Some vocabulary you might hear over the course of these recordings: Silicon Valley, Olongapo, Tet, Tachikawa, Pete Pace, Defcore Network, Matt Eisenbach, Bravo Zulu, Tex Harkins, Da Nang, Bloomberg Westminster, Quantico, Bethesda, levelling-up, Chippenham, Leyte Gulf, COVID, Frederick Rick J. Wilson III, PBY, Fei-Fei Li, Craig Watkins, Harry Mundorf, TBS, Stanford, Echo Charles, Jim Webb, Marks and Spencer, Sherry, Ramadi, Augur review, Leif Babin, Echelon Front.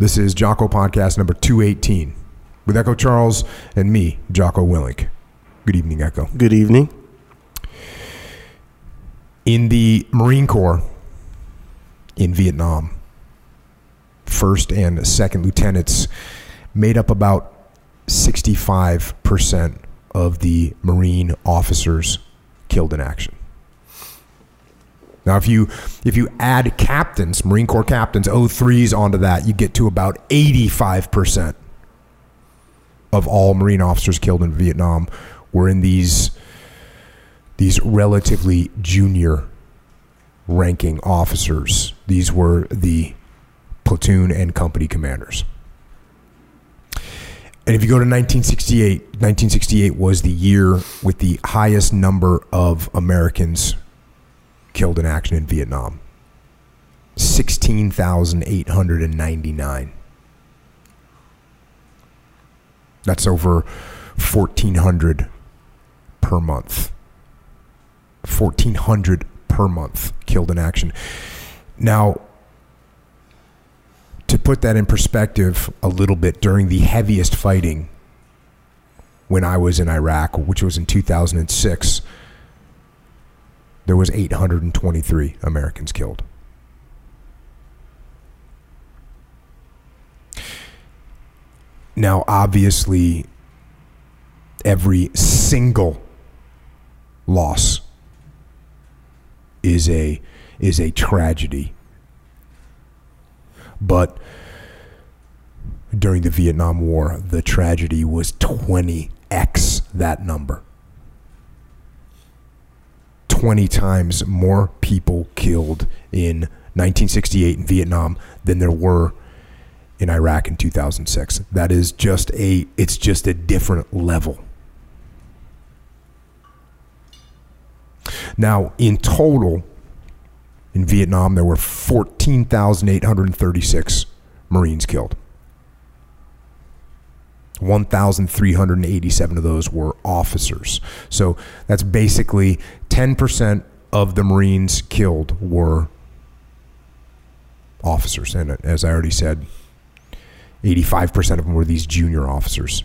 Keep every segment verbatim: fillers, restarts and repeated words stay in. This is Jocko Podcast number two eighteen with Echo Charles and me, Jocko Willink. Good evening, Echo. Good evening. In the Marine Corps in Vietnam, first and second lieutenants made up about sixty-five percent of the Marine officers killed in action. Now, if you if you add captains, Marine Corps captains, O threes onto that, you get to about eighty-five percent of all Marine officers killed in Vietnam were in these, these relatively junior ranking officers. These were the platoon and company commanders. And if you go to nineteen sixty-eight, nineteen sixty-eight was the year with the highest number of Americans killed in action in Vietnam. sixteen thousand eight hundred ninety-nine. That's over fourteen hundred per month. fourteen hundred per month killed in action. Now, to put that in perspective a little bit, during the heaviest fighting when I was in Iraq, which was in two thousand six, there was eight hundred twenty-three Americans killed. Now, obviously, every single loss is a is a tragedy. But during the Vietnam War, the tragedy was twenty x that number. twenty times more people killed in nineteen sixty-eight in Vietnam than there were in Iraq in two thousand six. That is just a, it's just a different level. Now, in total, in Vietnam, there were fourteen thousand eight hundred thirty-six Marines killed. one thousand three hundred eighty-seven of those were officers. So that's basically ten percent of the Marines killed were officers. And as I already said, eighty-five percent of them were these junior officers.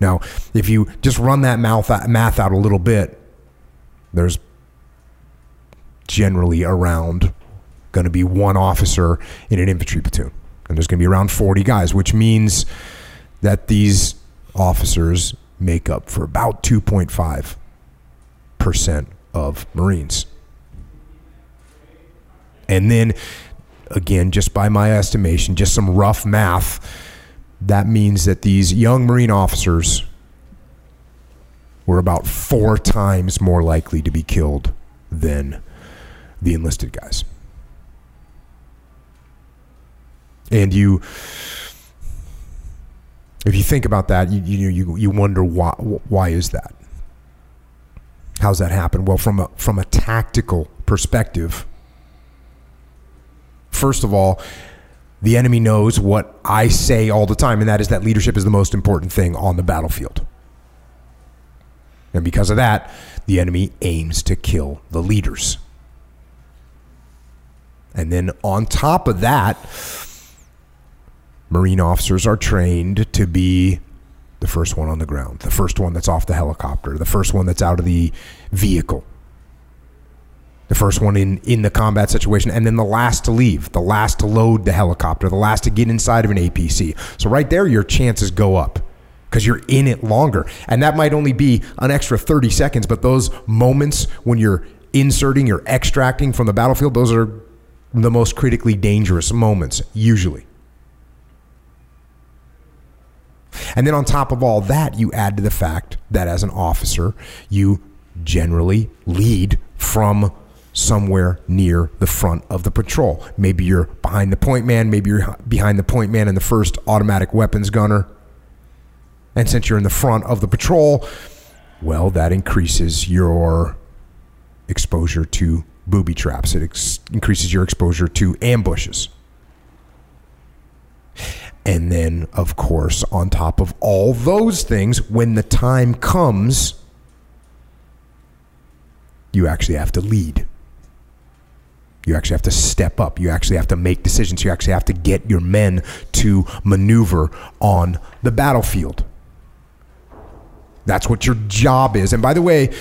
Now, if you just run that math out a little bit, there's generally around going to be one officer in an infantry platoon. And there's going to be around forty guys, which means that these officers make up for about two point five percent of Marines. And then, again, just by my estimation, just some rough math, that means that these young Marine officers were about four times more likely to be killed than the enlisted guys. And you... If you think about that, you you you, you wonder why why is that? How's that happen? Well, from a from a tactical perspective, first of all, the enemy knows what I say all the time, and that is that leadership is the most important thing on the battlefield. And because of that, the enemy aims to kill the leaders. And then on top of that, Marine officers are trained to be the first one on the ground, the first one that's off the helicopter, the first one that's out of the vehicle, the first one in, in the combat situation, and then the last to leave, the last to load the helicopter, the last to get inside of an A P C. So right there, your chances go up because you're in it longer. And that might only be an extra thirty seconds, but those moments when you're inserting, you're extracting from the battlefield, those are the most critically dangerous moments, usually. And then on top of all that, you add to the fact that as an officer, you generally lead from somewhere near the front of the patrol. Maybe you're behind the point man, maybe you're behind the point man and the first automatic weapons gunner. And since you're in the front of the patrol, well, that increases your exposure to booby traps. It ex- increases your exposure to ambushes. And then, of course, on top of all those things, when the time comes, you actually have to lead. You actually have to step up. You actually have to make decisions. You actually have to get your men to maneuver on the battlefield. That's what your job is. And by the way,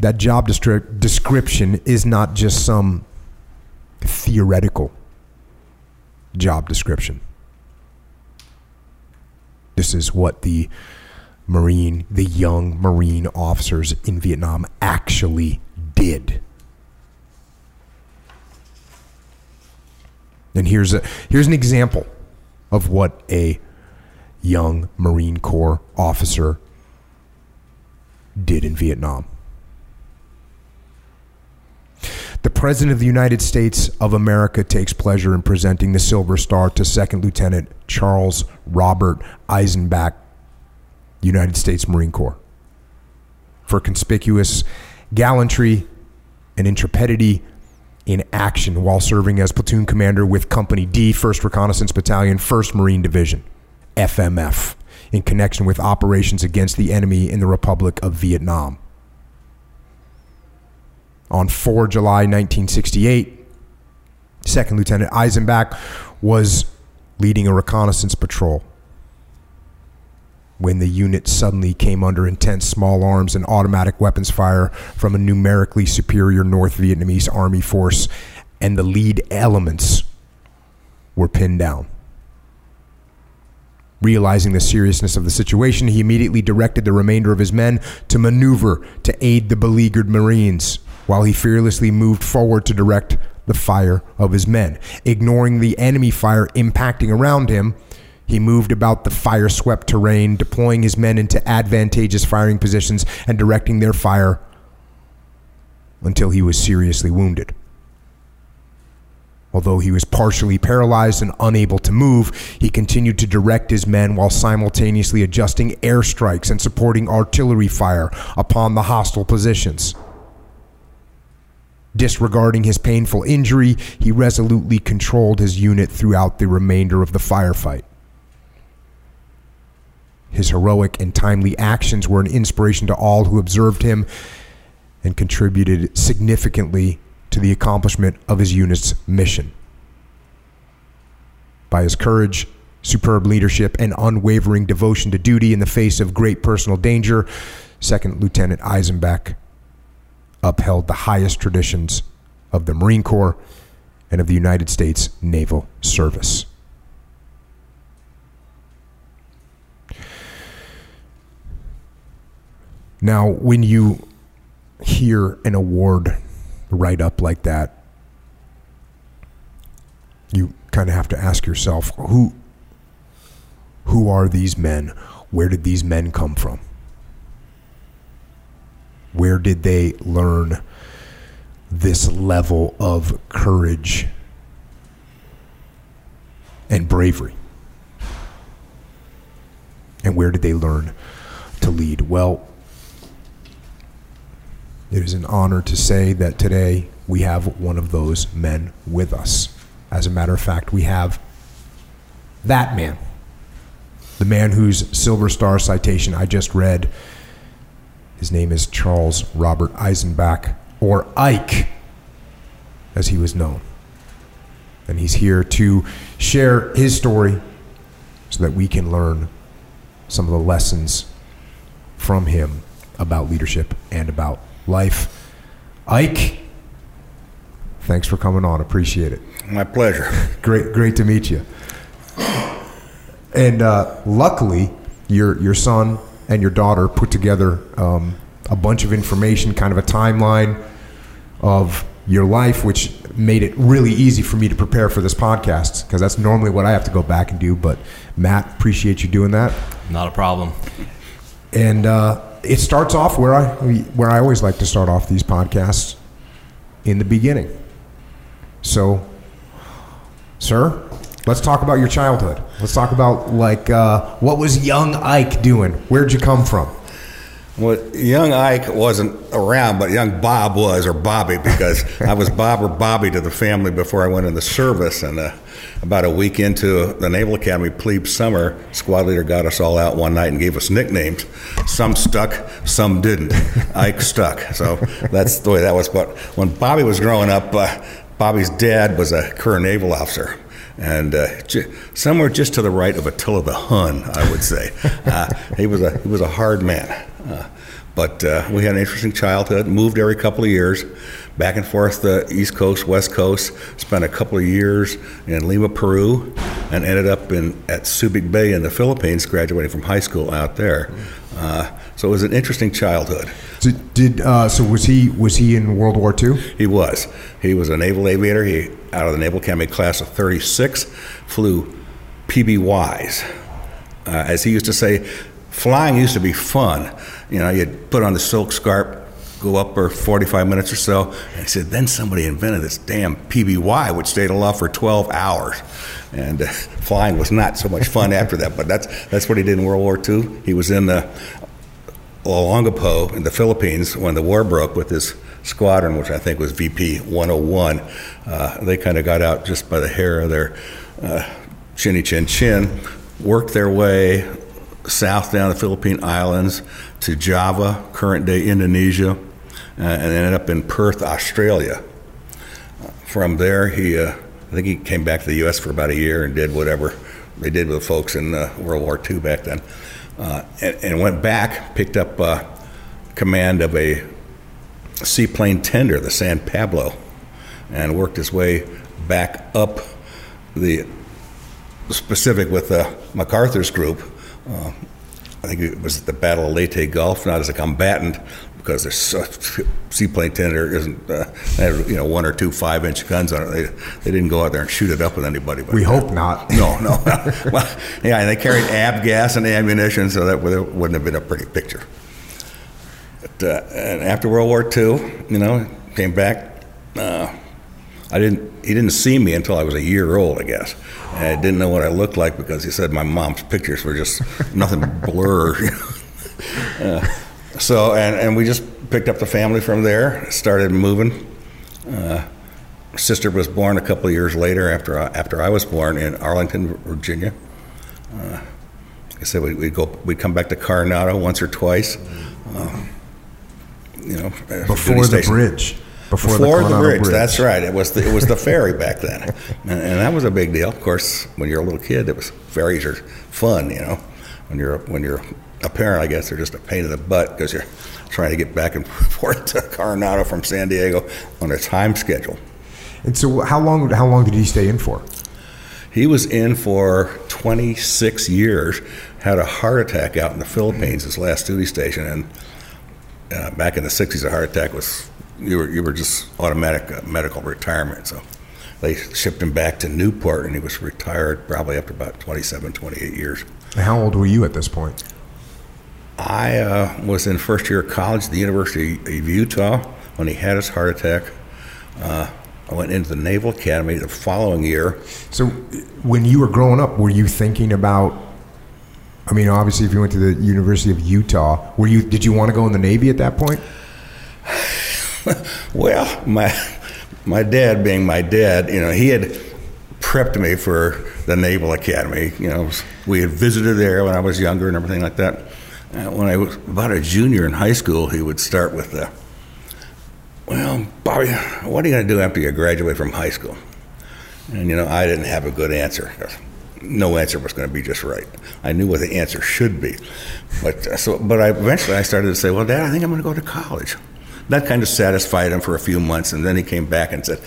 that job description is not just some theoretical job description. This is what the Marine, the young Marine officers in Vietnam actually did. And here's a here's an example of what a young Marine Corps officer did in Vietnam. The President of the United States of America takes pleasure in presenting the Silver Star to Second Lieutenant Charles Robert Eisenbach, United States Marine Corps, for conspicuous gallantry and intrepidity in action while serving as platoon commander with Company D, first Reconnaissance Battalion, first Marine Division, F M F, in connection with operations against the enemy in the Republic of Vietnam. On the fourth of July nineteen sixty-eight, Second Lieutenant Eisenbach was leading a reconnaissance patrol when the unit suddenly came under intense small arms and automatic weapons fire from a numerically superior North Vietnamese Army force, and the lead elements were pinned down. Realizing the seriousness of the situation, he immediately directed the remainder of his men to maneuver to aid the beleaguered Marines, while he fearlessly moved forward to direct the fire of his men. Ignoring the enemy fire impacting around him, he moved about the fire-swept terrain, deploying his men into advantageous firing positions and directing their fire until he was seriously wounded. Although he was partially paralyzed and unable to move, he continued to direct his men while simultaneously adjusting airstrikes and supporting artillery fire upon the hostile positions. Disregarding his painful injury, he resolutely controlled his unit throughout the remainder of the firefight. His heroic and timely actions were an inspiration to all who observed him and contributed significantly to the accomplishment of his unit's mission. By his courage, superb leadership, and unwavering devotion to duty in the face of great personal danger, Second Lieutenant Eisenbach upheld the highest traditions of the Marine Corps and of the United States Naval Service. Now, when you hear an award write up like that, you kind of have to ask yourself, who who are these men? Where did these men come from? Where did they learn this level of courage and bravery? And where did they learn to lead? Well, it is an honor to say that today we have one of those men with us. As a matter of fact, we have that man, the man whose Silver Star citation I just read. His name is Charles Robert Eisenbach, or Ike, as he was known. And he's here to share his story so that we can learn some of the lessons from him about leadership and about life. Ike, thanks for coming on. Appreciate it. My pleasure. Great, great to meet you. And uh, luckily, your your son and your daughter put together um, a bunch of information, kind of a timeline of your life, which made it really easy for me to prepare for this podcast, because that's normally what I have to go back and do. But Matt, appreciate you doing that. Not a problem. And uh, it starts off where I where I always like to start off these podcasts, in the beginning. So, sir, let's talk about your childhood. Let's talk about, like, uh, what was young Ike doing? Where'd you come from? Well, young Ike wasn't around, but young Bob was, or Bobby, because I was Bob or Bobby to the family before I went in the service. And uh, about a week into the Naval Academy plebe summer, squad leader got us all out one night and gave us nicknames. Some stuck, some didn't. Ike stuck. So that's the way that was. But when Bobby was growing up, uh, Bobby's dad was a career naval officer. And uh, j- somewhere just to the right of Attila the Hun, I would say. Uh, he was a he was a hard man. Uh, but uh, we had an interesting childhood, moved every couple of years, back and forth the East Coast, West Coast, spent a couple of years in Lima, Peru, and ended up in at Subic Bay in the Philippines, graduating from high school out there. Uh, so it was an interesting childhood. So did uh, so was he was he in World War Two? He was. He was a naval aviator. He out of the Naval Academy class of thirty-six, flew P B Ys. Uh, as he used to say, flying used to be fun. You know, you'd put on the silk scarf, go up for forty-five minutes or so, and he said, then somebody invented this damn P B Y, which stayed aloft for twelve hours. And uh, flying was not so much fun after that, but that's that's what he did in World War Two. He was in the Olongapo in the Philippines when the war broke with his squadron, which I think was V P one oh one. Uh, they kind of got out just by the hair of their uh, chinny chin chin, worked their way south down the Philippine Islands to Java, current day Indonesia, uh, and ended up in Perth, Australia. From there, he uh, I think he came back to the U S for about a year and did whatever they did with the folks in uh, World War Two back then, uh, and, and went back, picked up uh, command of a seaplane tender, the San Pablo, and worked his way back up the Pacific with uh, MacArthur's group. Uh, I think it was at the Battle of Leyte Gulf, not as a combatant, because there's such, seaplane tender isn't uh, you know one or two five inch guns on it. They they didn't go out there and shoot it up with anybody. But we that, hope not. No, no. Well, yeah, and they carried ab gas and ammunition, so that wouldn't have been a pretty picture. But, uh, and after World War Two, you know, came back. Uh, I didn't. He didn't see me until I was a year old, I guess. And I didn't know what I looked like because he said my mom's pictures were just nothing but blur. You know? uh, so, and, and we just picked up the family from there, started moving. Uh, sister was born a couple of years later after I, after I was born in Arlington, Virginia. Uh, like I said, we, we'd go, we'd come back to Coronado once or twice. Um, you know, before the bridge. Before, Before the, the bridge, bridge, that's right. It was the, it was the ferry back then, and, and that was a big deal. Of course, when you're a little kid, it was ferries are fun, you know. When you're when you're a parent, I guess they're just a pain in the butt because you're trying to get back and forth to Coronado from San Diego on a time schedule. And so, how long how long did he stay in for? He was in for twenty-six years. Had a heart attack out in the Philippines, his last duty station, and uh, back in the sixties, a heart attack was. You were you were just automatic uh, medical retirement, so they shipped him back to Newport, and he was retired probably after about twenty-seven, twenty-eight years. How old were you at this point? I uh, was in first year of college at the University of Utah when he had his heart attack. Uh, I went into the Naval Academy the following year. So when you were growing up, were you thinking about, I mean, obviously if you went to the University of Utah, were you did you want to go in the Navy at that point? Well, my my dad being my dad, you know, he had prepped me for the Naval Academy. You know, we had visited there when I was younger and everything like that. Uh, when I was about a junior in high school, he would start with, uh, well, Bobby, what are you going to do after you graduate from high school? And, you know, I didn't have a good answer. No answer was going to be just right. I knew what the answer should be. But, uh, so, but I, eventually I started to say, well, Dad, I think I'm going to go to college. That kind of satisfied him for a few months, and then he came back and said,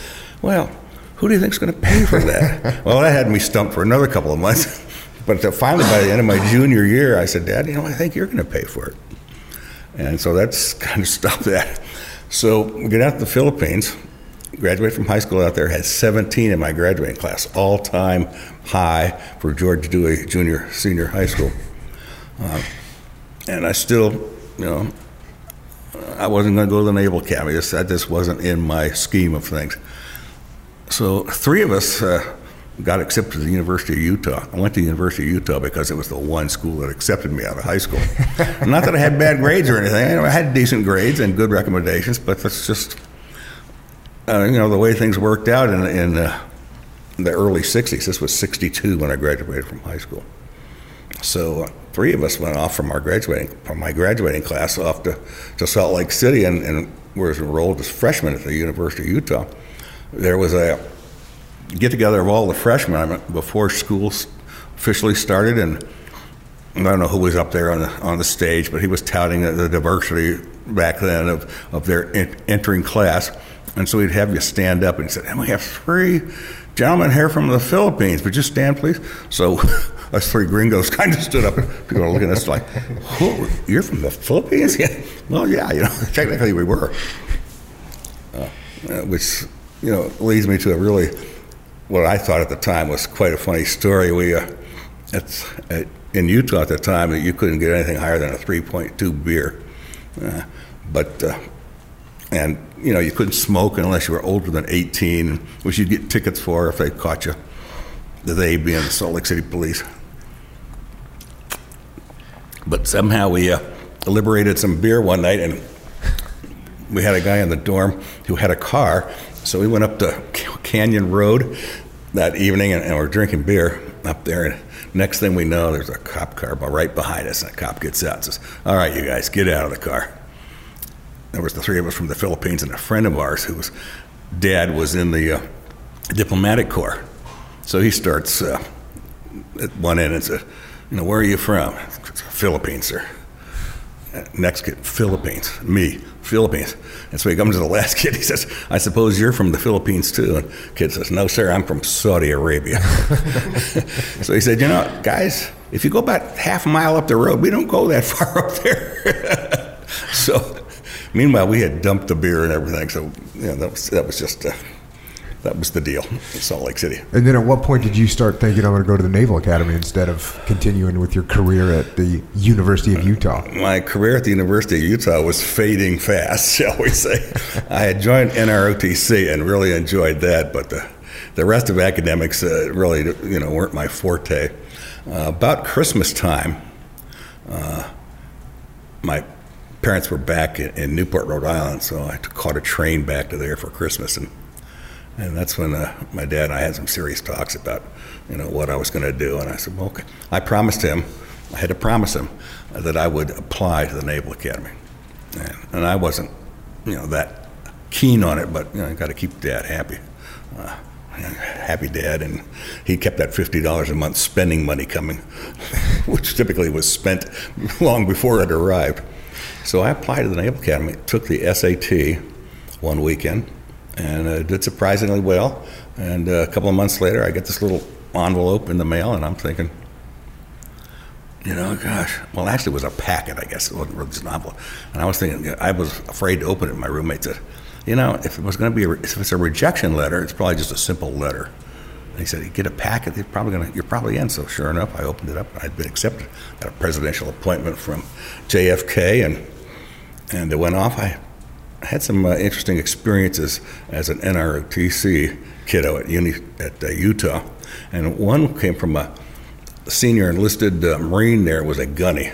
well, who do you think's going to pay for that? Well, that had me stumped for another couple of months. But finally, by the end of my junior year, I said, Dad, you know, I think you're going to pay for it. And so that's kind of stopped that. So we get out to the Philippines, graduated from high school out there, had seventeen in my graduating class, all-time high for George Dewey Junior Senior High School. Uh, and I still, you know, I wasn't going to go to the Naval Academy. That just wasn't in my scheme of things. So three of us, uh, got accepted to the University of Utah. I went to the University of Utah because it was the one school that accepted me out of high school. Not that I had bad grades or anything. I had decent grades and good recommendations, but that's just, uh, you know, the way things worked out in, in uh, the early sixties. This was sixty-two when I graduated from high school. So uh, three of us went off from our graduating, from my graduating class off to, to Salt Lake City and, and were enrolled as freshmen at the University of Utah. There was a get-together of all the freshmen before school officially started, and I don't know who was up there on the on the stage, but he was touting the, the diversity back then of, of their in, entering class. And so he'd have you stand up, and he said, and we have three gentlemen here from the Philippines. Would you stand, please? So us three gringos kind of stood up, and people were looking at us like, oh, you're from the Philippines? Yeah. Well, yeah, you know, technically we were. Uh, which, you know, leads me to a really... what I thought at the time was quite a funny story. We, uh, it's, uh, in Utah at the time, you couldn't get anything higher than a three point two beer. Uh, but, uh, and, you know, you couldn't smoke unless you were older than eighteen, which you'd get tickets for if they caught you, they being the Salt Lake City police. But somehow we uh, liberated some beer one night, and we had a guy in the dorm who had a car. So we went up to Canyon Road that evening, and, and we're drinking beer up there. And next thing we know, there's a cop car right behind us, and a cop gets out and says, all right, you guys, get out of the car. There was the three of us from the Philippines and a friend of ours whose dad was in the uh, diplomatic corps. So he starts uh, at one end and says, you know, where are you from? Philippines, sir. Next kid, Philippines. Me, Philippines. And so he comes to the last kid. He says, I suppose you're from the Philippines too. And the kid says, no, sir, I'm from Saudi Arabia. So he said, you know, guys, if you go about half a mile up the road, we don't go that far up there. So meanwhile, we had dumped the beer and everything. So, you know, that was, that was just, uh, that was the deal in Salt Lake City. And then at what point did you start thinking, I'm going to go to the Naval Academy instead of continuing with your career at the University of Utah? My career at the University of Utah was fading fast, shall we say. I had joined N R O T C and really enjoyed that, but the, the rest of academics uh, really, you know, weren't my forte. Uh, about Christmas time, uh, my parents were back in, in Newport, Rhode Island, so I caught a train back to there for Christmas, and And that's when uh, my dad and I had some serious talks about, you know, what I was going to do. And I said, well, okay. I promised him, I had to promise him uh, that I would apply to the Naval Academy. And, and I wasn't, you know, that keen on it, but, you know, I got to keep Dad happy. Uh, happy Dad, and he kept that fifty dollars a month spending money coming, which typically was spent long before it arrived. So I applied to the Naval Academy, took the S A T one weekend, and uh, did surprisingly well. And uh, a couple of months later, I get this little envelope in the mail, and I'm thinking, you know, gosh. Well, actually, it was a packet, I guess. It wasn't really just an envelope. And I was thinking, I was afraid to open it. My roommate said, you know, if it was going to be, a re- if it's a rejection letter, it's probably just a simple letter. And he said, you get a packet, they're probably gonna, you're probably in. So sure enough, I opened it up, and I'd been accepted. Got a presidential appointment from J F K, and and it went off. I I had some uh, interesting experiences as an N R O T C kiddo at uni at uh, Utah, and one came from a senior enlisted uh, Marine. There was a gunny,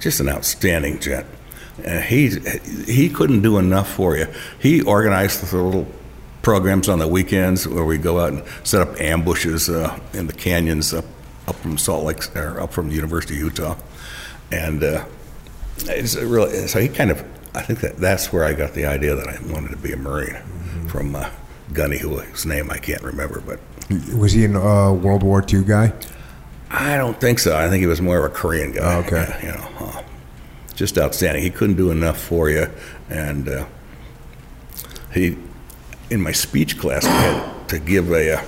just an outstanding gent, and he he couldn't do enough for you. He organized the little programs on the weekends where we go out and set up ambushes uh, in the canyons up up from Salt Lake or up from the University of Utah, and uh, it's really so he kind of. I think that that's where I got the idea that I wanted to be a Marine, mm-hmm. from uh, Gunny, whose name I can't remember. But was he a uh, World War Two guy? I don't think so. I think he was more of a Korean guy. Oh, okay, uh, you know, uh, just outstanding. He couldn't do enough for you, and uh, he, in my speech class, I had to give a a,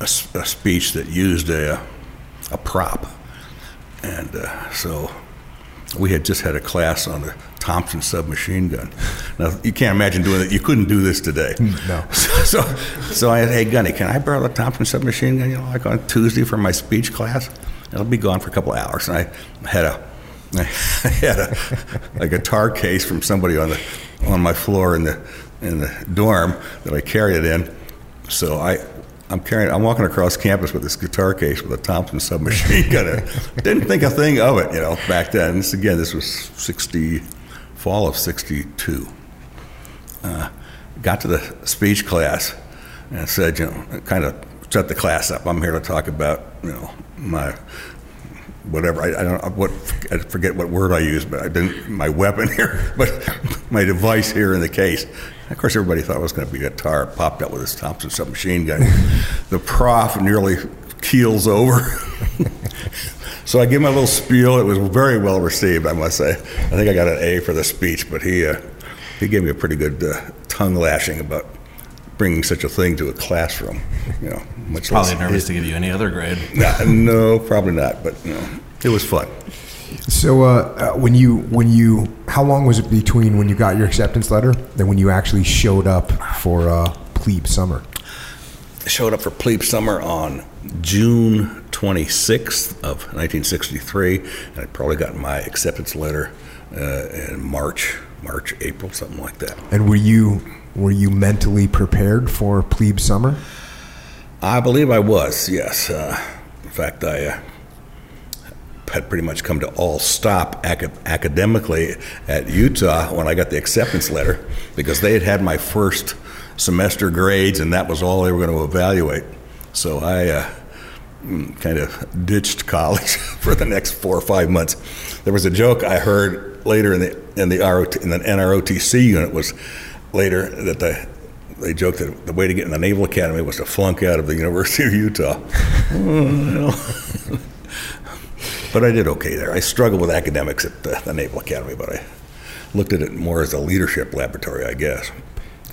a speech that used a a prop, and uh, so we had just had a class on the Thompson submachine gun. Now, you can't imagine doing that. You couldn't do this today. No. So, so, so I said, hey, Gunny, can I borrow the Thompson submachine gun, you know, like on Tuesday for my speech class? It'll be gone for a couple of hours. And I had a, I had a, a guitar case from somebody on the, on my floor in the, in the dorm that I carried it in. So I I'm carrying, I'm walking across campus with this guitar case with a Thompson submachine gun. Didn't think a thing of it, you know, back then. This, again, this was sixty, fall of sixty-two. Uh, got to the speech class and said, you know, kind of set the class up. I'm here to talk about, you know, my whatever. I, I don't what I forget what word I used, but I didn't. My weapon here, but my device here in the case. Of course, everybody thought it was going to be a guitar. Popped out with this Thompson submachine gun. The prof nearly keels over. So I gave him a little spiel. It was very well received, I must say. I think I got an A for the speech, but he uh, he gave me a pretty good uh, tongue lashing about bringing such a thing to a classroom. You know, much probably less nervous it, to give you any other grade. Nah, no, probably not. But you know, it was fun. So uh, when you when you how long was it between when you got your acceptance letter and when you actually showed up for uh, plebe summer? I showed up for plebe summer on June twenty-sixth of nineteen sixty-three, and I probably got my acceptance letter uh, in March, March, April, something like that. And were you were you mentally prepared for plebe summer? I believe I was. Yes. Uh, in fact, I. Uh, had pretty much come to all stop ac- academically at Utah when I got the acceptance letter, because they had had my first semester grades and that was all they were going to evaluate. So I uh, kind of ditched college for the next four or five months. There was a joke I heard later in the in the, R O T, in the N R O T C unit was later that the They joked that the way to get in the Naval Academy was to flunk out of the University of Utah. But I did okay there. I struggled with academics at the, the Naval Academy, but I looked at it more as a leadership laboratory, I guess.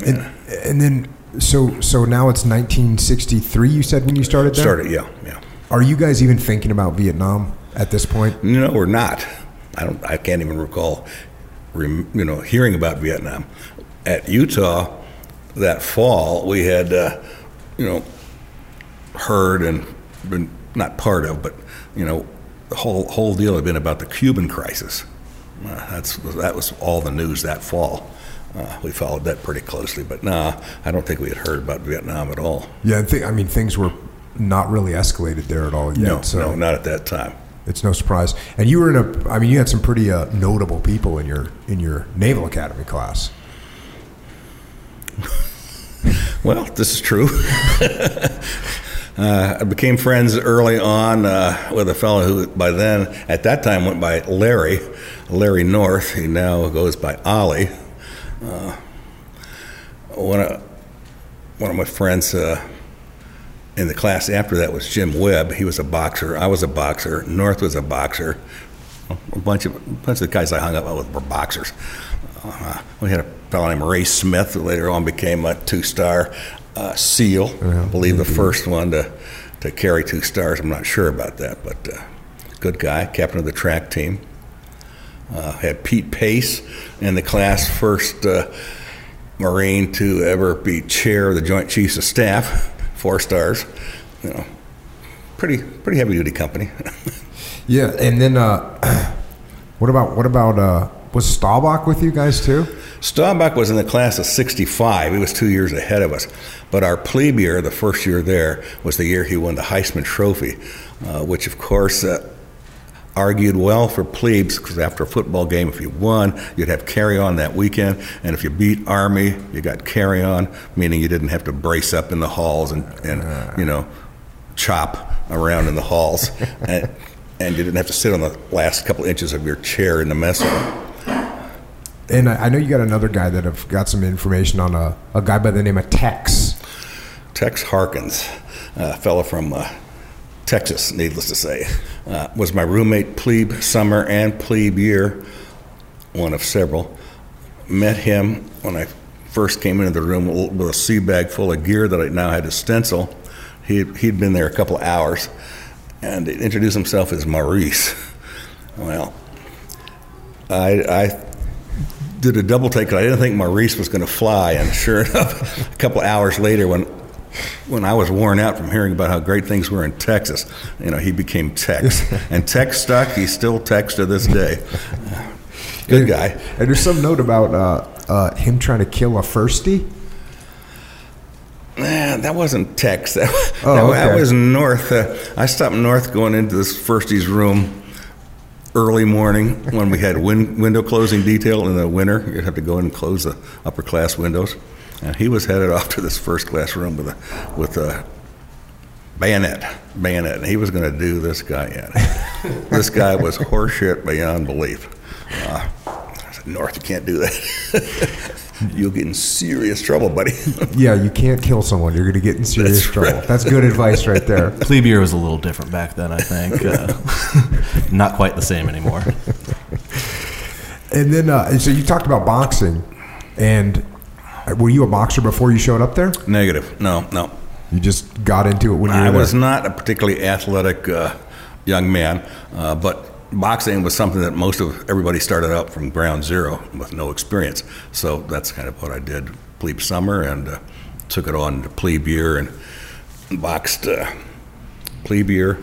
Yeah. And, and then, so so now it's nineteen sixty-three, you said, when you started there? Started, yeah, yeah. Are you guys even thinking about Vietnam at this point? No, we're not. I don't. I can't even recall, you know, hearing about Vietnam. At Utah that fall, we had, uh, you know, heard and been not part of, but, you know, the whole whole deal had been about the Cuban crisis. Uh, that's that was all the news that fall. Uh, we followed that pretty closely, but nah, I don't think we had heard about Vietnam at all. Yeah, and th- I mean things were not really escalated there at all yet. No, so no, not at that time. It's no surprise. And you were in a, I mean, you had some pretty uh, notable people in your in your Naval Academy class. Well, this is true. Uh, I became friends early on uh, with a fellow who, by then, at that time, went by Larry, Larry North. He now goes by Ollie. Uh, one of one of my friends uh, in the class after that was Jim Webb. He was a boxer. I was a boxer. North was a boxer. A bunch of a bunch of the guys I hung out with were boxers. Uh, we had a fellow named Ray Smith who later on became a two-star. Uh, SEAL, I believe the first one to to carry two stars. I'm not sure about that, but uh, good guy, captain of the track team. Uh, had Pete Pace in the class, first uh, Marine to ever be chair of the Joint Chiefs of Staff, four stars. You know, pretty pretty heavy duty company. Yeah, and then uh, what about what about uh, was Staubach with you guys too? Staubach was in the class of sixty-five. He was two years ahead of us. But our plebe year, the first year there, was the year he won the Heisman Trophy, uh, which, of course, uh, argued well for plebes, because after a football game, if you won, you'd have carry-on that weekend. And if you beat Army, you got carry-on, meaning you didn't have to brace up in the halls and, and you know, chop around in the halls. and, and you didn't have to sit on the last couple inches of your chair in the mess hall. And I know you got another guy that have got some information on a, a guy by the name of Tex. Tex Harkins, a fellow from uh, Texas, needless to say, uh, was my roommate plebe summer and plebe year, one of several. Met him when I first came into the room with a sea bag full of gear that I now had to stencil. He, he'd been there a couple of hours, and he introduced himself as Maurice. Well, I... I did a double take because I didn't think Maurice was going to fly, and sure enough, a couple hours later, when when I was worn out from hearing about how great things were in Texas, you know, he became Tex, and Tex stuck. He's still Tex to this day. Good guy. And there's some note about uh, uh, him trying to kill a firstie. Yeah, that wasn't Tex. That, oh, that, okay. that was North. Uh, I stopped North going into this Firsties room early morning when we had win, window closing detail in the winter. You'd have to go in and close the upper class windows. And he was headed off to this first class room with a with a bayonet, bayonet. And he was going to do this guy in. This guy was horseshit beyond belief. Uh, I said, North, you can't do that. You'll get in serious trouble, buddy. Yeah, you can't kill someone. You're going to get in serious That's trouble. Right. That's good advice right there. Klebier was a little different back then, I think. Uh, not quite the same anymore. And then, uh, so you talked about boxing. And were you a boxer before you showed up there? Negative. No, no. You just got into it when you were I there. Was not a particularly athletic uh, young man, uh, but boxing was something that most of everybody started out from ground zero with no experience. So that's kind of what I did plebe summer and uh, took it on to plebe year and boxed uh, plebe year,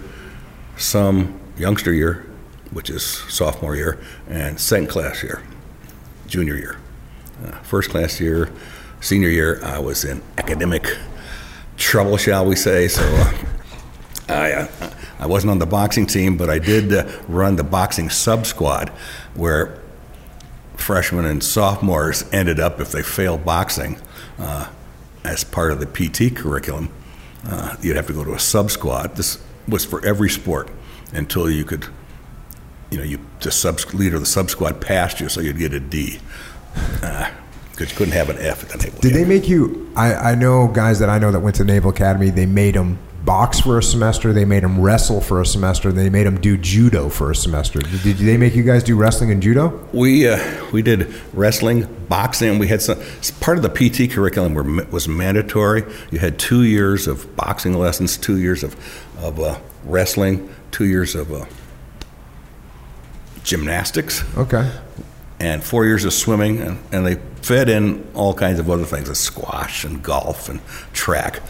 some youngster year, which is sophomore year, and second class year, junior year. Uh, first class year, senior year, I was in academic trouble, shall we say, so uh, I... Uh, I wasn't on the boxing team, but I did uh, run the boxing sub-squad where freshmen and sophomores ended up, if they failed boxing, uh, as part of the P T curriculum, uh, you'd have to go to a sub-squad. This was for every sport until you could, you know, you the sub leader of the sub-squad passed you, so you'd get a D. Uh, Because you couldn't have an F at the Naval Did Academy. Did they make you, I, I know guys that I know that went to the Naval Academy, they made them box for a semester, they made them wrestle for a semester, they made them do judo for a semester. Did, did they make you guys do wrestling and judo? We uh, we did wrestling, boxing. We had some, part of the P T curriculum were, was mandatory. You had two years of boxing lessons, two years of, of uh, wrestling, two years of uh, gymnastics. Okay. And four years of swimming, and, and they fed in all kinds of other things, like squash and golf and track.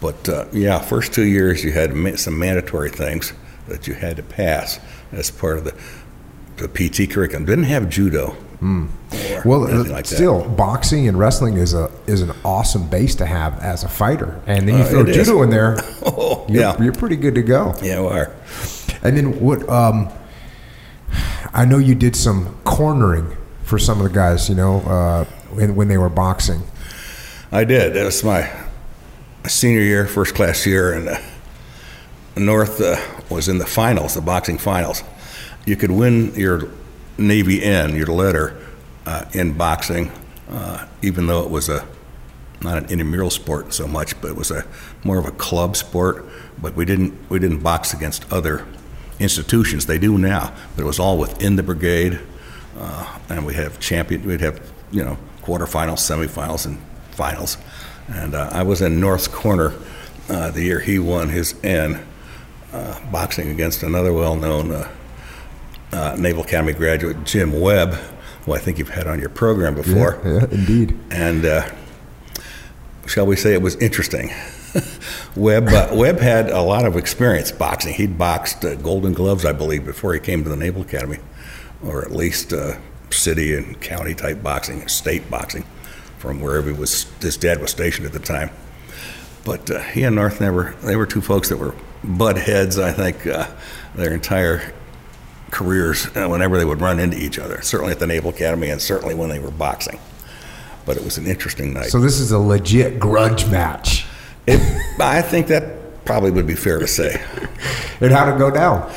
But uh, yeah, first two years you had some mandatory things that you had to pass as part of the the P T curriculum. Didn't have judo. Mm. Well, like still, that. Boxing and wrestling is a is an awesome base to have as a fighter, and then you uh, throw judo is. in there. oh, you're, yeah, you're pretty good to go. Yeah, we are. And then what? Um, I know you did some cornering for some of the guys, you know, uh, when, when they were boxing. I did. That was my senior year, first class year, and uh, North uh, was in the finals, the boxing finals. You could win your Navy N, your letter, uh, in boxing, uh, even though it was a not an intramural sport so much, but it was a more of a club sport. But we didn't we didn't box against other institutions. They do now, but it was all within the brigade, uh, and we have champion. We'd have you know quarterfinals, semifinals, and finals. And uh, I was in North's corner uh, the year he won his N, uh, boxing against another well-known uh, uh, Naval Academy graduate, Jim Webb, who I think you've had on your program before. Yeah, yeah indeed. And uh, shall we say it was interesting. Webb uh, Webb had a lot of experience boxing. He'd boxed uh, Golden Gloves, I believe, before he came to the Naval Academy, or at least uh, city and county type boxing, state boxing, from wherever he was. His dad was stationed at the time. But uh, he and North never. They were two folks that were butt heads. I think uh, their entire careers, uh, whenever they would run into each other, certainly at the Naval Academy, and certainly when they were boxing. But it was an interesting night. So this is a legit grudge match. It, I think that probably would be fair to say. And how'd it go down?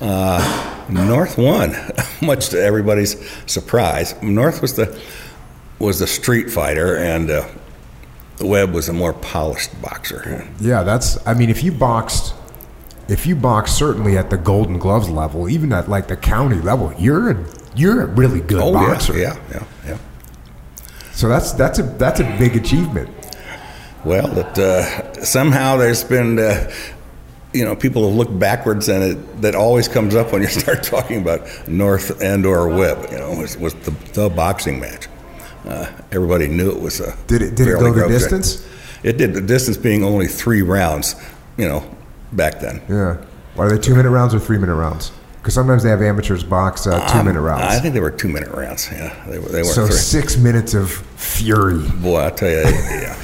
Uh, North won, much to everybody's surprise. North was the was the street fighter, and uh, Webb was a more polished boxer. Yeah, that's. I mean, if you boxed, if you boxed certainly at the Golden Gloves level, even at like the county level, you're a, you're a really good oh, boxer. Yeah, yeah, yeah, yeah. So that's that's a that's a big achievement. Well, that uh, somehow there's been, uh, you know, people have looked backwards, and it, that always comes up when you start talking about North and or Webb. You know, was was the, the boxing match. Uh, everybody knew it was a. Did it did it go the distance? Thing. It did. The distance being only three rounds, you know, back then. Yeah. Are they two minute rounds or three minute rounds? Because sometimes they have amateurs box uh, two um, minute rounds. I think they were two minute rounds. Yeah, they were. They were so three. Six minutes of fury. Boy, I tell you. Yeah.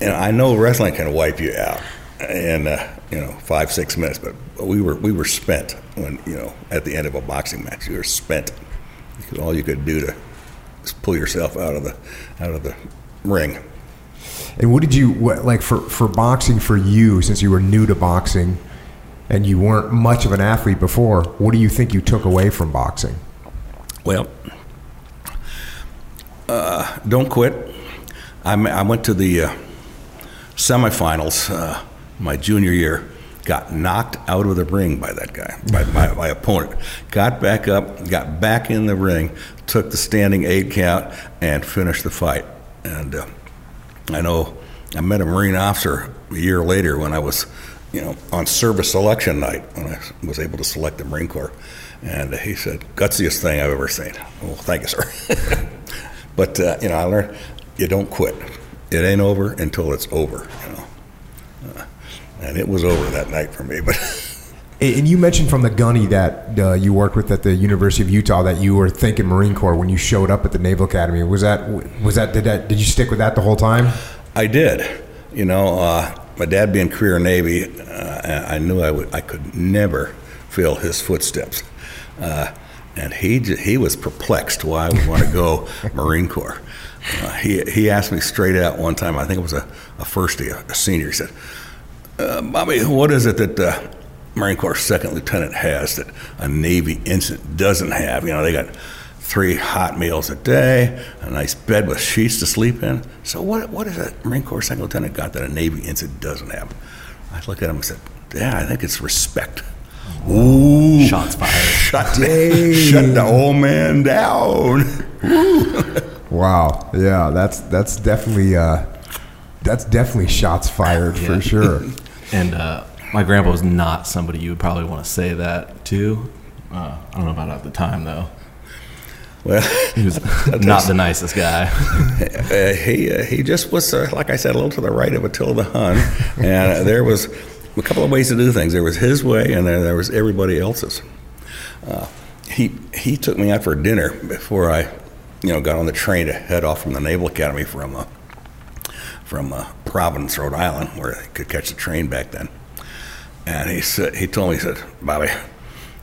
and I know wrestling can wipe you out in uh, you know five six minutes, but we were we were spent when you know at the end of a boxing match you were spent because all you could do to pull yourself out of the out of the ring. And what did you what, like for for boxing for you, since you were new to boxing and you weren't much of an athlete before? What do you think you took away from boxing? Well, uh, don't quit. I I went to the uh, semifinals uh, my junior year. Got knocked out of the ring by that guy, by my, my opponent. Got back up, got back in the ring, took the standing eight count, and finished the fight. And uh, I know I met a Marine officer a year later when I was, you know, on service selection night when I was able to select the Marine Corps, and he said, "Gutsiest thing I've ever seen." Well, thank you, sir. But uh, you know, I learned you don't quit. It ain't over until it's over. You know. Uh, And it was over that night for me. But and you mentioned from the gunny that uh, you worked with at the University of Utah that you were thinking Marine Corps when you showed up at the Naval Academy. Was that was that did that did you stick with that the whole time? I did. You know, uh, my dad being career Navy, uh, I knew I would I could never fill his footsteps, uh, and he he was perplexed why I would want to go Marine Corps. Uh, he he asked me straight out one time. I think it was a, a first year, a senior. He said, Uh, Bobby, what is it that the uh, Marine Corps second lieutenant has that a Navy ensign doesn't have? You know, they got three hot meals a day, a nice bed with sheets to sleep in. So what what is that Marine Corps second lieutenant got that a Navy ensign doesn't have? I looked at him and said, yeah, I think it's respect. Ooh. Shots fired. Shut, shut the old man down. Wow. Yeah, that's, that's definitely... Uh, that's definitely shots fired yeah. for sure. And uh, my grandpa was not somebody you would probably want to say that to. Uh, I don't know about at the time, though. Well, he was not the nicest guy. uh, he uh, he just was, uh, like I said, a little to the right of Attila the Hun. And uh, there was a couple of ways to do things. There was his way, and then there was everybody else's. Uh, he he took me out for dinner before I, you know, got on the train to head off from the Naval Academy from uh, from uh, Providence, Rhode Island, where I could catch the train back then. And he said, he told me, he said, Bobby,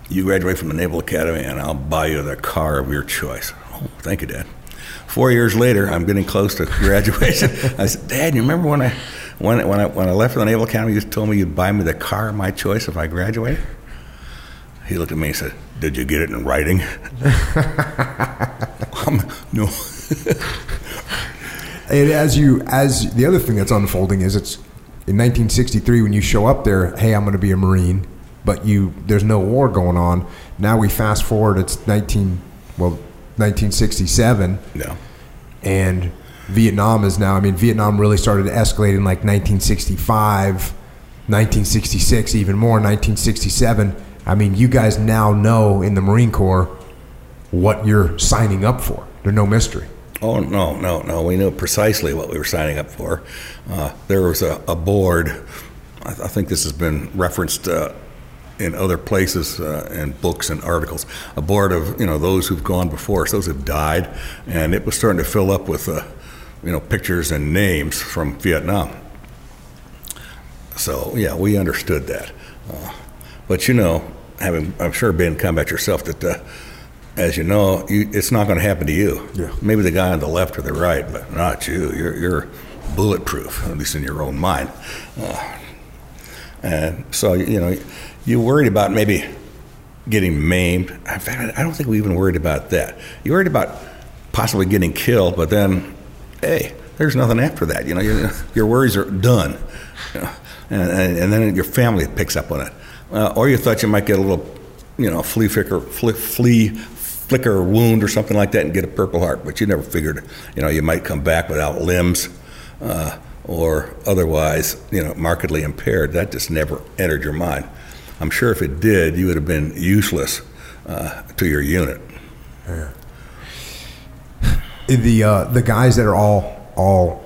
you graduate from the Naval Academy and I'll buy you the car of your choice. Oh, thank you, Dad. Four years later, I'm getting close to graduation. I said, Dad, you remember when I when, when I when I left for the Naval Academy, you told me you'd buy me the car of my choice if I graduated? He looked at me and said, did you get it in writing? um, no. And as you, as the other thing that's unfolding is, it's in nineteen sixty-three when you show up there. Hey, I'm going to be a Marine, but you, there's no war going on. Now we fast forward. It's nineteen, well, nineteen sixty-seven. Yeah. And Vietnam is now. I mean, Vietnam really started to escalate in like nineteen sixty-five, nineteen sixty-six, even more, nineteen sixty-seven. I mean, you guys now know in the Marine Corps what you're signing up for. There's no mystery. Oh, no, no, no. We knew precisely what we were signing up for. Uh, there was a, a board. I, th- I think this has been referenced uh, in other places uh, in books and articles, a board of, you know, those who've gone before us, those who've died. And it was starting to fill up with, uh, you know, pictures and names from Vietnam. So, yeah, we understood that. Uh, but, you know, having, I'm sure, been in combat yourself, that uh, as you know, you, it's not going to happen to you. Yeah. Maybe the guy on the left or the right, but not you. You're, you're bulletproof, at least in your own mind. Uh, and so, you know, you worried about maybe getting maimed. In fact, I don't think we even worried about that. You worried about possibly getting killed, but then, hey, there's nothing after that. You know, your, your worries are done. You know, and, and, and then your family picks up on it. Uh, or you thought you might get a little, you know, flea flicker, flea, flea flicker wound or something like that and get a Purple Heart, but you never figured, you know, you might come back without limbs uh, or otherwise, you know, markedly impaired. That just never entered your mind. I'm sure if it did, you would have been useless uh, to your unit. Yeah. The uh, the guys that are all all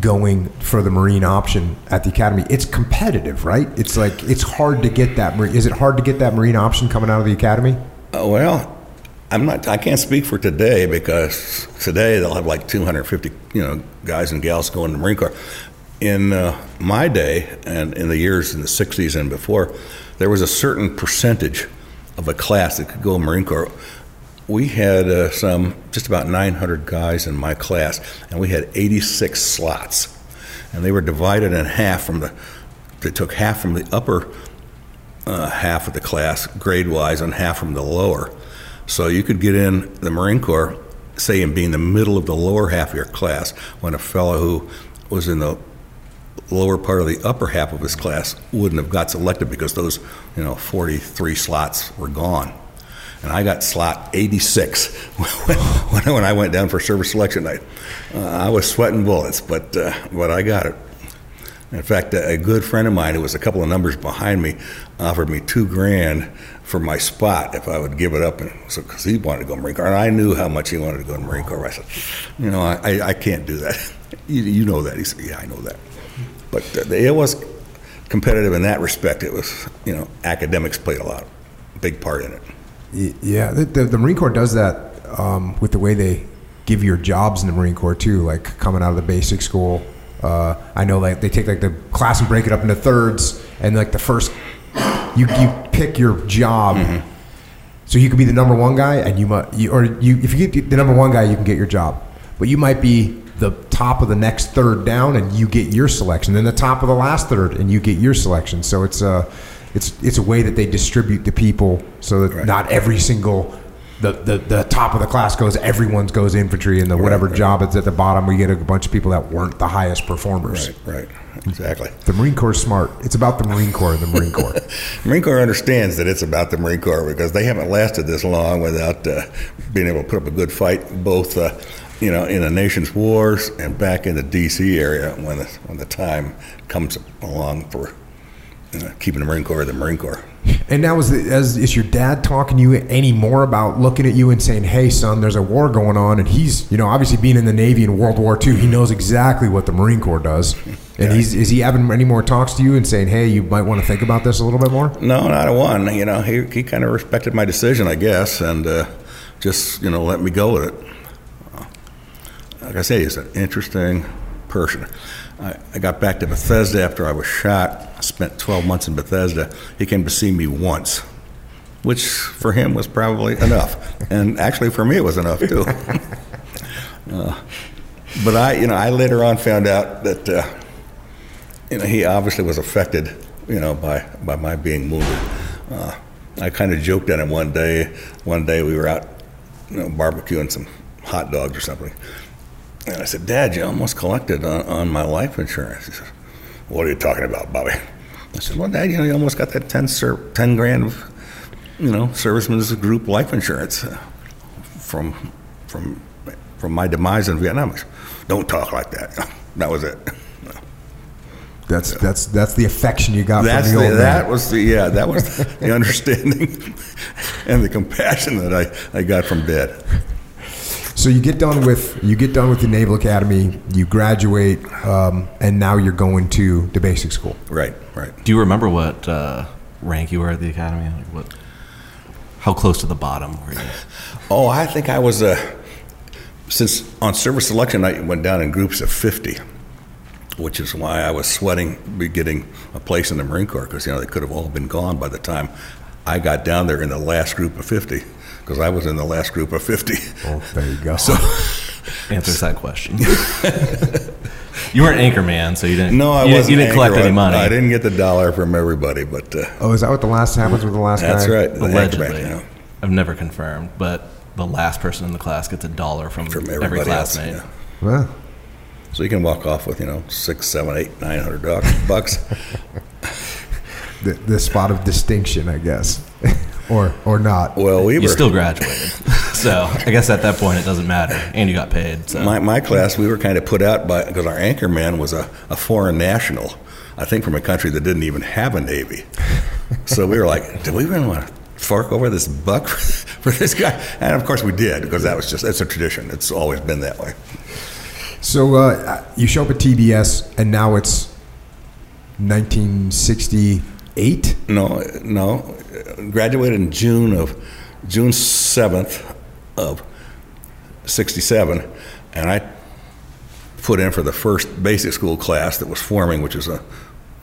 going for the Marine option at the Academy, it's competitive, right? It's like it's hard to get that. Is it hard to get that Marine option coming out of the Academy? Uh, well. I'm not. I can't speak for today because today they'll have like two hundred fifty, you know, guys and gals going to the Marine Corps. In uh, my day and in the years in the sixties and before, there was a certain percentage of a class that could go Marine Corps. We had uh, some just about nine hundred guys in my class, and we had eighty-six slots, and they were divided in half from the. They took half from the upper uh, half of the class grade-wise, and half from the lower. So you could get in the Marine Corps, say, and be in the middle of the lower half of your class, when a fellow who was in the lower part of the upper half of his class wouldn't have got selected because those, you know, forty-three slots were gone. And I got slot eighty-six when, when, when I went down for service selection night. Uh, I was sweating bullets, but uh, but I got it. In fact, a good friend of mine who was a couple of numbers behind me offered me two grand for my spot if I would give it up, and so because he wanted to go Marine Corps, and I knew how much he wanted to go to Marine Corps. I said, you know, I, I can't do that. You, you know that. He said, yeah, I know that. But uh, it was competitive in that respect. It was, you know, academics played a lot, a big part in it. Yeah, the, the, the Marine Corps does that um, with the way they give your jobs in the Marine Corps too, like coming out of the basic school. Uh, I know, like they take like the class and break it up into thirds, and like the first, you you pick your job, mm-hmm. so you could be the number one guy, and you might, you, or you if you get the number one guy, you can get your job, but you might be the top of the next third down, and you get your selection, then the top of the last third, and you get your selection. So it's a, it's it's a way that they distribute the people so that right. not every single. The, the the top of the class goes, everyone's goes infantry, and the whatever right, right. job is at the bottom, we get a bunch of people that weren't the highest performers. Right, right, exactly. The Marine Corps is smart. It's about the Marine Corps, the Marine Corps. Marine Corps understands that it's about the Marine Corps because they haven't lasted this long without uh, being able to put up a good fight, both uh, you know, in the nation's wars and back in the D C area when the, when the time comes along for uh, keeping the Marine Corps the Marine Corps. And now is, the, as, is your dad talking to you any more about looking at you and saying, hey, son, there's a war going on? And he's, you know, obviously being in the Navy in World War Two, he knows exactly what the Marine Corps does. And yeah. he's is he having any more talks to you and saying, hey, you might want to think about this a little bit more? No, not a one. You know, he he kind of respected my decision, I guess, and uh, just, you know, let me go with it. Like I say, he's an interesting person. I got back to Bethesda after I was shot. I spent twelve months in Bethesda. He came to see me once, which for him was probably enough. And actually for me it was enough too. uh, but I, you know, I later on found out that, uh, you know, he obviously was affected, you know, by, by my being wounded. Uh, I kind of joked at him one day. One day we were out, you know, barbecuing some hot dogs or something. And I said, Dad, you almost collected on, on my life insurance. He said, what are you talking about, Bobby? I said, well, Dad, you know, you almost got that ten, ser- ten grand of, you know, servicemen's group life insurance uh, from from from my demise in Vietnam. I said, don't talk like that. That was it. No. That's so, that's that's the affection you got that's from the old the, man. That was the, yeah, that was the understanding and the compassion that I, I got from Dad. So you get done with you get done with the Naval Academy, you graduate, um, and now you're going to the basic school. Right, right. Do you remember what uh, rank you were at the academy? Like what? How close to the bottom were you? Oh, I think I was. Uh, since on service selection night, went down in groups of fifty, which is why I was sweating getting a place in the Marine Corps because you know they could have all been gone by the time I got down there in the last group of fifty. Because I was in the last group of fifty. Oh, there you go. So, answers that question. You weren't anchor man, so you didn't. No, I you wasn't. Didn't, you didn't collect any money. I didn't get the dollar from everybody, but. Uh, oh, is that what the last happens with the last that's guy? That's right. Allegedly, man, you know. I've never confirmed, but the last person in the class gets a dollar from, from every classmate. Else, yeah. Well, so you can walk off with you know six, seven, eight, nine hundred bucks. the, the spot of distinction, I guess. Or or not. Well, we were. You still graduated. So I guess at that point it doesn't matter. And you got paid. So. My my class, we were kind of put out by, because our anchor man was a, a foreign national, I think from a country that didn't even have a Navy. So we were like, do we really want to fork over this buck for, for this guy? And of course we did, because that was just, that's a tradition. It's always been that way. So uh, you show up at T B S, and now it's nineteen sixty-eight? No, no. Graduated in June of June seventh of sixty-seven, and I put in for the first basic school class that was forming, which is a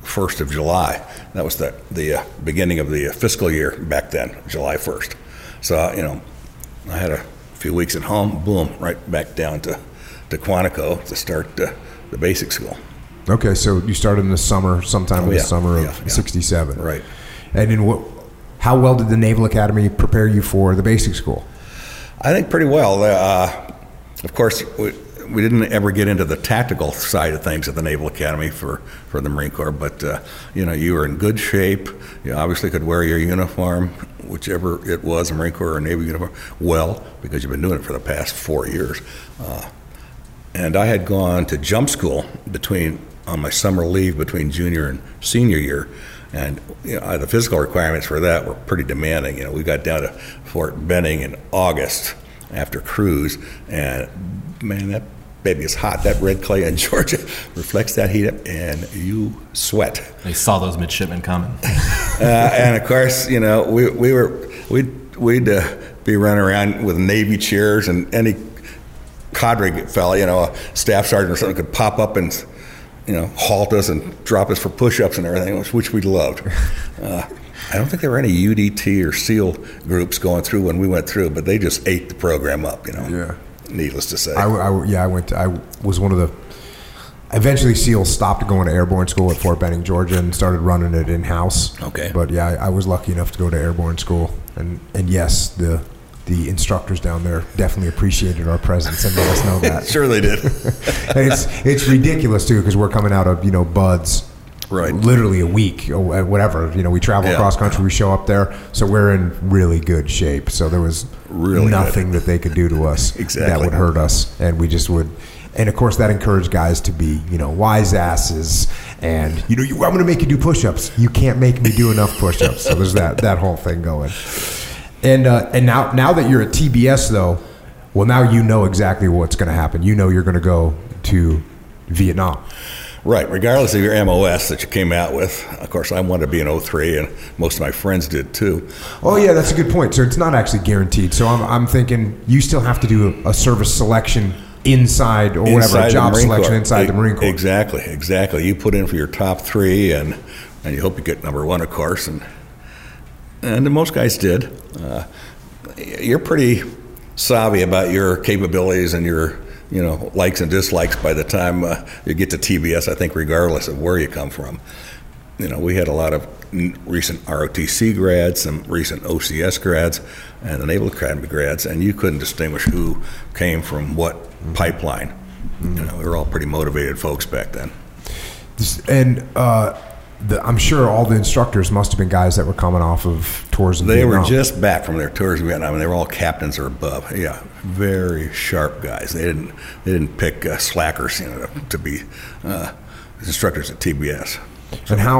first of July. That was the the uh, beginning of the fiscal year back then, July first. So uh, you know, I had a few weeks at home. Boom, right back down to to Quantico to start uh, the basic school. Okay, so you started in the summer, sometime oh, in yeah, the summer of yeah, yeah. sixty-seven, right? And in what? How well did the Naval Academy prepare you for the basic school? I think pretty well. Uh, of course, we, we didn't ever get into the tactical side of things at the Naval Academy for, for the Marine Corps, but uh, you know, you were in good shape. You obviously could wear your uniform, whichever it was, a Marine Corps or Navy uniform, well, because you've been doing it for the past four years. Uh, and I had gone to jump school between on my summer leave between junior and senior year, and you know, the physical requirements for that were pretty demanding. You know, we got down to Fort Benning in August after cruise, and man, that baby is hot. That red clay in Georgia reflects that heat up, and you sweat. They saw those midshipmen coming. uh, and of course, you know, we we were we'd we'd uh, be running around with Navy cheers, and any cadre fella, you know, a staff sergeant or something, could pop up and, you know, halt us and drop us for push-ups and everything, which, which we loved. Uh, I don't think there were any U D T or SEAL groups going through when we went through, but they just ate the program up, you know. Yeah. Needless to say. I, I, yeah, I went. To, I was one of the. Eventually, SEALs stopped going to airborne school at Fort Benning, Georgia, and started running it in-house. Okay. But yeah, I, I was lucky enough to go to airborne school, and and yes, the. The instructors down there definitely appreciated our presence and let us know that. Sure they did. And it's it's ridiculous too, because we're coming out of, you know, BUDS, right? Literally a week or whatever. You know, we travel yeah. across country, we show up there, so we're in really good shape. So there was really nothing good that they could do to us exactly. that would hurt us, and we just would. And of course, that encouraged guys to be, you know, wise asses, and you know, you, I'm going to make you do push-ups. You can't make me do enough push-ups. So there's that that whole thing going. And uh, and now now that you're at T B S though, well, now you know exactly what's going to happen. You know you're going to go to Vietnam. Right, regardless of your M O S that you came out with. Of course, I wanted to be an oh three, and most of my friends did too. Oh yeah, that's a good point. So it's not actually guaranteed. So I'm I'm thinking you still have to do a, a service selection inside or inside whatever, a job selection Corps. inside e- the Marine Corps. Exactly, exactly. You put in for your top three, and, and you hope you get number one, of course, and... And most guys did. Uh, you're pretty savvy about your capabilities and your, you know, likes and dislikes by the time uh, you get to T B S, I think, regardless of where you come from. You know, we had a lot of recent R O T C grads, some recent O C S grads, and the Naval Academy grads, and you couldn't distinguish who came from what mm-hmm. pipeline. Mm-hmm. You know, we were all pretty motivated folks back then. And... uh The, I'm sure all the instructors must have been guys that were coming off of tours in Vietnam. They were just back from their tours in Vietnam, and they were all captains or above. Yeah, very sharp guys. They didn't they didn't pick uh, slackers, you know, to be uh, instructors at T B S. So, and how,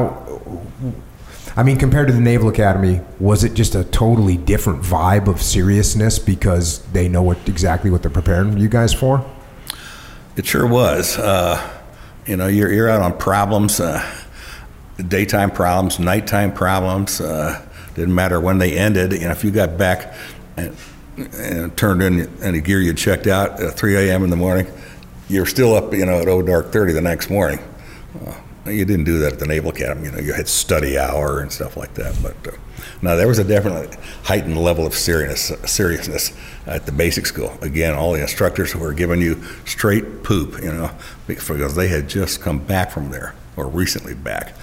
I mean, compared to the Naval Academy, was it just a totally different vibe of seriousness because they know what exactly what they're preparing you guys for? It sure was. Uh, you know, you're you're out on problems. Uh, Daytime problems, nighttime problems, uh, didn't matter when they ended. You know, if you got back and, and turned in any gear you checked out at three a.m. in the morning, you're still up, you know, at oh dark thirty the next morning. Uh, you didn't do that at the Naval Academy. You know, you had study hour and stuff like that. But uh, no, there was a definitely heightened level of serious, seriousness at the basic school. Again, all the instructors were giving you straight poop, you know, because they had just come back from there or recently back.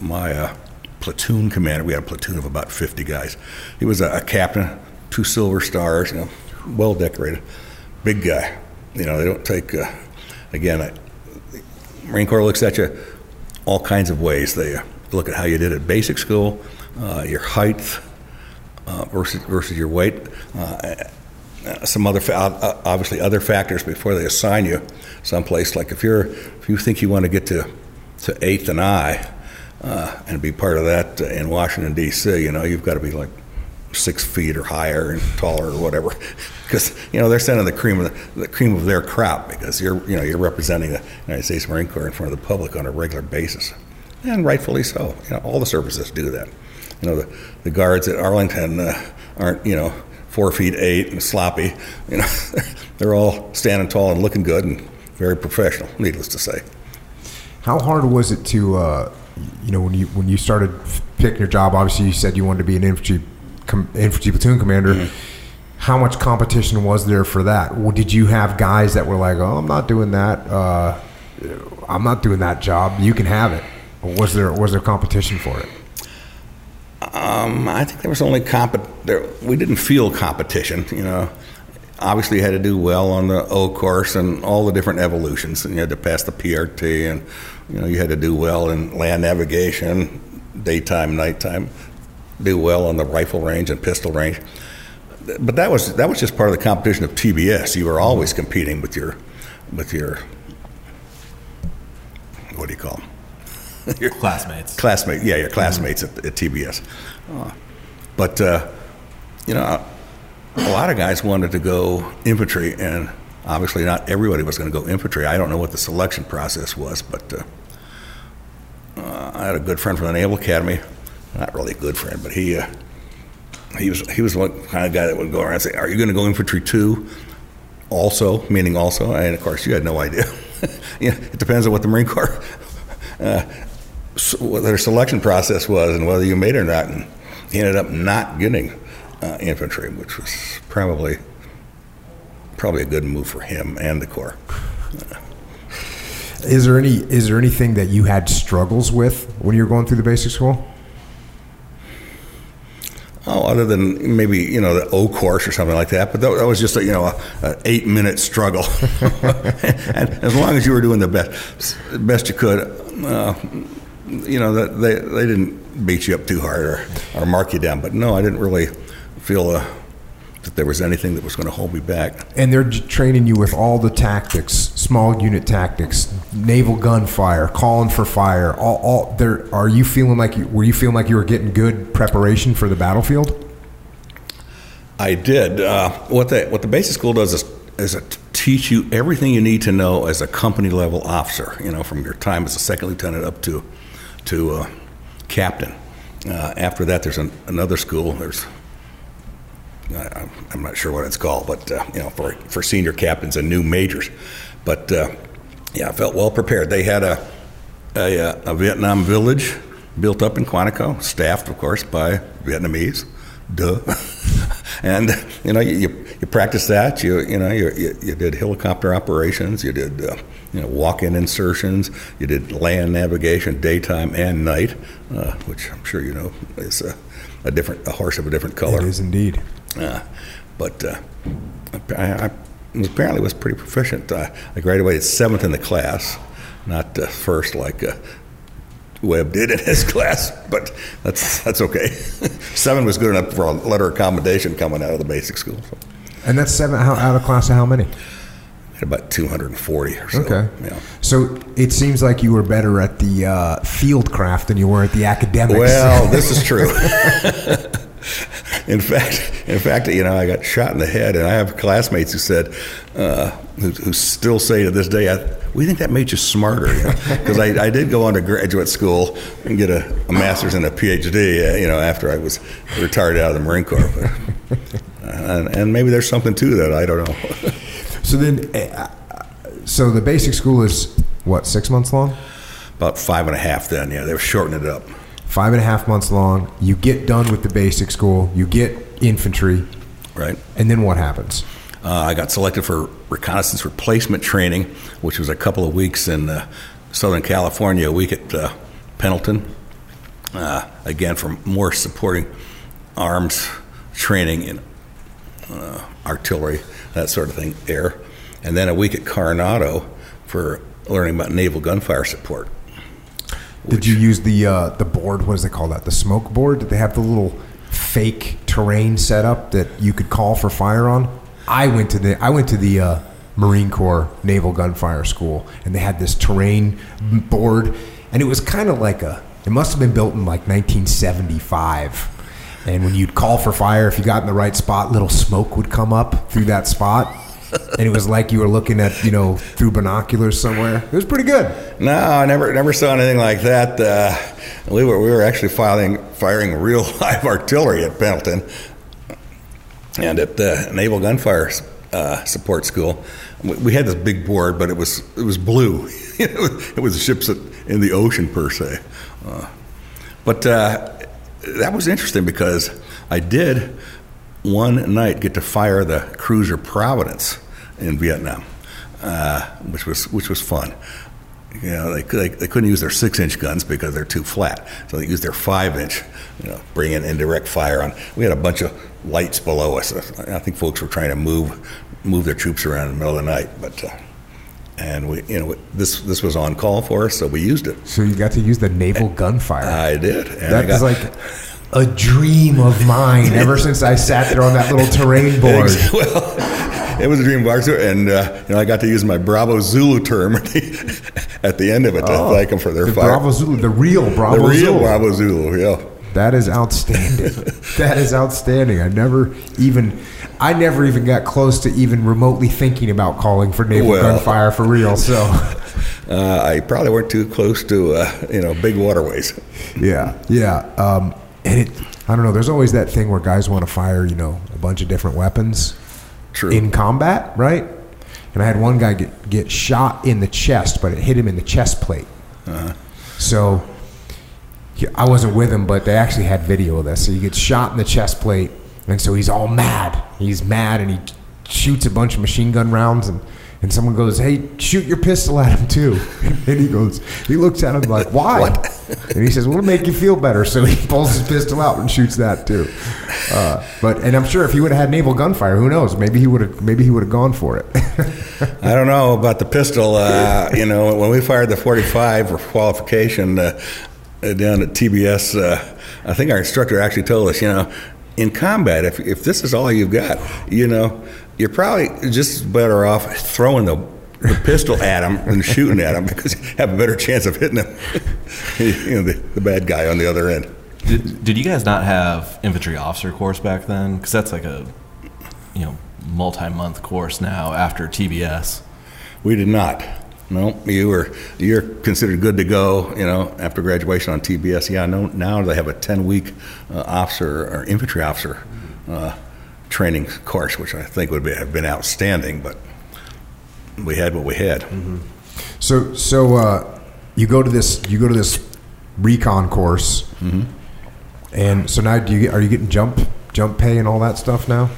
My uh, platoon commander, we had a platoon of about fifty guys. He was a, a captain, two Silver Stars, you know, well decorated, big guy. You know, they don't take, uh, again, I, Marine Corps looks at you all kinds of ways. They uh, look at how you did at basic school, uh, your height uh, versus, versus your weight, uh, some other, fa- obviously other factors before they assign you someplace. Like if you're, if you think you want to get to, to eighth and I, Uh, and be part of that uh, in Washington, D C, you know, you've got to be like six feet or higher and taller or whatever, because, you know, they're sending the cream of the, the cream of their crop, because you're, you know, you're representing the United States Marine Corps in front of the public on a regular basis, and rightfully so. You know, all the services do that. You know, the, the guards at Arlington uh, aren't, you know, four feet eight and sloppy. You know, they're all standing tall and looking good and very professional, needless to say. How hard was it to, uh, you know, when you when you started picking your job? Obviously, you said you wanted to be an infantry com- infantry platoon commander. Mm-hmm. How much competition was there for that? Well, did you have guys that were like, "Oh, I'm not doing that. Uh, I'm not doing that job. You can have it." Or was there was there competition for it? Um, I think there was only comp- there, we didn't feel competition. You know, obviously you had to do well on the O course and all the different evolutions, and you had to pass the P R T, and you know you had to do well in land navigation, daytime, nighttime, do well on the rifle range and pistol range. But that was that was just part of the competition of T B S. You were always competing with your, with your, what do you call them? Your classmates. Classmates, yeah, your classmates mm-hmm. at, at T B S. Oh. But uh, you know, a lot of guys wanted to go infantry, and obviously not everybody was going to go infantry. I don't know what the selection process was, but uh, uh, I had a good friend from the Naval Academy. Not really a good friend, but he. Uh, He was he was the kind of guy that would go around and say, "Are you going to go infantry too?" Also, meaning also, and of course you had no idea. You know, it depends on what the Marine Corps, uh, so what their selection process was, and whether you made it or not. And he ended up not getting uh, infantry, which was probably probably a good move for him and the Corps. Uh, is there any is there anything that you had struggles with when you were going through the basic school? Oh, other than maybe, you know, the O course or something like that. But that, that was just, a, you know, an eight-minute struggle. And as long as you were doing the best best you could, uh, you know, they they didn't beat you up too hard or, or mark you down. But, no, I didn't really feel uh, that there was anything that was going to hold me back. And they're training you with all the tactics, small unit tactics, naval gunfire, calling for fire. All, all there. Are you feeling like you were you feeling like you were getting good preparation for the battlefield? I did. Uh, what the what the basic school does is is it teach you everything you need to know as a company level officer. You know, from your time as a second lieutenant up to to uh, captain. Uh, after that, there's an, another school. There's I, I'm not sure what it's called, but uh, you know, for for senior captains and new majors. But uh, yeah, I felt well prepared. They had a, a a Vietnam village built up in Quantico, staffed, of course, by Vietnamese. Duh. And you know, you, you you practiced that. You you know, you you, you did helicopter operations. You did uh, you know walk-in insertions. You did land navigation, daytime and night, uh, which I'm sure you know is a, a different a horse of a different color. It is indeed. Uh, but uh, I. I apparently was pretty proficient. Uh, I graduated seventh in the class, not uh, first like uh, Webb did in his class, but that's that's okay. Seven was good enough for a letter of commendation coming out of the basic school. So. And that's seven how, out of class of how many? About two hundred forty or so. Okay. Yeah. So it seems like you were better at the uh, field craft than you were at the academics. Well, this is true. In fact, in fact, you know, I got shot in the head, and I have classmates who said, uh, who, who still say to this day, I, "We think that made you smarter," because you know? I, I did go on to graduate school and get a, a master's and a P H D, uh, you know, after I was retired out of the Marine Corps. But, uh, and, and maybe there's something to that. I don't know. So then, uh, so the basic school is what, six months long? About five and a half. Then, yeah, they were shortening it up. Five and a half months long. You get done with the basic school. You get infantry. Right. And then what happens? Uh, I got selected for reconnaissance replacement training, which was a couple of weeks in uh, Southern California, a week at uh, Pendleton. Uh, again, for more supporting arms training in uh, artillery, that sort of thing, air. And then a week at Coronado for learning about naval gunfire support. Which, did you use the uh, the board? What does they call that? The smoke board? Did they have the little fake terrain setup that you could call for fire on? I went to the I went to the uh, Marine Corps Naval Gunfire School, and they had this terrain board, and it was kind of like a. It must have been built in like nineteen seventy-five, and when you'd call for fire, if you got in the right spot, little smoke would come up through that spot. And it was like you were looking at, you know, through binoculars somewhere. It was pretty good. No, I never never saw anything like that. Uh, we were we were actually firing firing real live artillery at Pendleton. And at the Naval Gunfire uh, Support School, we had this big board, but it was it was blue. It was ships in the ocean, per se. Uh, but uh, that was interesting because I did one night get to fire the cruiser Providence in Vietnam, uh, which was which was fun. You know, they, they they couldn't use their six-inch guns because they're too flat, so they used their five-inch, you know, bringing indirect fire on. We had a bunch of lights below us. I think folks were trying to move move their troops around in the middle of the night, but uh, and we, you know, this this was on call for us, so we used it. So you got to use the naval and, gunfire. I did. And that I got, is like a dream of mine. Ever since I sat there on that little terrain board. Well. It was a dream bar, and uh, you know, I got to use my Bravo Zulu term at the, at the end of it to oh, thank them for their the fire. Bravo Zulu, the real Bravo Zulu. The real Zulu. Bravo Zulu, yeah. That is outstanding. That is outstanding. I never even, I never even got close to even remotely thinking about calling for naval well, gunfire for real. So, uh, I probably weren't too close to uh, you know, big waterways. Yeah, yeah, um, and it. I don't know. There's always that thing where guys want to fire, you know, a bunch of different weapons. True. In combat, right? And I had one guy get, get shot in the chest, but it hit him in the chest plate. Uh-huh. So he, I wasn't with him, but they actually had video of this. So he gets shot in the chest plate, and so he's all mad. He's mad, and he shoots a bunch of machine gun rounds, and, and someone goes, "Hey, shoot your pistol at him too." And he goes, he looks at him like, "Why?" What? And he says, "Well, it'll make you feel better." So he pulls his pistol out and shoots that too. Uh, but and I'm sure if he would have had naval gunfire, who knows? Maybe he would have. Maybe he would have gone for it. I don't know about the pistol. Uh, you know, when we fired the forty-five for qualification uh, down at T B S, uh, I think our instructor actually told us, you know, in combat, if if this is all you've got, you know, you're probably just better off throwing the, the pistol at him than shooting at him because you have a better chance of hitting him, you know, the, the bad guy on the other end. Did, did you guys not have infantry officer course back then? Because that's like a, you know, multi-month course now after T B S. We did not. No, you were you're considered good to go, you know, after graduation on T B S. Yeah, no, now they have a ten-week uh, officer or infantry officer uh, training course, which I think would be, have been outstanding, but we had what we had. Mm-hmm. So, so uh, you go to this you go to this recon course, mm-hmm. and so now do you get, are you getting jump jump pay and all that stuff now?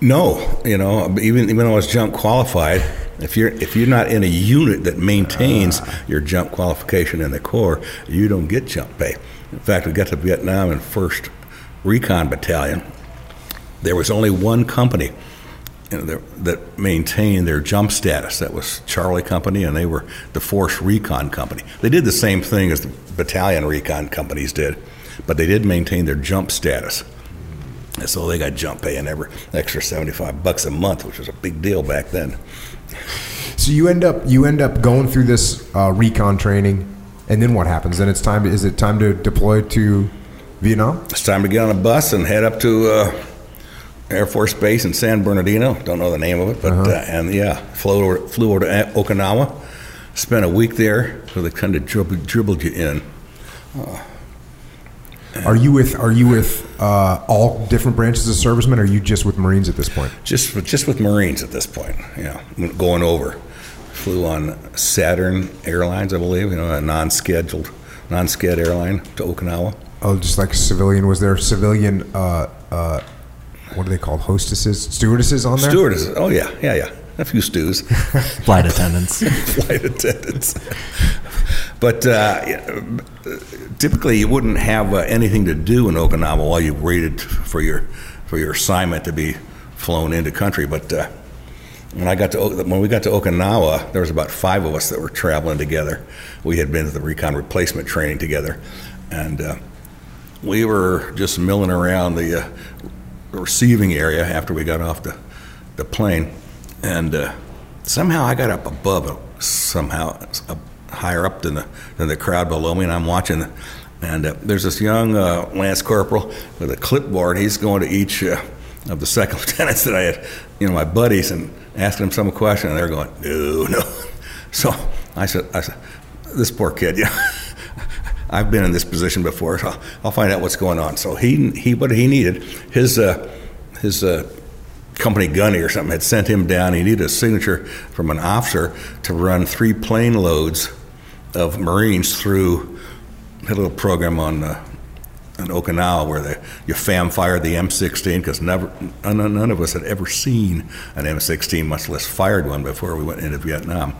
No, you know, even even though I was jump qualified, if you're if you're not in a unit that maintains uh, your jump qualification in the Corps, you don't get jump pay. In fact, we got to Vietnam in First Recon Battalion. There was only one company, you know, that, that maintained their jump status. That was Charlie Company, and they were the Force Recon Company. They did the same thing as the battalion recon companies did, but they did maintain their jump status. And so they got jump pay and every extra seventy-five bucks a month, which was a big deal back then. So you end up you end up going through this uh, recon training, and then what happens? Then it's time. To, is it time to deploy to Vietnam? It's time to get on a bus and head up to uh, Air Force Base in San Bernardino. Don't know the name of it, but uh-huh. uh, and yeah, flew over, flew over to Okinawa, spent a week there, so they kind of dribble, dribbled you in. Uh, Are you with Are you with uh, all different branches of servicemen, or are you just with Marines at this point? Just just with Marines at this point. Yeah, going over, flew on Saturn Airlines, I believe. You know, a non-scheduled, non-sched airline to Okinawa. Oh, just like civilian. Was there civilian? Uh, uh, what are they called? Hostesses, stewardesses on there. Stewardesses. Oh yeah, yeah, yeah. A few stews. Flight attendants. Flight attendants. But uh, typically you wouldn't have uh, anything to do in Okinawa while you waited for your for your assignment to be flown into country. But uh, when I got to when we got to Okinawa, there was about five of us that were traveling together. We had been to the recon replacement training together, and uh, we were just milling around the uh, receiving area after we got off the, the plane. And uh, somehow I got up above, somehow up higher up than the than the crowd below me, and I'm watching. The, and uh, there's this young uh, Lance Corporal with a clipboard. He's going to each uh, of the second lieutenants that I had, you know, my buddies, and asking them some question, and they're going, no, no. So I said, I said, this poor kid, you know, I've been in this position before, so I'll, I'll find out what's going on. So he he what he needed, his uh, his. Uh, company gunny or something had sent him down. He needed a signature from an officer to run three plane loads of Marines through, had a little program on uh, on Okinawa where they, you fam fired the M sixteen, because never none, none of us had ever seen an M sixteen, much less fired one, before we went into Vietnam.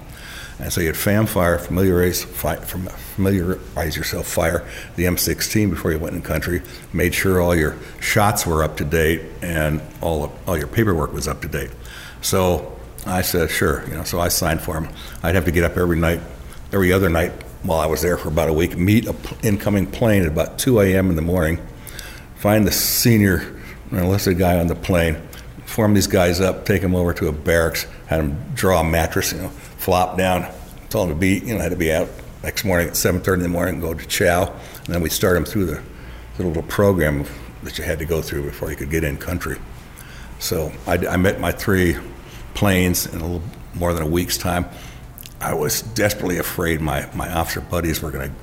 And so you'd fam fire, familiarize, fi- familiarize yourself, fire the M sixteen before you went in country, made sure all your shots were up to date and all of, all your paperwork was up to date. So I said, sure, you know. So I signed for him. I'd have to get up every night, every other night while I was there for about a week, meet an incoming plane at about two a.m. in the morning, find the senior enlisted guy on the plane, form these guys up, take them over to a barracks, had them draw a mattress, you know, flop down, told him to be, you know, had to be out next morning at seven thirty in the morning and go to chow, and then we'd start him through the little program that you had to go through before you could get in country. So I, I met my three planes in a little more than a week's time. I was desperately afraid my, my officer buddies were going to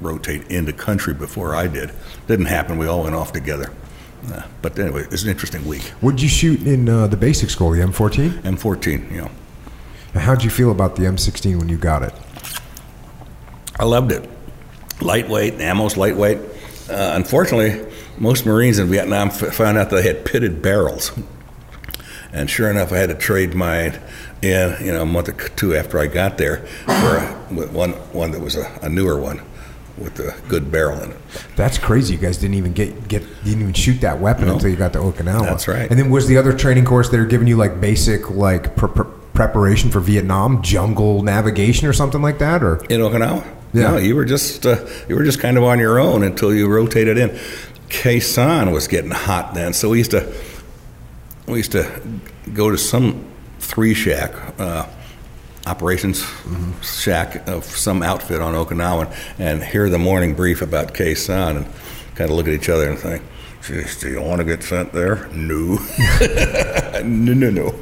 rotate into country before I did. Didn't happen. We all went off together. Uh, but anyway, it was an interesting week. What did you shoot in uh, the basic school, the M fourteen? M fourteen, you know. How did you feel about the M sixteen when you got it? I loved it. Lightweight, ammo's lightweight. Uh, unfortunately, most Marines in Vietnam f- found out they had pitted barrels. And sure enough, I had to trade mine in, you know, a month or two after I got there for a, one one that was a, a newer one with a good barrel in it. That's crazy. You guys didn't even get, get didn't even shoot that weapon no. until you got to Okinawa. That's right. And then was the other training course they were giving you like basic like pr- pr- preparation for Vietnam, jungle navigation or something like that, or in Okinawa? Yeah, no, you were just uh, you were just kind of on your own until you rotated in. Quezon was getting hot then, so we used to we used to go to some three shack uh, operations mm-hmm. shack of some outfit on Okinawa and hear the morning brief about Quezon and kind of look at each other and think, "Geez, do you want to get sent there?" No, no, no, no.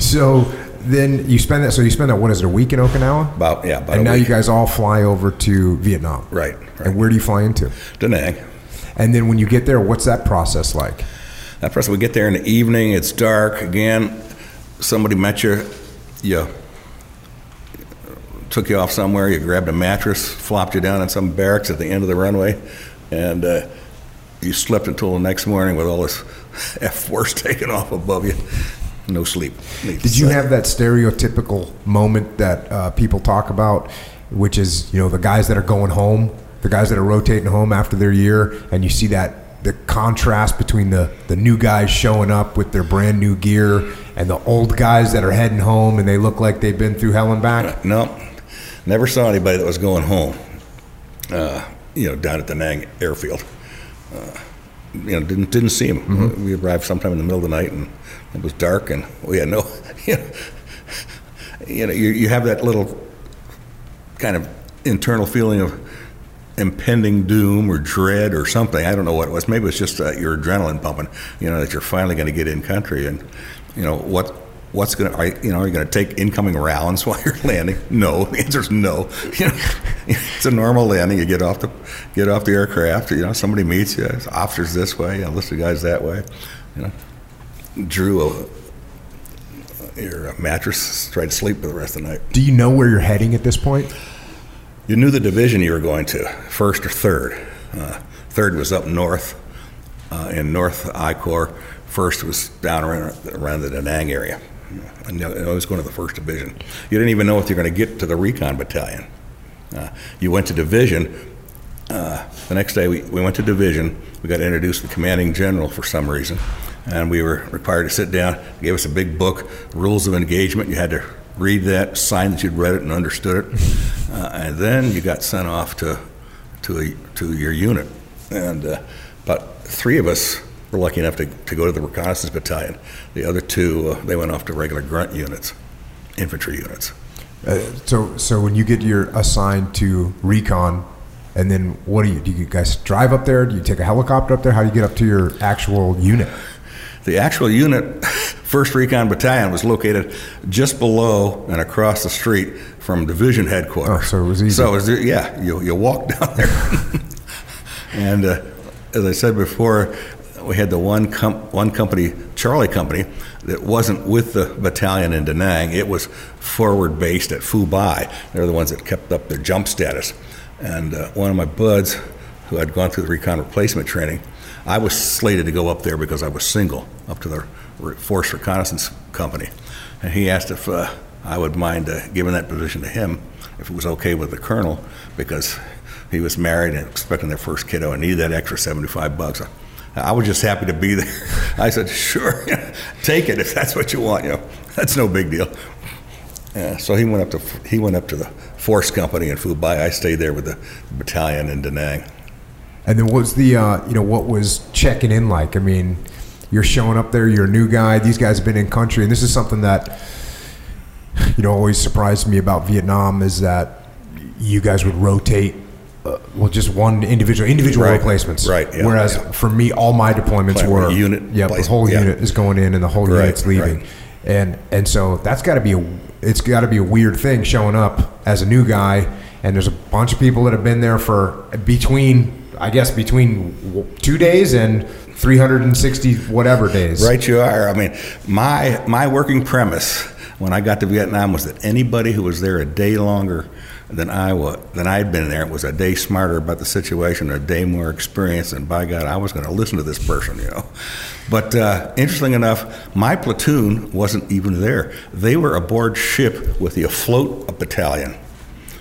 So then you spend that. So you spend that. What is it? A week in Okinawa? About yeah. About and a now week. You guys all fly over to Vietnam, right, right? And where do you fly into? Da Nang. And then when you get there, what's that process like? That process. We get there in the evening. It's dark again. Somebody met you. You took you off somewhere. You grabbed a mattress, flopped you down in some barracks at the end of the runway, and uh, you slept until the next morning with all this F fours taken off above you. No sleep. Did you have that stereotypical moment that uh, people talk about, which is, you know, the guys that are going home, the guys that are rotating home after their year, and you see that the contrast between the, the new guys showing up with their brand new gear and the old guys that are heading home and they look like they've been through hell and back? No, never saw anybody that was going home, uh, you know, down at the Nang airfield. Uh, you know, didn't didn't see him. Mm-hmm. We arrived sometime in the middle of the night and it was dark, and we had no, you know, you know, you, you have that little kind of internal feeling of impending doom or dread or something. I don't know what it was. Maybe it was just uh, your adrenaline pumping, you know, that you're finally going to get in country, and you know what what's going to, you know, are you going to take incoming rounds while you're landing? No, the answer's no. You know, it's a normal landing. You get off the get off the aircraft. You know, somebody meets you. Officers this way, you know, list of guys that way, you know. Drew a, your mattress, tried to sleep for the rest of the night. Do you know where you're heading at this point? You knew the division you were going to, first or third. Uh, third was up north uh, in North I Corps. First was down around, around the Da Nang area. I was going to the first division. You didn't even know if you were going to get to the recon battalion. Uh, you went to division. Uh, the next day we, we went to division. We got introduced to the commanding general for some reason. And we were required to sit down. They gave us a big book, Rules of Engagement. You had to read that, sign that you'd read it and understood it. Uh, and then you got sent off to to a, to your unit. And uh, about three of us were lucky enough to, to go to the reconnaissance battalion. The other two, uh, they went off to regular grunt units, infantry units. Uh, so so when you get your assigned to recon, and then what do you, do you guys drive up there? Do you take a helicopter up there? How do you get up to your actual unit? The actual unit, first Recon Battalion, was located just below and across the street from Division Headquarters. Oh, so it was easy. So it was, yeah, you you walk down there. And uh, as I said before, we had the one com- one company, Charlie Company that wasn't with the battalion in Da Nang. It was forward based at Phu Bai. They're the ones that kept up their jump status. And uh, one of my buds, who had gone through the recon replacement training, I was slated to go up there because I was single, up to the Force Reconnaissance Company. And he asked if uh, I would mind uh, giving that position to him, if it was okay with the colonel, because he was married and expecting their first kiddo and needed that extra seventy-five bucks. I was just happy to be there. I said, sure, take it if that's what you want. You know, that's no big deal. Yeah, so he went up to he went up to the Force Company in Phu Bai. I stayed there with the battalion in Da Nang. And then what was the uh, you know what was checking in like? I mean, you're showing up there, you're a new guy. These guys have been in country, and this is something that you know always surprised me about Vietnam is that you guys would rotate. Uh, well, just one individual individual right. replacements. Right. Yeah, Whereas yeah. for me, all my deployments Play, were unit. Yeah, the whole yeah. unit is going in, and the whole right, unit's leaving. Right. And and so that's got to be a it's got to be a weird thing showing up as a new guy, and there's a bunch of people that have been there for between I guess between two days and three hundred sixty whatever days. Right, you are. I mean, my my working premise when I got to Vietnam was that anybody who was there a day longer than I was, than I had been there, it was a day smarter about the situation, a day more experienced, and by God, I was going to listen to this person, you know. But uh, interesting enough, my platoon wasn't even there. They were aboard ship with the afloat battalion.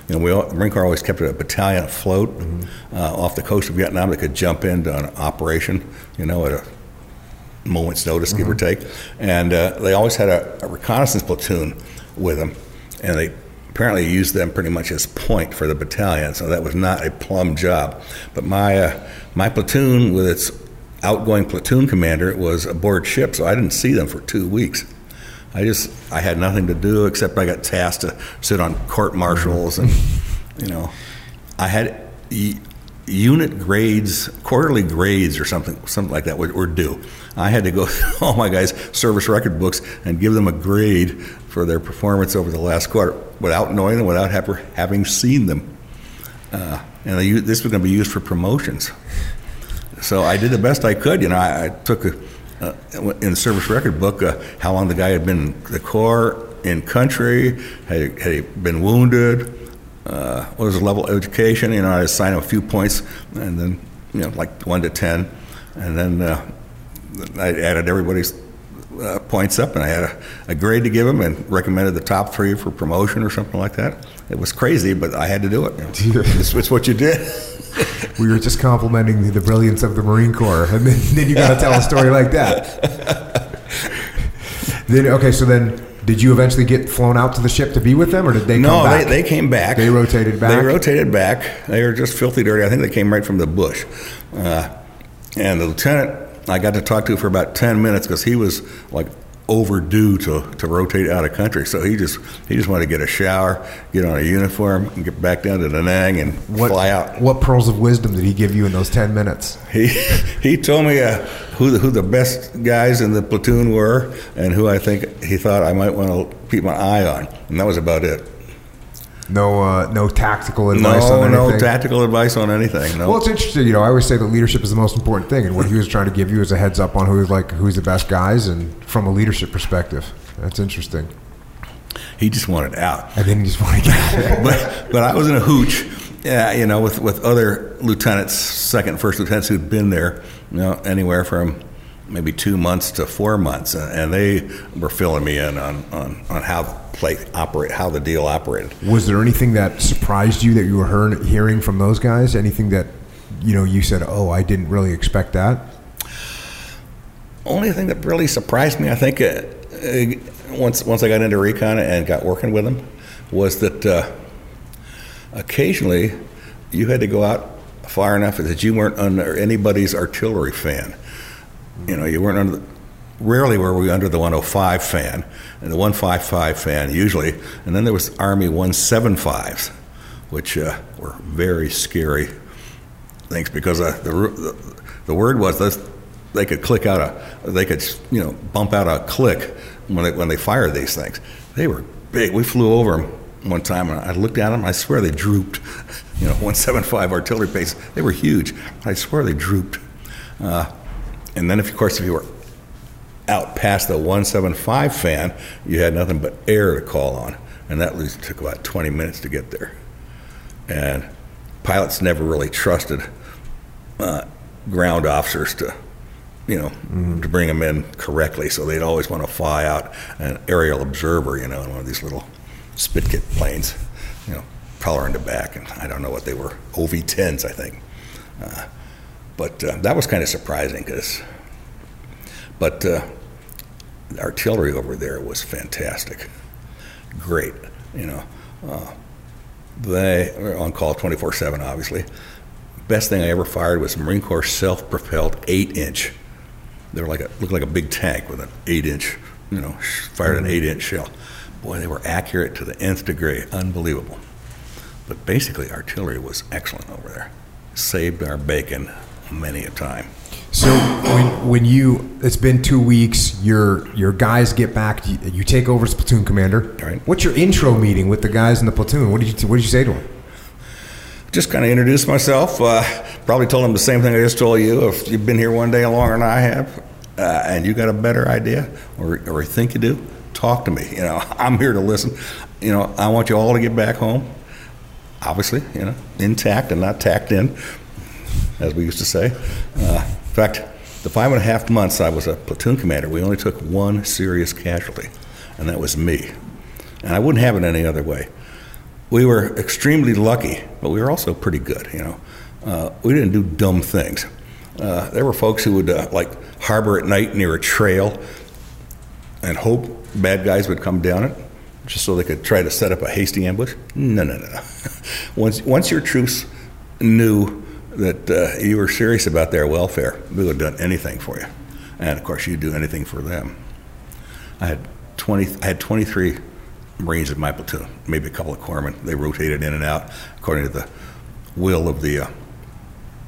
You know, we all, the Marine Corps always kept a battalion afloat mm-hmm. uh, off the coast of Vietnam that could jump into an operation, you know, at a moment's notice, mm-hmm. give or take. And uh, they always had a, a reconnaissance platoon with them, and they apparently used them pretty much as point for the battalion, so that was not a plum job. But my uh, my platoon, with its outgoing platoon commander, was aboard ship, so I didn't see them for two weeks. I just I had nothing to do except I got tasked to sit on court martials, and you know, I had e- unit grades, quarterly grades, or something something like that were, were due. I had to go through all my guys' service record books and give them a grade for their performance over the last quarter, without knowing them, without having seen them. Uh, and they, this was going to be used for promotions. So I did the best I could. You know, I, I took, a, uh, in the service record book, uh, how long the guy had been in the Corps, in country, had, had he been wounded, uh, what was his level of education. You know, I assigned him a few points, and then, you know, like one to ten. And then uh, I added everybody's Uh, points up, and I had a, a grade to give him, and recommended the top three for promotion or something like that. It was crazy, but I had to do it. It's, it's what you did. We were just complimenting the, the brilliance of the Marine Corps, and then, then you got to tell a story like that. Then okay, so then did you eventually get flown out to the ship to be with them, or did they no, come back? No, they, they came back. They rotated back? They rotated back. They were just filthy dirty. I think they came right from the bush. Uh, and the lieutenant I got to talk to for about ten minutes because he was like overdue to, to rotate out of country. So he just he just wanted to get a shower, get on a uniform, and get back down to Da Nang and what, fly out. What pearls of wisdom did he give you in those ten minutes? He he told me uh, who the, who the best guys in the platoon were and who I think he thought I might want to keep my eye on, and that was about it. No, uh, no tactical advice no, on anything. No tactical advice on anything. No. Well, it's interesting. You know, I always say that leadership is the most important thing, and what he was trying to give you is a heads up on who's like who's the best guys, and from a leadership perspective, that's interesting. He just wanted out, and then he just wanted to get out. but but I was in a hooch, yeah, you know, with, with other lieutenants, second, first lieutenants who'd been there, you know, anywhere from maybe two months to four months, and they were filling me in on on on how. Play, operate how the deal operated. Was there anything that surprised you that you were heard, hearing from those guys? Anything that you know you said, "Oh, I didn't really expect that." Only thing that really surprised me, I think, uh, once once I got into recon and got working with them, was that uh, occasionally you had to go out far enough that you weren't under anybody's artillery fan. You know, you weren't under. The, Rarely were we under the one oh five fan, and the one fifty-five fan usually, and then there was Army one seventy-fives, which uh, were very scary things because uh, the, the the word was this, they could click out a they could you know bump out a click when they when they fired these things. They were big. We flew over them one time, and I looked at them. I swear they drooped. You know, one seventy-five artillery bases. They were huge. I swear they drooped. Uh, and then, if, of course, if you were out past the one seventy-five fan, you had nothing but air to call on, and that took about twenty minutes to get there. And pilots never really trusted uh, ground officers to, you know, mm-hmm. to bring them in correctly, so they'd always want to fly out an aerial observer, you know, in one of these little spit kit planes, you know, collar in the back, and I don't know what they were, O V tens, I think. Uh, but uh, that was kind of surprising, because, but uh, the artillery over there was fantastic, great, you know. Uh, they were on call twenty-four seven, obviously. Best thing I ever fired was Marine Corps self-propelled eight-inch. They were like a, looked like a big tank with an eight-inch, you know, fired an eight-inch shell. Boy, they were accurate to the nth degree, unbelievable. But basically, artillery was excellent over there. Saved our bacon many a time. So when, when you, it's been two weeks, your your guys get back, you, you take over as platoon commander. Right. What's your intro meeting with the guys in the platoon? What did you what did you say to them? Just kind of introduced myself. Uh, probably told them the same thing I just told you. If you've been here one day longer than I have, uh, and you got a better idea, or or you think you do, talk to me. You know, I'm here to listen. You know, I want you all to get back home, obviously, you know, intact and not tacked in, as we used to say. Uh, in fact, the five and a half months I was a platoon commander, we only took one serious casualty, and that was me. And I wouldn't have it any other way. We were extremely lucky, but we were also pretty good, you know. Uh, we didn't do dumb things. Uh, there were folks who would, uh, like, harbor at night near a trail and hope bad guys would come down it just so they could try to set up a hasty ambush. No, no, no, no. once, once your troops knew that uh, you were serious about their welfare, we would have done anything for you. And, of course, you'd do anything for them. I had twenty, I had twenty-three... Marines in my platoon, maybe a couple of corpsmen. They rotated in and out according to the will of the uh,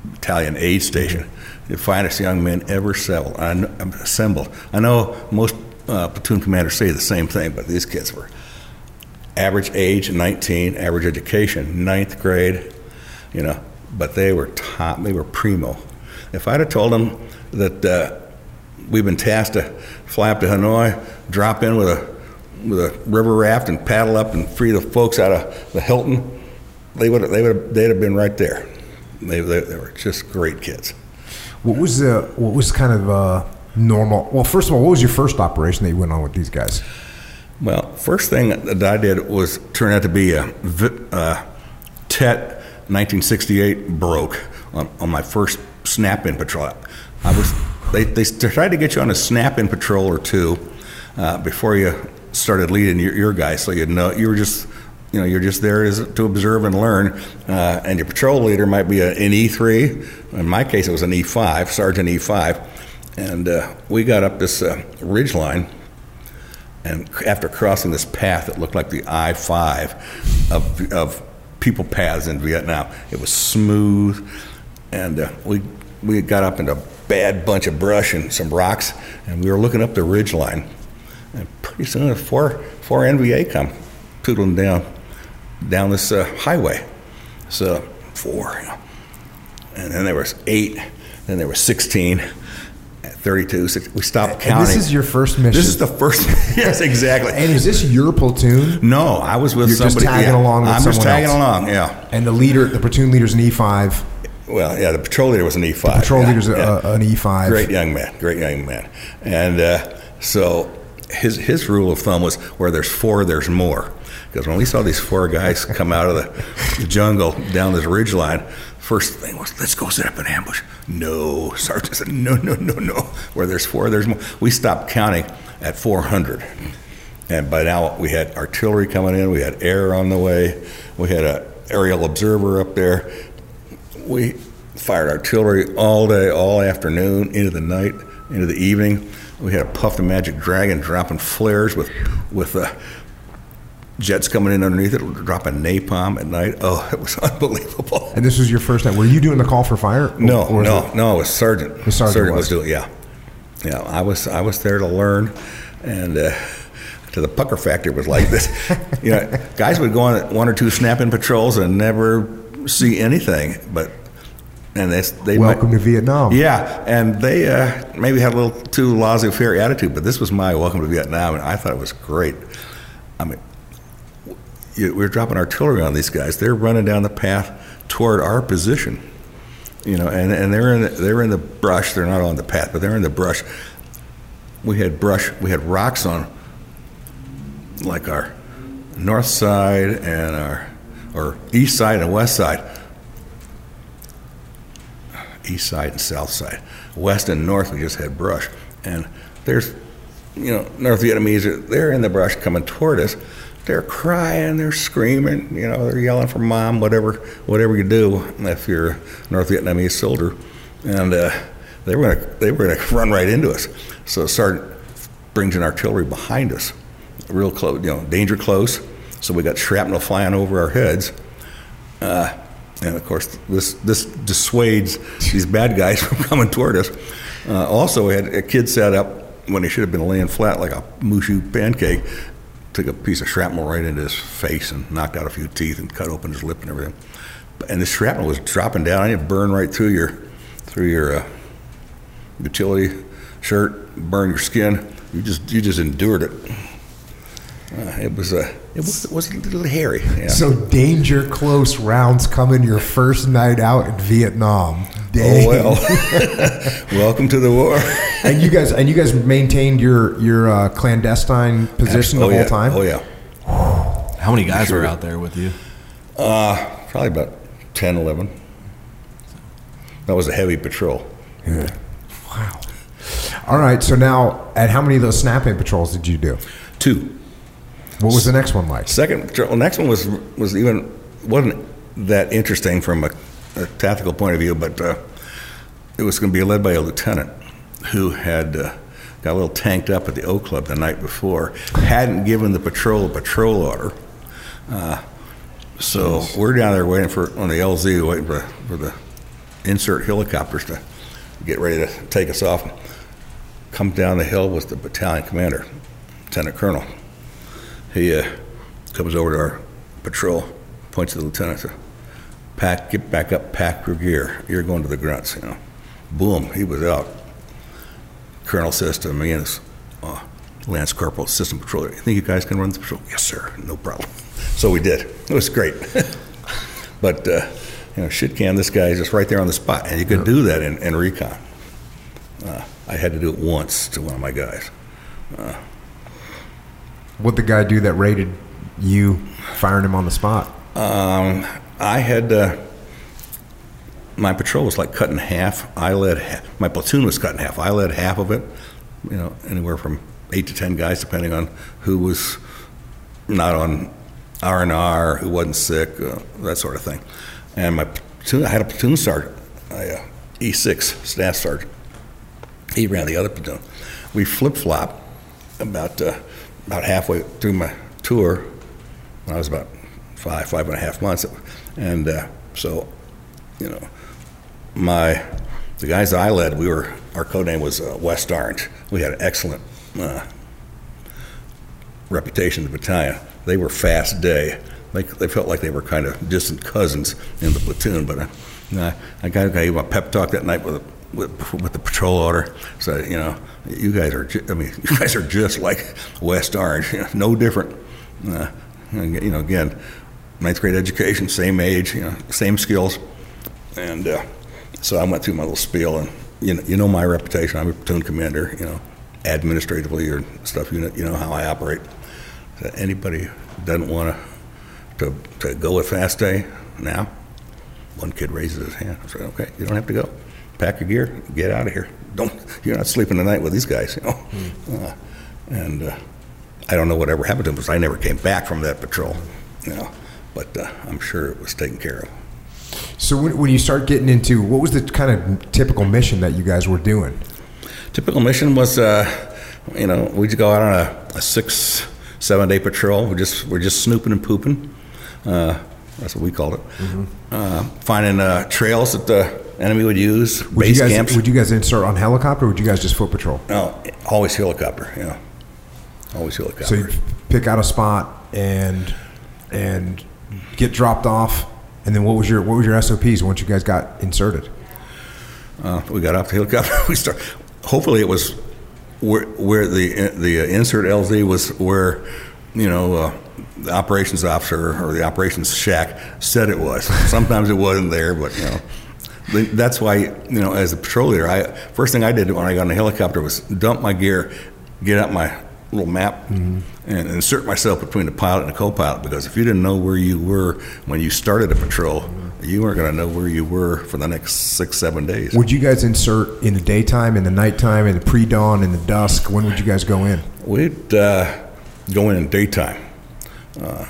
battalion aid station. The finest young men ever assembled. I know, assembled. I know most uh, platoon commanders say the same thing, but these kids were average age, nineteen, average education, ninth grade, you know. But they were top. They were primo. If I'd have told them that uh, we've been tasked to fly up to Hanoi, drop in with a with a river raft and paddle up and free the folks out of the Hilton, they would they would they'd have been right there. They, they they were just great kids. What was the what was kind of uh, normal? Well, first of all, what was your first operation that you went on with these guys? Well, first thing that I did was turned out to be a uh, Tet nineteen sixty-eight broke on, on my first snap-in patrol. I was they they tried to get you on a snap-in patrol or two uh, before you started leading your, your guys, so you'd know you were just, you know, you're just there as, to observe and learn. Uh, and your patrol leader might be a, an E three. In my case, it was an E five, Sergeant E five. And uh, we got up this uh, ridge line, and after crossing this path that looked like the I five of of people paths in Vietnam, it was smooth, and uh, we we got up into a bad bunch of brush and some rocks, and we were looking up the ridge line. And pretty soon, four four N V A come tootling down down this uh, highway. So four, you know. And then there was eight. Then there was sixteen, thirty-two. sixty. We stopped counting. And this is your first mission. This is the first. Yes, exactly. And is this your platoon? No, I was with You're somebody. You're just tagging yeah, along with I'm someone I'm just tagging else. along. Yeah. And the leader, the platoon leader's an E five. Well, yeah, the patrol leader was an E five. The patrol yeah, leader's yeah. A, an E five. Great young man. Great young man. And uh, so. His his rule of thumb was, where there's four, there's more. Because when we saw these four guys come out of the jungle down this ridgeline, first thing was, let's go set up an ambush. No, Sergeant said, no, no, no, no. Where there's four, there's more. We stopped counting at four hundred. And by now we had artillery coming in. We had air on the way. We had an aerial observer up there. We fired artillery all day, all afternoon, into the night, into the evening. We had a Puff the Magic Dragon dropping flares with with uh, jets coming in underneath it, dropping napalm at night. Oh, it was unbelievable. And this was your first night. Were you doing the call for fire? No, or no, it? no. It was Sergeant. The Sergeant, Sergeant was. was doing. Yeah, yeah. I was I was there to learn, and uh, to the pucker factor was like this. You know, guys would go on one or two snap-in patrols and never see anything, but. And they, they welcome might, to Vietnam. Yeah, and they uh, maybe had a little too laissez-faire attitude, but this was my welcome to Vietnam, and I thought it was great. I mean, we were dropping artillery on these guys. They're running down the path toward our position, you know, and, and they're in the, they're in the brush. They're not on the path, but they're in the brush. We had brush. We had rocks on, like our north side and our or east side and west side. East side and south side. West and north, we just had brush. And there's, you know, North Vietnamese, they're in the brush coming toward us. They're crying, they're screaming, you know, they're yelling for mom, whatever whatever you do if you're a North Vietnamese soldier. And uh, they were gonna, they were gonna run right into us. So Sergeant brings in artillery behind us, real close, you know, danger close. So we got shrapnel flying over our heads. Uh, And, of course, this this dissuades these bad guys from coming toward us. Uh, also, we had a kid sat up when he should have been laying flat like a mushu pancake, took a piece of shrapnel right into his face and knocked out a few teeth and cut open his lip and everything. And the shrapnel was dropping down. And it burned right through your through your uh, utility shirt, burned your skin. You just you just endured it. Uh, it was a... Uh, It was, it was a little hairy. Yeah. So danger close rounds coming your first night out in Vietnam. Dang. Oh well. Welcome to the war. And you guys, and you guys maintained your your uh, clandestine position oh, the whole yeah. time. Oh yeah. How many guys sure. were out there with you? Uh, probably about ten, eleven. That was a heavy patrol. Yeah. Wow. All right. So now, at how many of those snap-in patrols did you do? Two. What was the next one like? Second, the next one was was even wasn't that interesting from a, a tactical point of view, but uh, it was going to be led by a lieutenant who had uh, got a little tanked up at the O Club the night before, hadn't given the patrol a patrol order, uh, so yes. we're down there waiting for on the L Z, waiting for, for the insert helicopters to get ready to take us off. Come down the hill was the battalion commander, Lieutenant Colonel. He uh, comes over to our patrol, points to the lieutenant, says, "Pack, get back up, pack your gear. You're going to the grunts." You know, boom, he was out. Colonel says to me and his uh, Lance Corporal, Assistant Patrol, "You think you guys can run the patrol?" "Yes, sir. No problem." So we did. It was great. But uh, you know, shit can this guy is just right there on the spot, and you could do that in, in recon. Uh, I had to do it once to one of my guys. Uh, What the guy do that raided you, firing him on the spot? Um, I had uh, my patrol was like cut in half. I led half. My platoon was cut in half. I led half of it. You know, anywhere from eight to ten guys, depending on who was not on R and R, who wasn't sick, uh, that sort of thing. And my platoon, I had a platoon sergeant, a uh, E six staff sergeant. He ran the other platoon. We flip flop about. Uh, About halfway through my tour, when I was about five, five and a half months, and uh, so, you know, my the guys that I led, we were our code name was uh, West Orange. We had an excellent uh, reputation in the battalion. They were fast day. They they felt like they were kind of distant cousins in the platoon. But uh, I I got I gave a pep talk that night with. A, With, with the patrol order, so you know, you guys are. Ju- I mean, you guys are just like West Orange, you know, no different. Uh, you know, again, ninth grade education, same age, you know, same skills, and uh, so I went through my little spiel, and you know, you know my reputation. I'm a platoon commander, you know, administratively or stuff. You know, you know how I operate. So anybody who doesn't want to to go with fast day now, one kid raises his hand. I said, "Okay, you don't have to go. Pack your gear, get out of here. Don't you're not sleeping tonight with these guys, you know." Mm. Uh, and uh, I don't know whatever happened to them because I never came back from that patrol, you know. But uh, I'm sure it was taken care of. So when, when you start getting into what was the kind of typical mission that you guys were doing? Typical mission was, uh, you know, we'd go out on a, a six, seven day patrol. We just we're just snooping and pooping. Uh, that's what we called it. Mm-hmm. Uh, finding uh, trails that the enemy would use, would base you guys, camps. Would you guys insert on helicopter or would you guys just foot patrol? No, always helicopter, yeah. Always helicopter. So you pick out a spot and and get dropped off, and then what was your what was your S O Ps once you guys got inserted? Uh, we got off the helicopter. We start. Hopefully, it was where, where the the uh, insert L Z was where, you know, uh, the operations officer or the operations shack said it was. Sometimes it wasn't there, but you know, the, that's why, you know, as a patrol leader, I first thing I did when I got on the helicopter was dump my gear, get out my little map, mm-hmm. and insert myself between the pilot and the co-pilot, because if you didn't know where you were when you started a patrol, you weren't going to know where you were for the next six, seven days. Would you guys insert in the daytime, in the nighttime, in the pre-dawn, in the dusk? When would you guys go in? We'd uh, go in in daytime. Uh,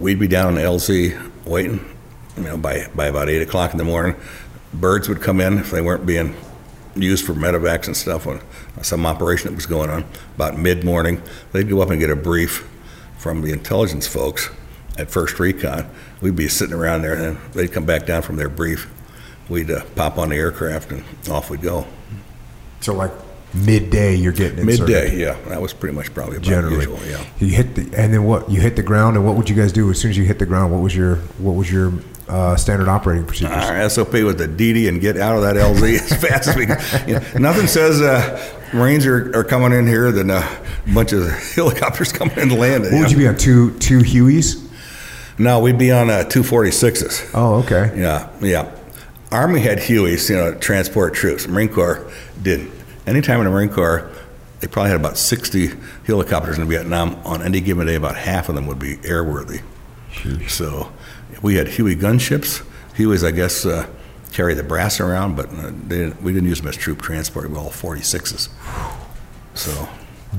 we'd be down in the L Z waiting, you know, by, by about eight o'clock in the morning. Birds would come in if they weren't being used for medevacs and stuff on some operation that was going on. About mid-morning, they'd go up and get a brief from the intelligence folks at First Recon. We'd be sitting around there, and they'd come back down from their brief. We'd uh, pop on the aircraft, and off we'd go. So like midday, you're getting inserted. Midday, yeah. That was pretty much probably about generally usual, yeah. You hit the, and then what? You hit the ground, and what would you guys do as soon as you hit the ground? What was your what was your uh, standard operating procedures? Our S O P was the D D and get out of that L Z as fast as we could. You know, nothing says uh, Marines are, are coming in here than a bunch of helicopters coming in to land. What would you be on, two two Hueys? No, we'd be on uh, two forty-sixes. Oh, okay. Yeah, yeah. Army had Hueys, you know, transport troops. Marine Corps didn't. Anytime in the Marine Corps, they probably had about sixty helicopters in Vietnam. On any given day, about half of them would be airworthy. Jeez. So we had Huey gunships. Hueys, I guess, uh, carry the brass around, but uh, they didn't, we didn't use them as troop transport. We were all forty-sixes. So...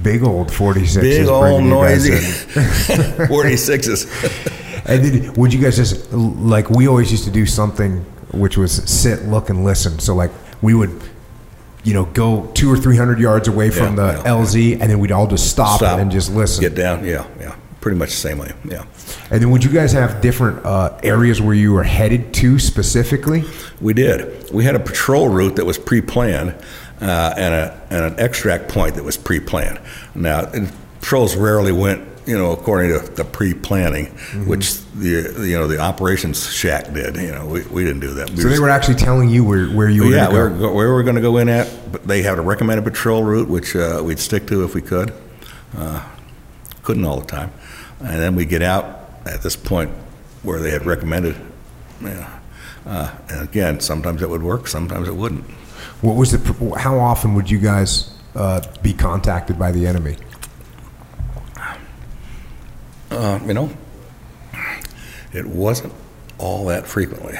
Big old forty-sixes. Big old noisy forty-sixes. And then, would you guys just, like, we always used to do something which was sit, look, and listen. So, like, we would, you know, go two or three hundred yards away from yeah, the yeah, L Z, yeah. and then we'd all just stop, stop and just listen. Get down, yeah, yeah. Pretty much the same way, yeah. And then would you guys have different uh, areas where you were headed to specifically? We did. We had a patrol route that was pre-planned uh, and, a, and an extract point that was pre-planned. Now, patrols rarely went, you know, according to the pre-planning, mm-hmm. which the you know the operations shack did. You know, we, we didn't do that. We so they were actually telling you where, where you were yeah, going to go? Yeah, where we were going to go in at. But they had a recommended patrol route, which uh, we'd stick to if we could. Uh, couldn't all the time. And then we'd get out at this point where they had recommended. Yeah. Uh, and again, sometimes it would work, sometimes it wouldn't. What was the? How often would you guys uh, be contacted by the enemy? Uh, you know, it wasn't all that frequently,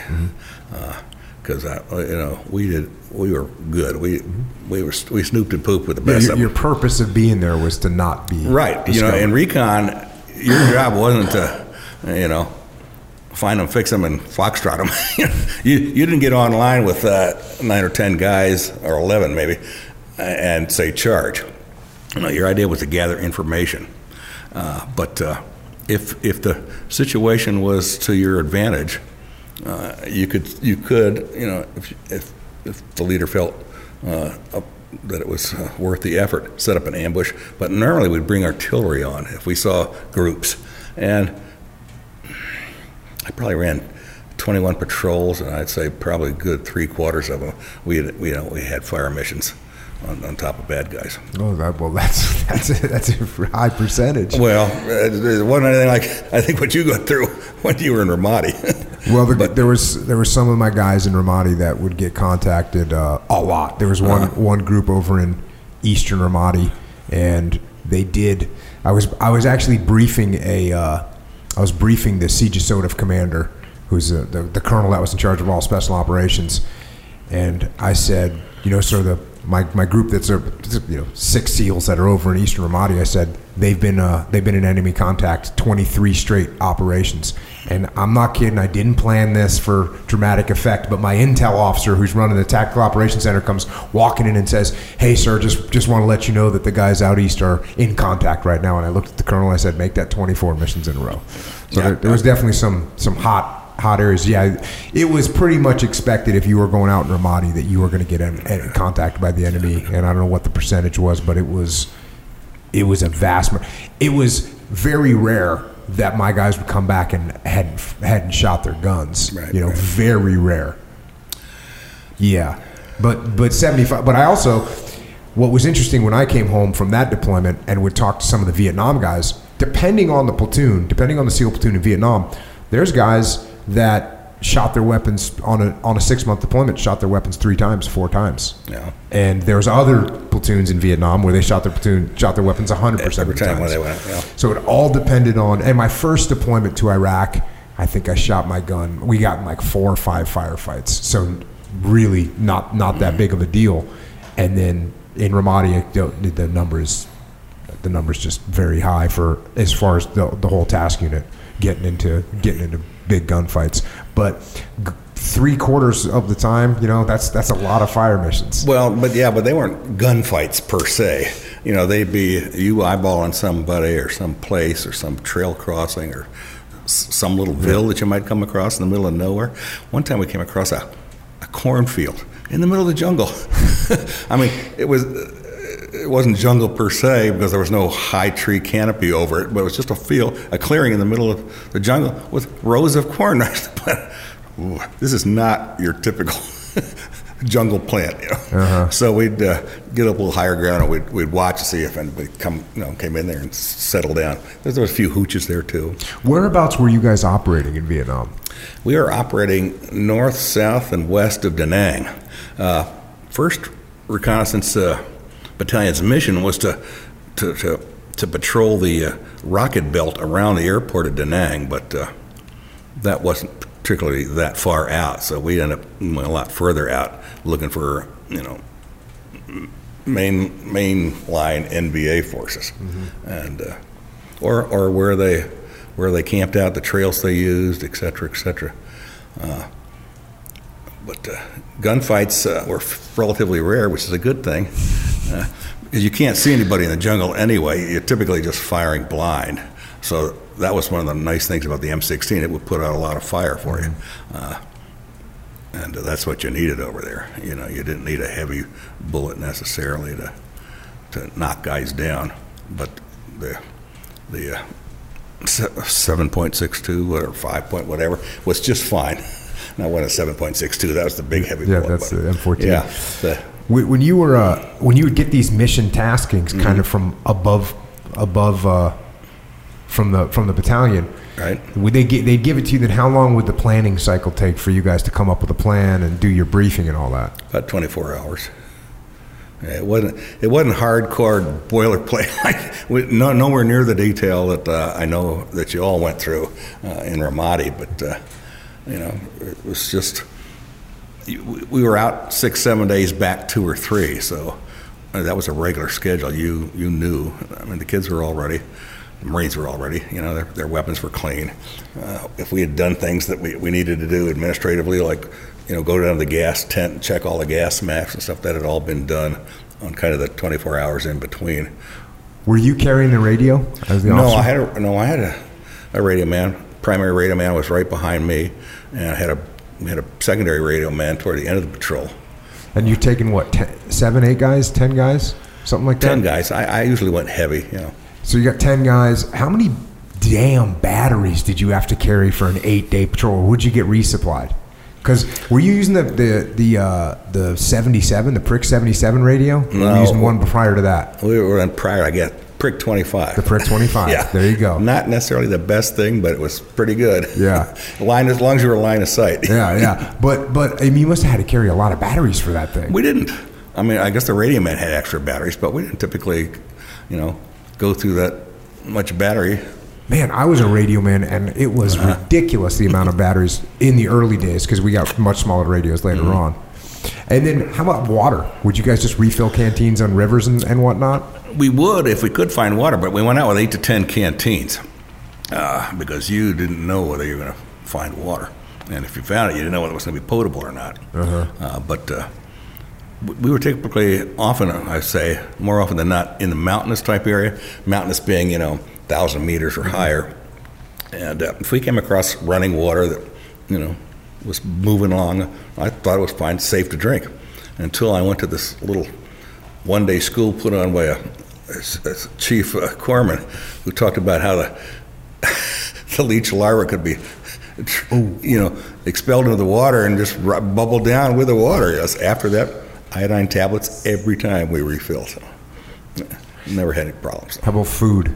because mm-hmm. uh, you know we did we were good. We mm-hmm. we were we snooped and pooped with the best. Yeah, your, your purpose of being there was to not be right. Discovered. You know, in recon, your job wasn't to, you know, find them, fix them, and foxtrot them. you you didn't get online with uh, nine or ten guys or eleven maybe, and say charge. You know, your idea was to gather information, uh, but. Uh, If if the situation was to your advantage, uh, you could you could you know if if, if the leader felt uh, up, that it was uh, worth the effort, set up an ambush. But normally we'd bring artillery on if we saw groups. And I probably ran twenty-one patrols, and I'd say probably a good three quarters of them we had, you know we had fire missions. On, on top of bad guys. Oh, that, well, that's that's a, that's a high percentage. Well, it wasn't anything like I think what you got through when you were in Ramadi. Well, the, but, there was there were some of my guys in Ramadi that would get contacted uh, a lot. There was one uh-huh. one group over in Eastern Ramadi, and they did. I was I was actually briefing a uh, I was briefing the C G S O D F commander, who's a, the the colonel that was in charge of all special operations, and I said, you know, sir, the My my group that's a, you know six SEALs that are over in Eastern Ramadi, I said they've been uh, they've been in enemy contact twenty-three straight operations, and I'm not kidding. I didn't plan this for dramatic effect, but my intel officer who's running the tactical operations center comes walking in and says, "Hey, sir, just just want to let you know that the guys out east are in contact right now." And I looked at the colonel. I said, "Make that twenty-four missions in a row." So yeah, there, there was definitely some some hot. Hot areas, yeah. It was pretty much expected if you were going out in Ramadi that you were going to get in, in contact by the enemy, and I don't know what the percentage was, but it was, it was a vast. It was very rare that my guys would come back and hadn't hadn't shot their guns. Right, you know, right. Very rare. Yeah, but but seventy-five. But I also, what was interesting when I came home from that deployment and would talk to some of the Vietnam guys, depending on the platoon, depending on the SEAL platoon in Vietnam, there's guys that shot their weapons on a on a six-month deployment, shot their weapons three times, four times. Yeah. And there's other platoons in Vietnam where they shot their platoon, shot their weapons one hundred percent of the time when they went. Yeah. So it all depended on, and my first deployment to Iraq, I think I shot my gun. We got in like four or five firefights. So really not, not that big of a deal. And then in Ramadi, the, the number is the number's just very high for as far as the, the whole task unit getting into getting into big gunfights. But g- three quarters of the time, you know, that's that's a lot of fire missions. Well, but yeah, but they weren't gunfights per se. You know, they'd be you eyeballing somebody or some place or some trail crossing or s- some little ville that you might come across in the middle of nowhere. One time we came across a, a cornfield in the middle of the jungle. I mean, it was it wasn't jungle per se because there was no high tree canopy over it, but it was just a field, a clearing in the middle of the jungle with rows of corn. Ooh, this is not your typical jungle plant, you know. Uh-huh. So we'd uh, get up a little higher ground and we'd, we'd watch to see if anybody come, you know, came in there and settled down. There was a few hooches there too. Whereabouts were you guys operating in Vietnam? We were operating north, south, and west of Da Nang. Uh, first Reconnaissance uh, Battalion's mission was to to, to, to patrol the uh, rocket belt around the airport at Da Nang, but uh, that wasn't particularly that far out, so we ended up a lot further out looking for, you know, main main line N V A forces, mm-hmm. and uh, or or where they where they camped out, the trails they used, et cetera, et cetera. Uh, but uh, gunfights uh, were f- relatively rare, which is a good thing, uh, because you can't see anybody in the jungle anyway. You're typically just firing blind, so. That was one of the nice things about the M sixteen. It would put out a lot of fire for you, uh, and that's what you needed over there. You know, you didn't need a heavy bullet necessarily to to knock guys down. But the the uh, seven point six two or five point whatever was just fine. Now, when a seven point six two, that was the big heavy yeah, bullet. Yeah, that's but, the M fourteen. Yeah. The, when you were uh, when you would get these mission taskings, mm-hmm. kind of from above above. Uh, From the from the battalion, right? Would they get, they'd give it to you? Then how long would the planning cycle take for you guys to come up with a plan and do your briefing and all that? About twenty-four hours. It wasn't it wasn't hardcore boilerplate. Like we, no, nowhere near the detail that uh, I know that you all went through uh, in Ramadi. But uh, you know, it was just we were out six seven days, back two or three. So uh, that was a regular schedule. You you knew. I mean, the kids were all ready. The Marines were all ready, you know, their, their weapons were clean. Uh, if we had done things that we, we needed to do administratively, like, you know, go down to the gas tent and check all the gas maps and stuff, that had all been done on kind of the twenty-four hours in between. Were you carrying the radio as the officer? No, I had a, no, I had a, a radio man. Primary radio man was right behind me, and I had a we had a secondary radio man toward the end of the patrol. And you're taking, what, ten, seven, eight guys, ten guys, something like that? Ten guys. I, I usually went heavy, you know. So you got ten guys. How many damn batteries did you have to carry for an eight-day patrol? Would you get resupplied? Because were you using the the the uh, the seventy-seven, the Prick seventy-seven radio? No, you were using one prior to that. We were on prior. I guess Prick twenty-five. The Prick twenty-five. Yeah, there you go. Not necessarily the best thing, but it was pretty good. Yeah, line as long as you were line of sight. Yeah, yeah. But but I mean, you must have had to carry a lot of batteries for that thing. We didn't. I mean, I guess the radio man had extra batteries, but we didn't typically, you know, go through that much battery. Man, I was a radio man, and it was uh-huh. ridiculous the amount of batteries in the early days because we got much smaller radios later mm-hmm. on. And then how about water? Would you guys just refill canteens on rivers and, and whatnot? We would if we could find water, but we went out with eight to ten canteens uh, because you didn't know whether you were going to find water. And if you found it, you didn't know whether it was going to be potable or not. Uh-huh. Uh, but... Uh, We were typically often, I say, more often than not, in the mountainous type area. Mountainous being, you know, one thousand meters or higher. And uh, if we came across running water that, you know, was moving along, I thought it was fine, safe to drink. Until I went to this little one-day school put on by a, a, a chief uh, corpsman who talked about how the, the leech larva could be, you know, expelled into the water and just bubbled down with the water. Yes. After that, iodine tablets every time we refilled. So. Never had any problems. How about food?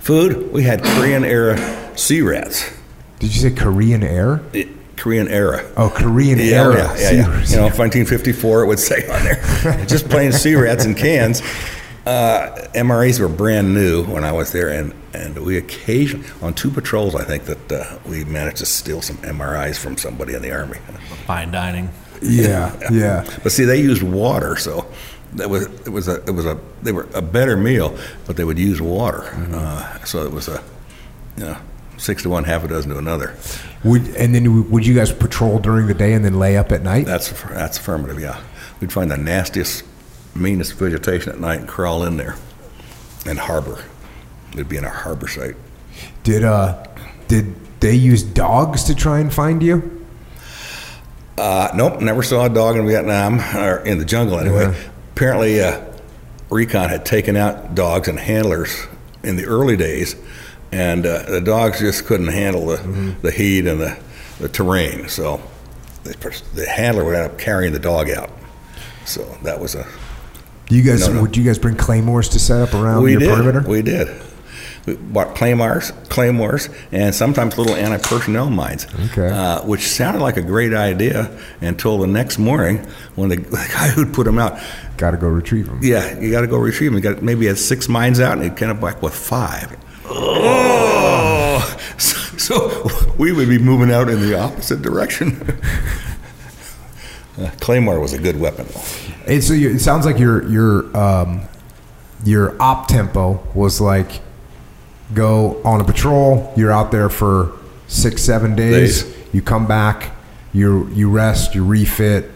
Food, we had Korean-era sea rats. Did you say Korean air? It, Korean era. Oh, Korean yeah, era. Yeah, yeah, yeah. You know, nineteen fifty-four, it would say on there. Just plain sea rats in cans. Uh, M R As were brand new when I was there, and, and we occasionally, on two patrols, I think, that uh, we managed to steal some M R Is from somebody in the Army. Fine dining. Yeah, yeah, yeah. But see, they used water, so that was it was a it was a they were a better meal, but they would use water, mm-hmm. uh, so it was a, you know. Six to one, half a dozen to another. Would and then would you guys patrol during the day and then lay up at night? That's that's affirmative. Yeah, we'd find the nastiest, meanest vegetation at night and crawl in there, and harbor. It'd be in a harbor site. Did uh, did they use dogs to try and find you? Uh, nope, never saw a dog in Vietnam or in the jungle anyway. Uh-huh. Apparently, uh, recon had taken out dogs and handlers in the early days. And uh, the dogs just couldn't handle the, mm-hmm. the heat and the, the terrain, so they, the handler would end up carrying the dog out. So that was a. Do you guys no-no. Would you guys bring claymores to set up around we your did. perimeter? We did. We bought claymores, claymores, and sometimes little anti-personnel mines, okay. uh, which sounded like a great idea until the next morning when the, the guy who'd put them out. Got to go retrieve them. Yeah, you got to go retrieve them. You got maybe had six mines out, and he came back with five. Oh, so, so we would be moving out in the opposite direction. uh, Claymore was a good weapon. And so you, it sounds like your your um, your op tempo was like go on a patrol. You're out there for six seven days. days. You come back. You you rest. You refit.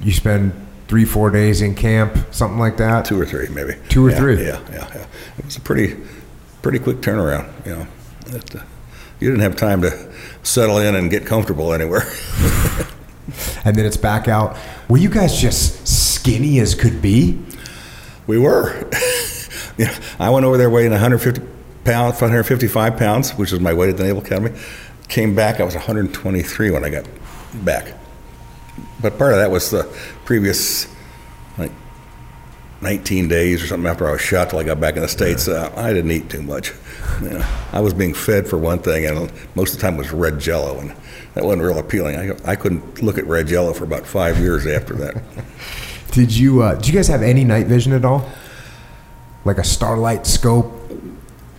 You spend three four days in camp. Something like that. Two or three maybe. Two or yeah, three. Yeah, yeah, yeah. It was a pretty. Pretty quick turnaround, you know. It, uh, you didn't have time to settle in and get comfortable anywhere. And then it's back out. Were you guys just skinny as could be? We were. You know, I went over there weighing one hundred fifty pounds, one hundred fifty-five pounds, which was my weight at the Naval Academy. Came back, I was one hundred twenty-three when I got back. But part of that was the previous, like, nineteen days or something after I was shot till I got back in the States. Uh, I didn't eat too much. You know, I was being fed for one thing, and most of the time it was red Jello, and that wasn't real appealing. I, I couldn't look at red Jello for about five years after that. Did you? Uh, did you guys have any night vision at all? Like a starlight scope?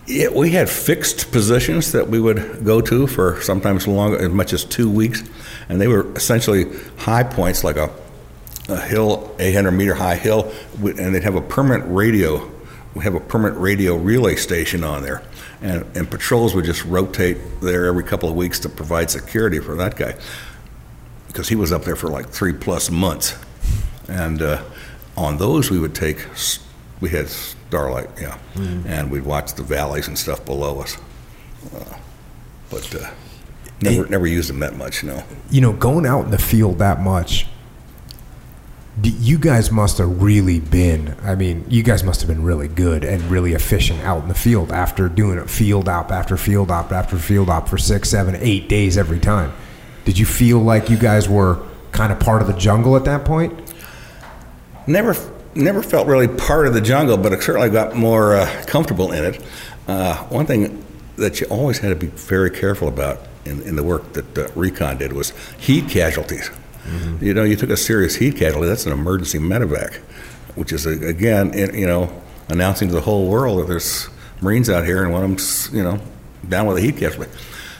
Yeah, we had fixed positions that we would go to for sometimes long, as much as two weeks, and they were essentially high points, like a. a hill, eight hundred meter high hill, and they'd have a permanent radio. We have a permanent radio relay station on there, and, and patrols would just rotate there every couple of weeks to provide security for that guy, because he was up there for like three plus months. And uh, on those we would take, we had starlight, yeah, mm. and we'd watch the valleys and stuff below us. Uh, but uh, never, it, never used them that much, no. You know, going out in the field that much. You guys must have really been, I mean, you guys must have been really good and really efficient out in the field after doing it field op after field op after field op for six, seven, eight days every time. Did you feel like you guys were kind of part of the jungle at that point? Never never felt really part of the jungle, but I certainly got more uh, comfortable in it. Uh, one thing that you always had to be very careful about in, in the work that uh, Recon did was heat casualties. Mm-hmm. You know, you took a serious heat casualty. That's an emergency medevac, which is, again, you know, announcing to the whole world that there's Marines out here and one of them's, you know, down with a heat casualty.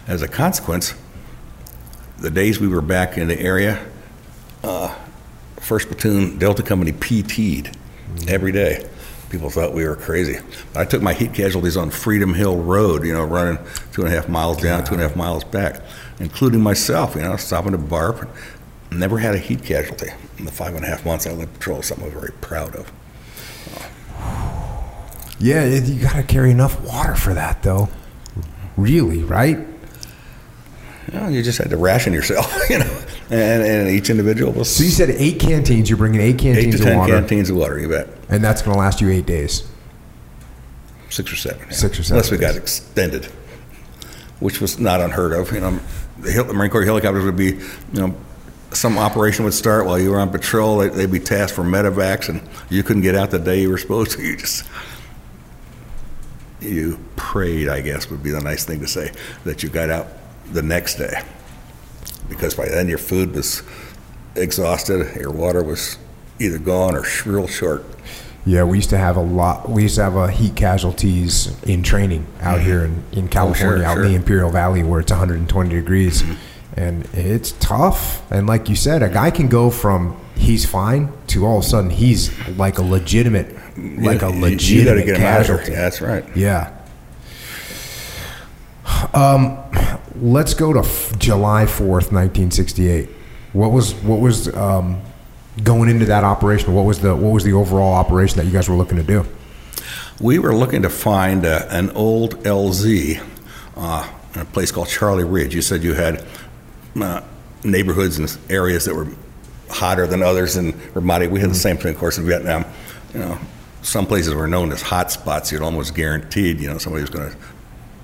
As a consequence, the days we were back in the area, uh, First Platoon Delta Company P T'd mm-hmm. every day. People thought we were crazy. I took my heat casualties on Freedom Hill Road, you know, running two and a half miles down, yeah. two and a half miles back, including myself, you know, stopping to barf. Never had a heat casualty in the five and a half months I led patrol. Something I was very proud of. Yeah, you got to carry enough water for that, though. Really, right? You know, you just had to ration yourself, you know. And, and each individual was. So you said eight canteens. You're bringing eight canteens of water. Eight to ten water. canteens of water. You bet. And that's going to last you eight days. Six or seven. Yeah. Six or seven. Unless we days. got extended. which was not unheard of. You know, the Marine Corps helicopters would be, you know, some operation would start while you were on patrol. They'd, they'd be tasked for medevacs, and you couldn't get out the day you were supposed to. You just, you prayed, I guess, would be the nice thing to say, that you got out the next day. Because by then your food was exhausted, your water was either gone or real short. Yeah, we used to have a lot. We used to have a heat casualties in training out here in, in California, oh, sure, out sure. in the Imperial Valley, where it's one hundred twenty degrees, mm-hmm. and it's tough. And like you said, a guy can go from he's fine to all of a sudden he's like a legitimate, like a legitimate you, you gotta get him casualty. Out of here. Yeah, that's right. Yeah. Um, let's go to f- July fourth, nineteen sixty-eight. What was what was um. Going into that operation, what was the what was the overall operation that you guys were looking to do? We were looking to find uh, an old L Z uh, in a place called Charlie Ridge. You said you had uh, neighborhoods and areas that were hotter than others in Ramadi. We had mm-hmm. the same thing, of course, in Vietnam. You know, some places were known as hot spots. You'd almost guaranteed, you know, somebody was going to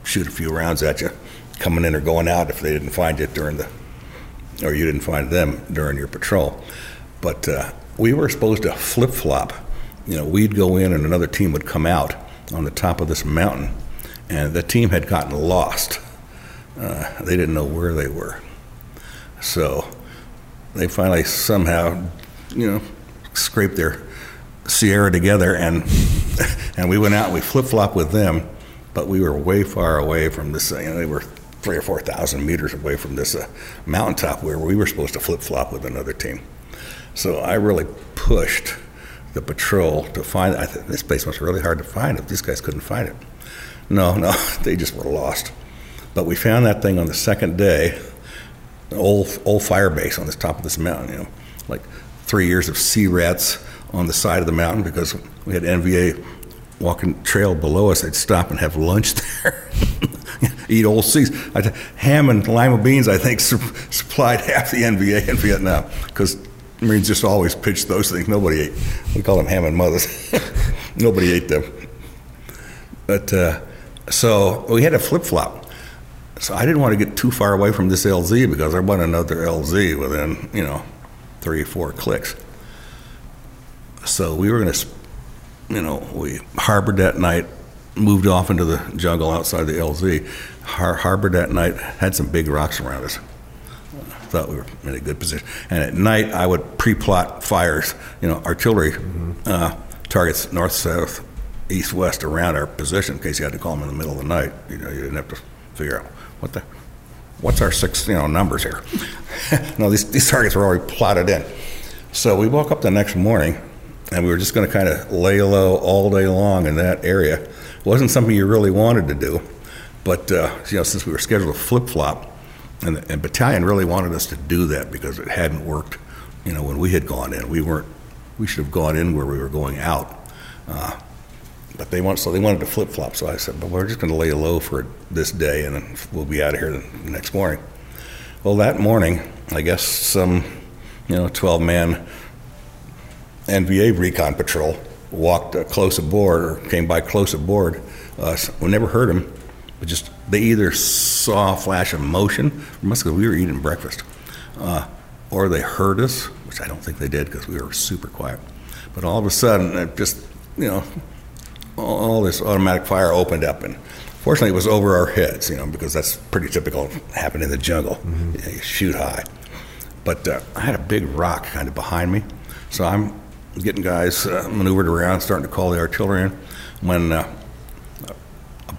shoot a few rounds at you coming in or going out if they didn't find you during the, or you didn't find them during your patrol. But uh, we were supposed to flip-flop. You know, we'd go in and another team would come out on the top of this mountain, and the team had gotten lost. Uh, they didn't know where they were. So they finally somehow, you know, scraped their Sierra together, and and we went out and we flip-flopped with them, but we were way far away from this. Uh, you know, they were three or four thousand meters away from this uh, mountaintop where we were supposed to flip-flop with another team. So I really pushed the patrol to find it. I thought, this place was really hard to find if these guys couldn't find it. No, no, they just were lost. But we found that thing on the second day, an old, old fire base on the top of this mountain, you know, like three years of sea rats on the side of the mountain because we had N V A walking trail below us. They'd stop and have lunch there, eat old seas. I th- ham and lima beans, I think, su- supplied half the N V A in Vietnam because Marines just always pitched those things. Nobody ate. We call them ham and mothers. Nobody ate them. But uh, so we had a flip-flop. So I didn't want to get too far away from this L Z because I want another L Z within, you know, three, four clicks. So we were going to, you know, we harbored that night, moved off into the jungle outside the L Z, har- harbored that night, had some big rocks around us. Thought we were in a good position, and at night I would pre-plot fires, you know, artillery mm-hmm. uh, targets north, south, east, west around our position in case you had to call them in the middle of the night. You know, you didn't have to figure out what the, what's our six, you know, numbers here. No, these these targets were already plotted in. So we woke up the next morning, and we were just going to kind of lay low all day long in that area. It wasn't something you really wanted to do, but uh, you know, since we were scheduled to flip-flop. And, and battalion really wanted us to do that because it hadn't worked, you know, when we had gone in. We weren't, we should have gone in where we were going out. Uh, but they want, so they wanted to flip-flop. So I said, but we're just going to lay low for this day, and then we'll be out of here the next morning. Well, that morning, I guess some, you know, twelve-man N V A recon patrol walked uh, close aboard or came by close aboard. Uh, we never heard them. Just they either saw a flash of motion, must because we were eating breakfast, uh, or they heard us, which I don't think they did because we were super quiet. But all of a sudden, it just, you know, all this automatic fire opened up, and fortunately, it was over our heads, you know, because that's pretty typical. Happened in the jungle, mm-hmm. yeah, you shoot high. But uh, I had a big rock kind of behind me, so I'm getting guys uh, maneuvered around, starting to call the artillery in when. Uh,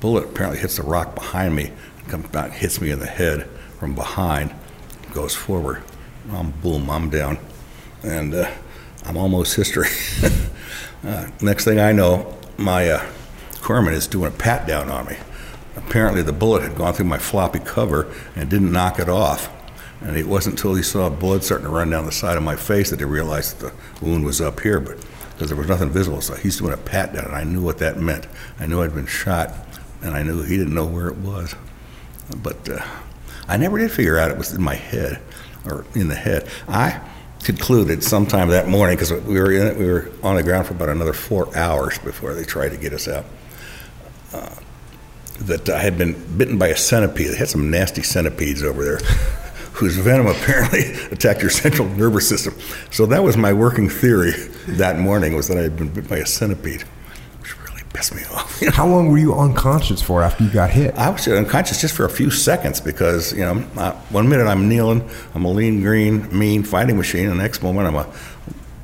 bullet apparently hits the rock behind me, comes back, hits me in the head from behind, goes forward. I'm boom, I'm down, and uh, I'm almost history. uh, next thing I know, my uh, corpsman is doing a pat down on me. Apparently the bullet had gone through my floppy cover and didn't knock it off, and it wasn't until he saw blood starting to run down the side of my face that he realized that the wound was up here, but because there was nothing visible, so he's doing a pat down, and I knew what that meant. I knew I'd been shot. And I knew he didn't know where it was. But uh, I never did figure out it was in my head or in the head. I concluded sometime that morning, because we were in it, we were on the ground for about another four hours before they tried to get us out, uh, that I had been bitten by a centipede. They had some nasty centipedes over there whose venom apparently attacked your central nervous system. So that was my working theory that morning, was that I had been bitten by a centipede, which really pissed me off. How long were you unconscious for after you got hit? I was unconscious just for a few seconds because, you know, I, one minute I'm kneeling, I'm a lean, green, mean fighting machine, and the next moment I'm a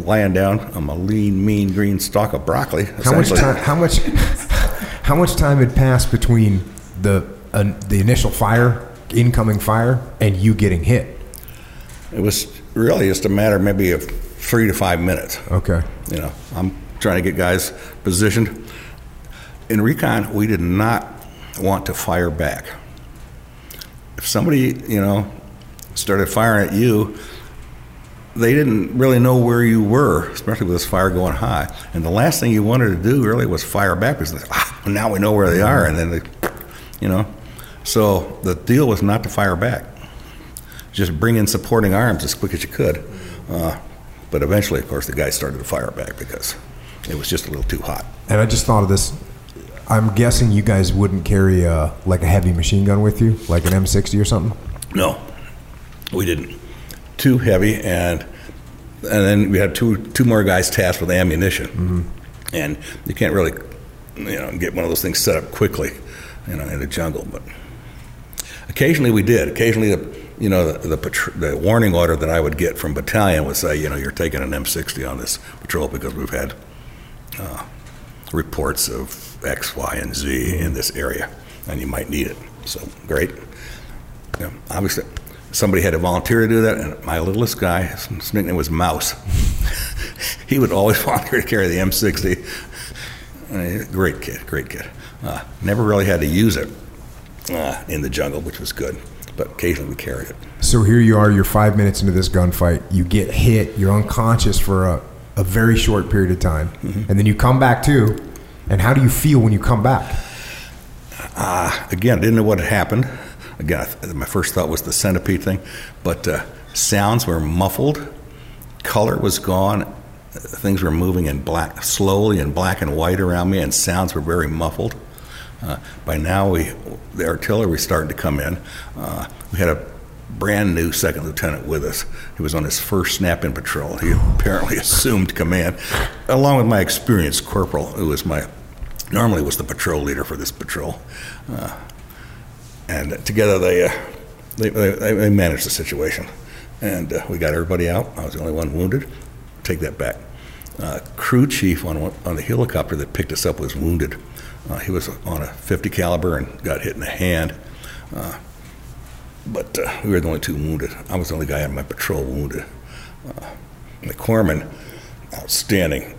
lying down, I'm a lean, mean, green stalk of broccoli. How much time? How much? How much time had passed between the uh, the initial fire, incoming fire, and you getting hit? It was really just a matter maybe of three to five minutes. Okay. You know, I'm trying to get guys positioned. In recon, we did not want to fire back. If somebody, you know, started firing at you, they didn't really know where you were, especially with this fire going high. And the last thing you wanted to do really was fire back, because ah, now we know where they are. And then they, you know. So the deal was not to fire back. Just bring in supporting arms as quick as you could. Uh, but eventually, of course, the guys started to fire back because it was just a little too hot. And I just thought of this. I'm guessing you guys wouldn't carry a, like a heavy machine gun with you, like an M sixty or something? No, we didn't. Too heavy, and and then we had two two more guys tasked with ammunition, mm-hmm. and you can't really, you know, get one of those things set up quickly, you know, in the jungle. But occasionally we did. Occasionally, the, you know, the, the the warning order that I would get from battalion would say, you know, you're taking an M sixty on this patrol because we've had uh, reports of X, Y, and Z in this area, and you might need it. So great, yeah, obviously. Somebody had to volunteer to do that, and my littlest guy, his nickname was Mouse. He would always volunteer to carry the M sixty. Uh, great kid, great kid. Uh, never really had to use it uh, in the jungle, which was good, but occasionally we carried it. So here you are, you're five minutes into this gunfight, you get hit, you're unconscious for a, a very short period of time, mm-hmm. and then you come back too, and how do you feel when you come back? Uh, again, I didn't know what had happened. Again, my first thought was the centipede thing, but uh, sounds were muffled, color was gone, things were moving in black, slowly in black and white around me, and sounds were very muffled. Uh, by now, we the artillery started to come in. Uh, we had a brand new second lieutenant with us. He was on his first snap-in patrol. He apparently assumed command, along with my experienced corporal, who was my normally was the patrol leader for this patrol. Uh, And together they, uh, they they they managed the situation, and uh, we got everybody out. I was the only one wounded. Take that back. Uh, crew chief on on the helicopter that picked us up was wounded. Uh, he was on a fifty caliber and got hit in the hand. Uh, but uh, we were the only two wounded. I was the only guy on my patrol wounded. Uh, the corpsman, outstanding,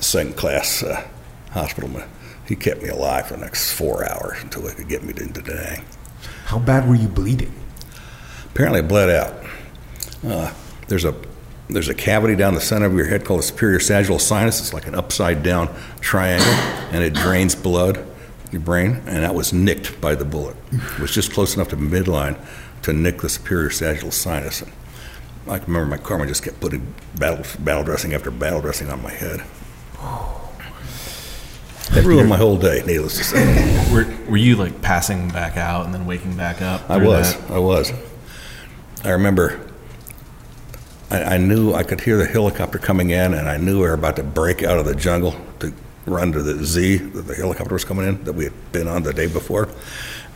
second class uh, hospitalman. He kept me alive for the next four hours until they could get me into the dang. How bad were you bleeding? Apparently, I bled out. Uh, there's a there's a cavity down the center of your head called the superior sagittal sinus. It's like an upside down triangle, and it drains blood, your brain, and that was nicked by the bullet. It was just close enough to midline to nick the superior sagittal sinus. And I can remember my corpsman just kept putting battle battle dressing after battle dressing on my head. That ruined my whole day, needless to say. Were, were you like passing back out and then waking back up? I was. That? I was. I remember I, I knew I could hear the helicopter coming in, and I knew we were about to break out of the jungle to run to the Z that the helicopter was coming in that we had been on the day before.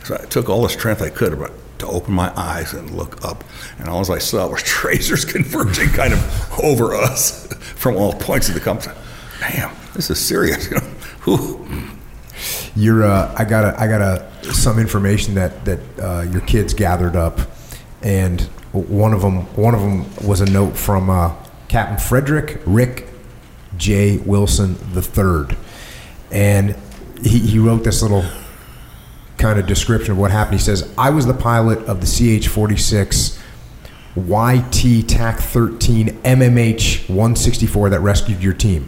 So I took all the strength I could to open my eyes and look up, and all I saw were tracers converging kind of over us from all points of the compass. Damn, this is serious, you know. You're, uh, I got a, I got a, some information that that uh, your kids gathered up, and one of them, one of them was a note from uh, Captain Frederick Rick J. Wilson the third, and he, he wrote this little kind of description of what happened. He says, "I was the pilot of the C H forty-six Y T T A C thirteen M M H one sixty-four that rescued your team.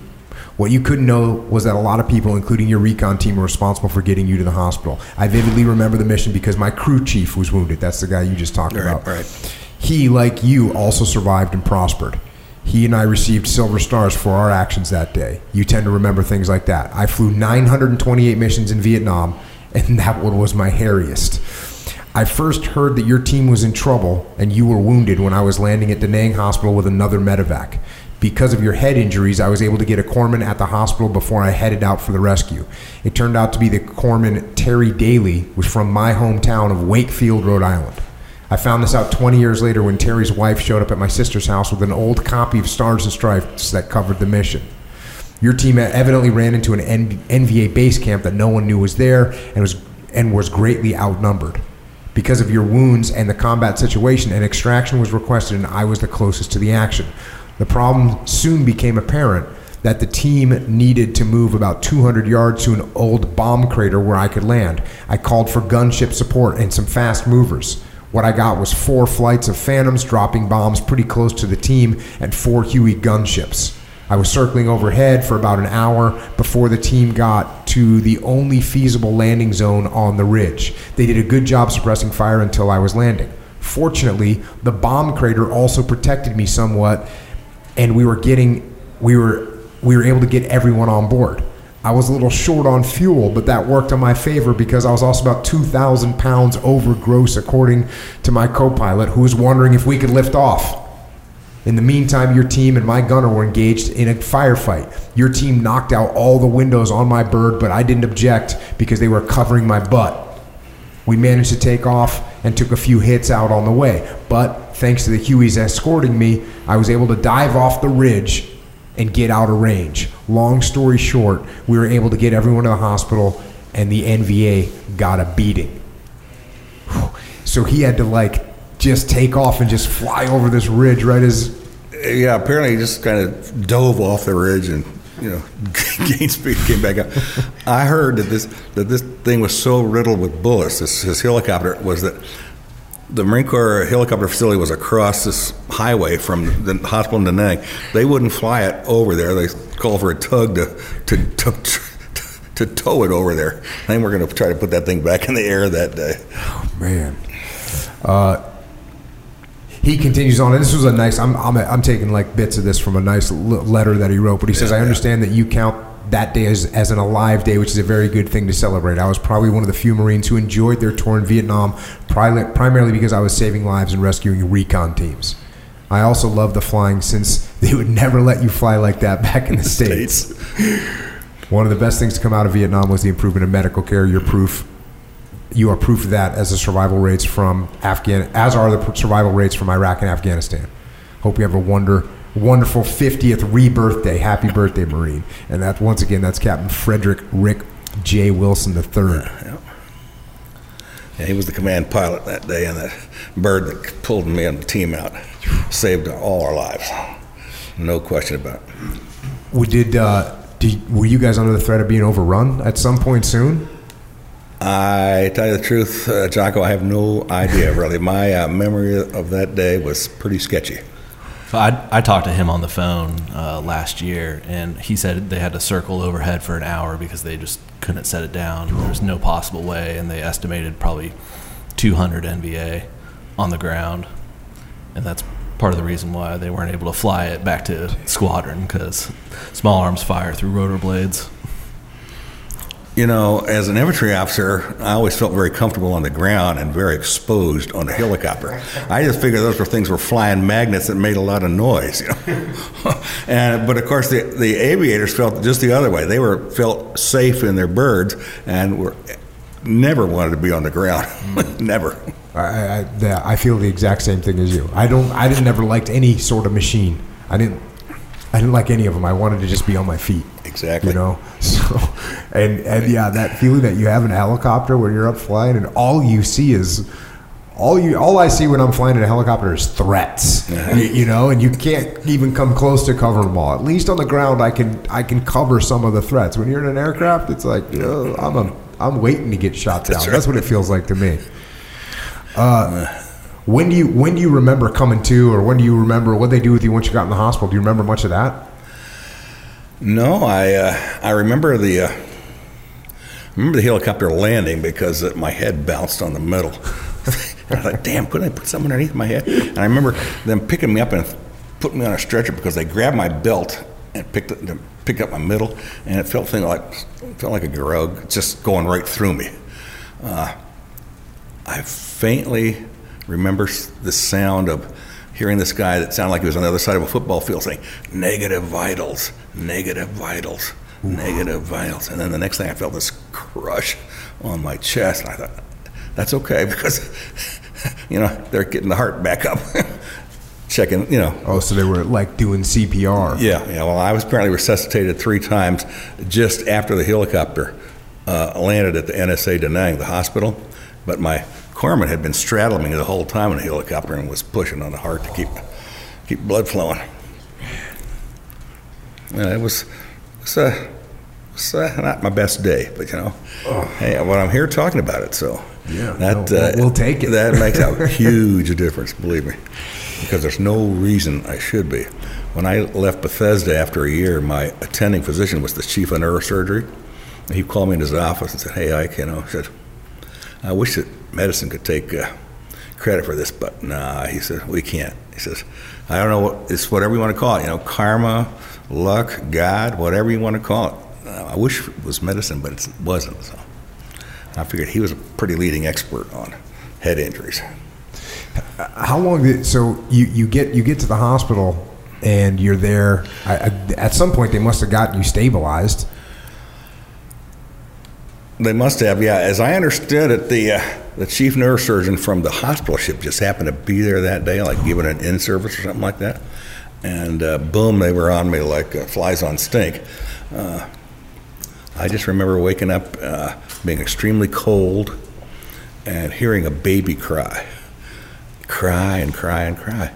What you couldn't know was that a lot of people, including your recon team, were responsible for getting you to the hospital. I vividly remember the mission because my crew chief was wounded." That's the guy you just talked right, about. Right. "He, like you, also survived and prospered. He and I received silver stars for our actions that day. You tend to remember things like that. I flew nine hundred twenty-eight missions in Vietnam and that one was my hairiest. I first heard that your team was in trouble and you were wounded when I was landing at Da Nang Hospital with another medevac. Because of your head injuries, I was able to get a corpsman at the hospital before I headed out for the rescue. It turned out to be the corpsman Terry Daly, who was from my hometown of Wakefield, Rhode Island. I found this out twenty years later when Terry's wife showed up at my sister's house with an old copy of Stars and Stripes that covered the mission. Your team evidently ran into an N V A base camp that no one knew was there and was and was greatly outnumbered. Because of your wounds and the combat situation, an extraction was requested and I was the closest to the action. The problem soon became apparent that the team needed to move about two hundred yards to an old bomb crater where I could land. I called for gunship support and some fast movers. What I got was four flights of Phantoms dropping bombs pretty close to the team and four Huey gunships. I was circling overhead for about an hour before the team got to the only feasible landing zone on the ridge. They did a good job suppressing fire until I was landing. Fortunately, the bomb crater also protected me somewhat, and we were getting, we were, we were able to get everyone on board. I was a little short on fuel, but that worked in my favor because I was also about two thousand pounds over gross, according to my co-pilot, who was wondering if we could lift off. In the meantime, your team and my gunner were engaged in a firefight. Your team knocked out all the windows on my bird, but I didn't object because they were covering my butt. We managed to take off and took a few hits out on the way, but thanks to the Hueys escorting me, I was able to dive off the ridge and get out of range. Long story short, we were able to get everyone to the hospital and the N V A got a beating. So he had to like just take off and just fly over this ridge right as... Yeah, apparently he just kind of dove off the ridge and, you know, gained speed, came back up. I heard that this that this thing was so riddled with bullets, this, his helicopter, was that the Marine Corps helicopter facility was across this highway from the hospital in Da Nang. They wouldn't fly it over there. They called for a tug to to, to, to, to tow it over there. I think we're going to try to put that thing back in the air that day. Oh, man. Uh... He continues on, and this was a nice, I'm I'm I'm taking like bits of this from a nice l- letter that he wrote, but he says, yeah, I yeah. understand that you count that day as, as an alive day, which is a very good thing to celebrate. I was probably one of the few Marines who enjoyed their tour in Vietnam, pri- primarily because I was saving lives and rescuing recon teams. I also love the flying since they would never let you fly like that back in the States. One of the best things to come out of Vietnam was the improvement in medical care. Your proof You are proof of that, as the survival rates from Afghan, as are the survival rates from Iraq and Afghanistan. Hope you have a wonder, wonderful fiftieth rebirth day. Happy birthday, Marine! And that once again, that's Captain Frederick Rick J. Wilson the Third. Yeah, yeah. yeah, he was the command pilot that day, and that bird that pulled me and the team out saved all our lives. No question about it. We did. Uh, did were you guys under the threat of being overrun at some point soon? I tell you the truth, uh, Jocko, I have no idea, really. My uh, memory of that day was pretty sketchy. So I, I talked to him on the phone uh, last year, and he said they had to circle overhead for an hour because they just couldn't set it down. There was no possible way, and they estimated probably two hundred N V A on the ground, and that's part of the reason why they weren't able to fly it back to squadron, because small arms fire through rotor blades. You know, as an infantry officer, I always felt very comfortable on the ground and very exposed on the helicopter. I just figured those were things were flying magnets that made a lot of noise, you know. and but of course, the the aviators felt just the other way. They were felt safe in their birds and were never wanted to be on the ground, never. I, I I feel the exact same thing as you. I don't. I didn't ever liked any sort of machine. I didn't. I didn't like any of them. I wanted to just be on my feet. Exactly. You know, so, and, and yeah, that feeling that you have in a helicopter where you're up flying and all you see is, all you, all I see when I'm flying in a helicopter is threats, yeah. you, you know, and you can't even come close to covering them all. At least on the ground, I can, I can cover some of the threats. When you're in an aircraft, it's like, you know, I'm, a, I'm waiting to get shot down. That's right. That's what it feels like to me. Uh, When do you when do you remember coming to, or when do you remember what they do with you once you got in the hospital? Do you remember much of that? No, I uh, I remember the uh, I remember the helicopter landing because my head bounced on the metal. I was like, damn, couldn't I put something underneath my head? And I remember them picking me up and putting me on a stretcher because they grabbed my belt and picked it, picked up my middle, and it felt thing like felt like a grug just going right through me. Uh, I faintly remember the sound of hearing this guy that sounded like he was on the other side of a football field saying, "Negative vitals, negative vitals, Ooh. negative vitals." And then the next thing I felt this crush on my chest, and I thought, that's okay, because, you know, they're getting the heart back up. Checking, you know. Oh, so they were like doing C P R. Yeah, yeah. Well, I was apparently resuscitated three times just after the helicopter uh, landed at the N S A Da Nang, the hospital. But my corpsman had been straddling me the whole time in the helicopter and was pushing on the heart to keep keep blood flowing. And it was, it was, uh, it was uh, not my best day, but, you know, oh. hey, well, I'm here talking about it, so. Yeah, that, no, uh, we'll take it. That makes a huge difference, believe me, because there's no reason I should be. When I left Bethesda after a year, my attending physician was the chief of neurosurgery. He called me in his office and said, "Hey, Ike, you know," I said, "I wish that medicine could take uh, credit for this, but nah," he said, "we can't." He says, "I don't know, what, it's whatever you want to call it, you know, karma, luck, God, whatever you want to call it. Uh, I wish it was medicine, but it wasn't." So I figured he was a pretty leading expert on head injuries. How long did, so you, you get you get to the hospital and you're there. I, I, at some point, they must have gotten you stabilized. They must have, yeah. As I understood it, the uh, the chief neurosurgeon from the hospital ship just happened to be there that day, like giving an in-service or something like that. And uh, boom, they were on me like uh, flies on stink. Uh, I just remember waking up uh, being extremely cold and hearing a baby cry. Cry and cry and cry.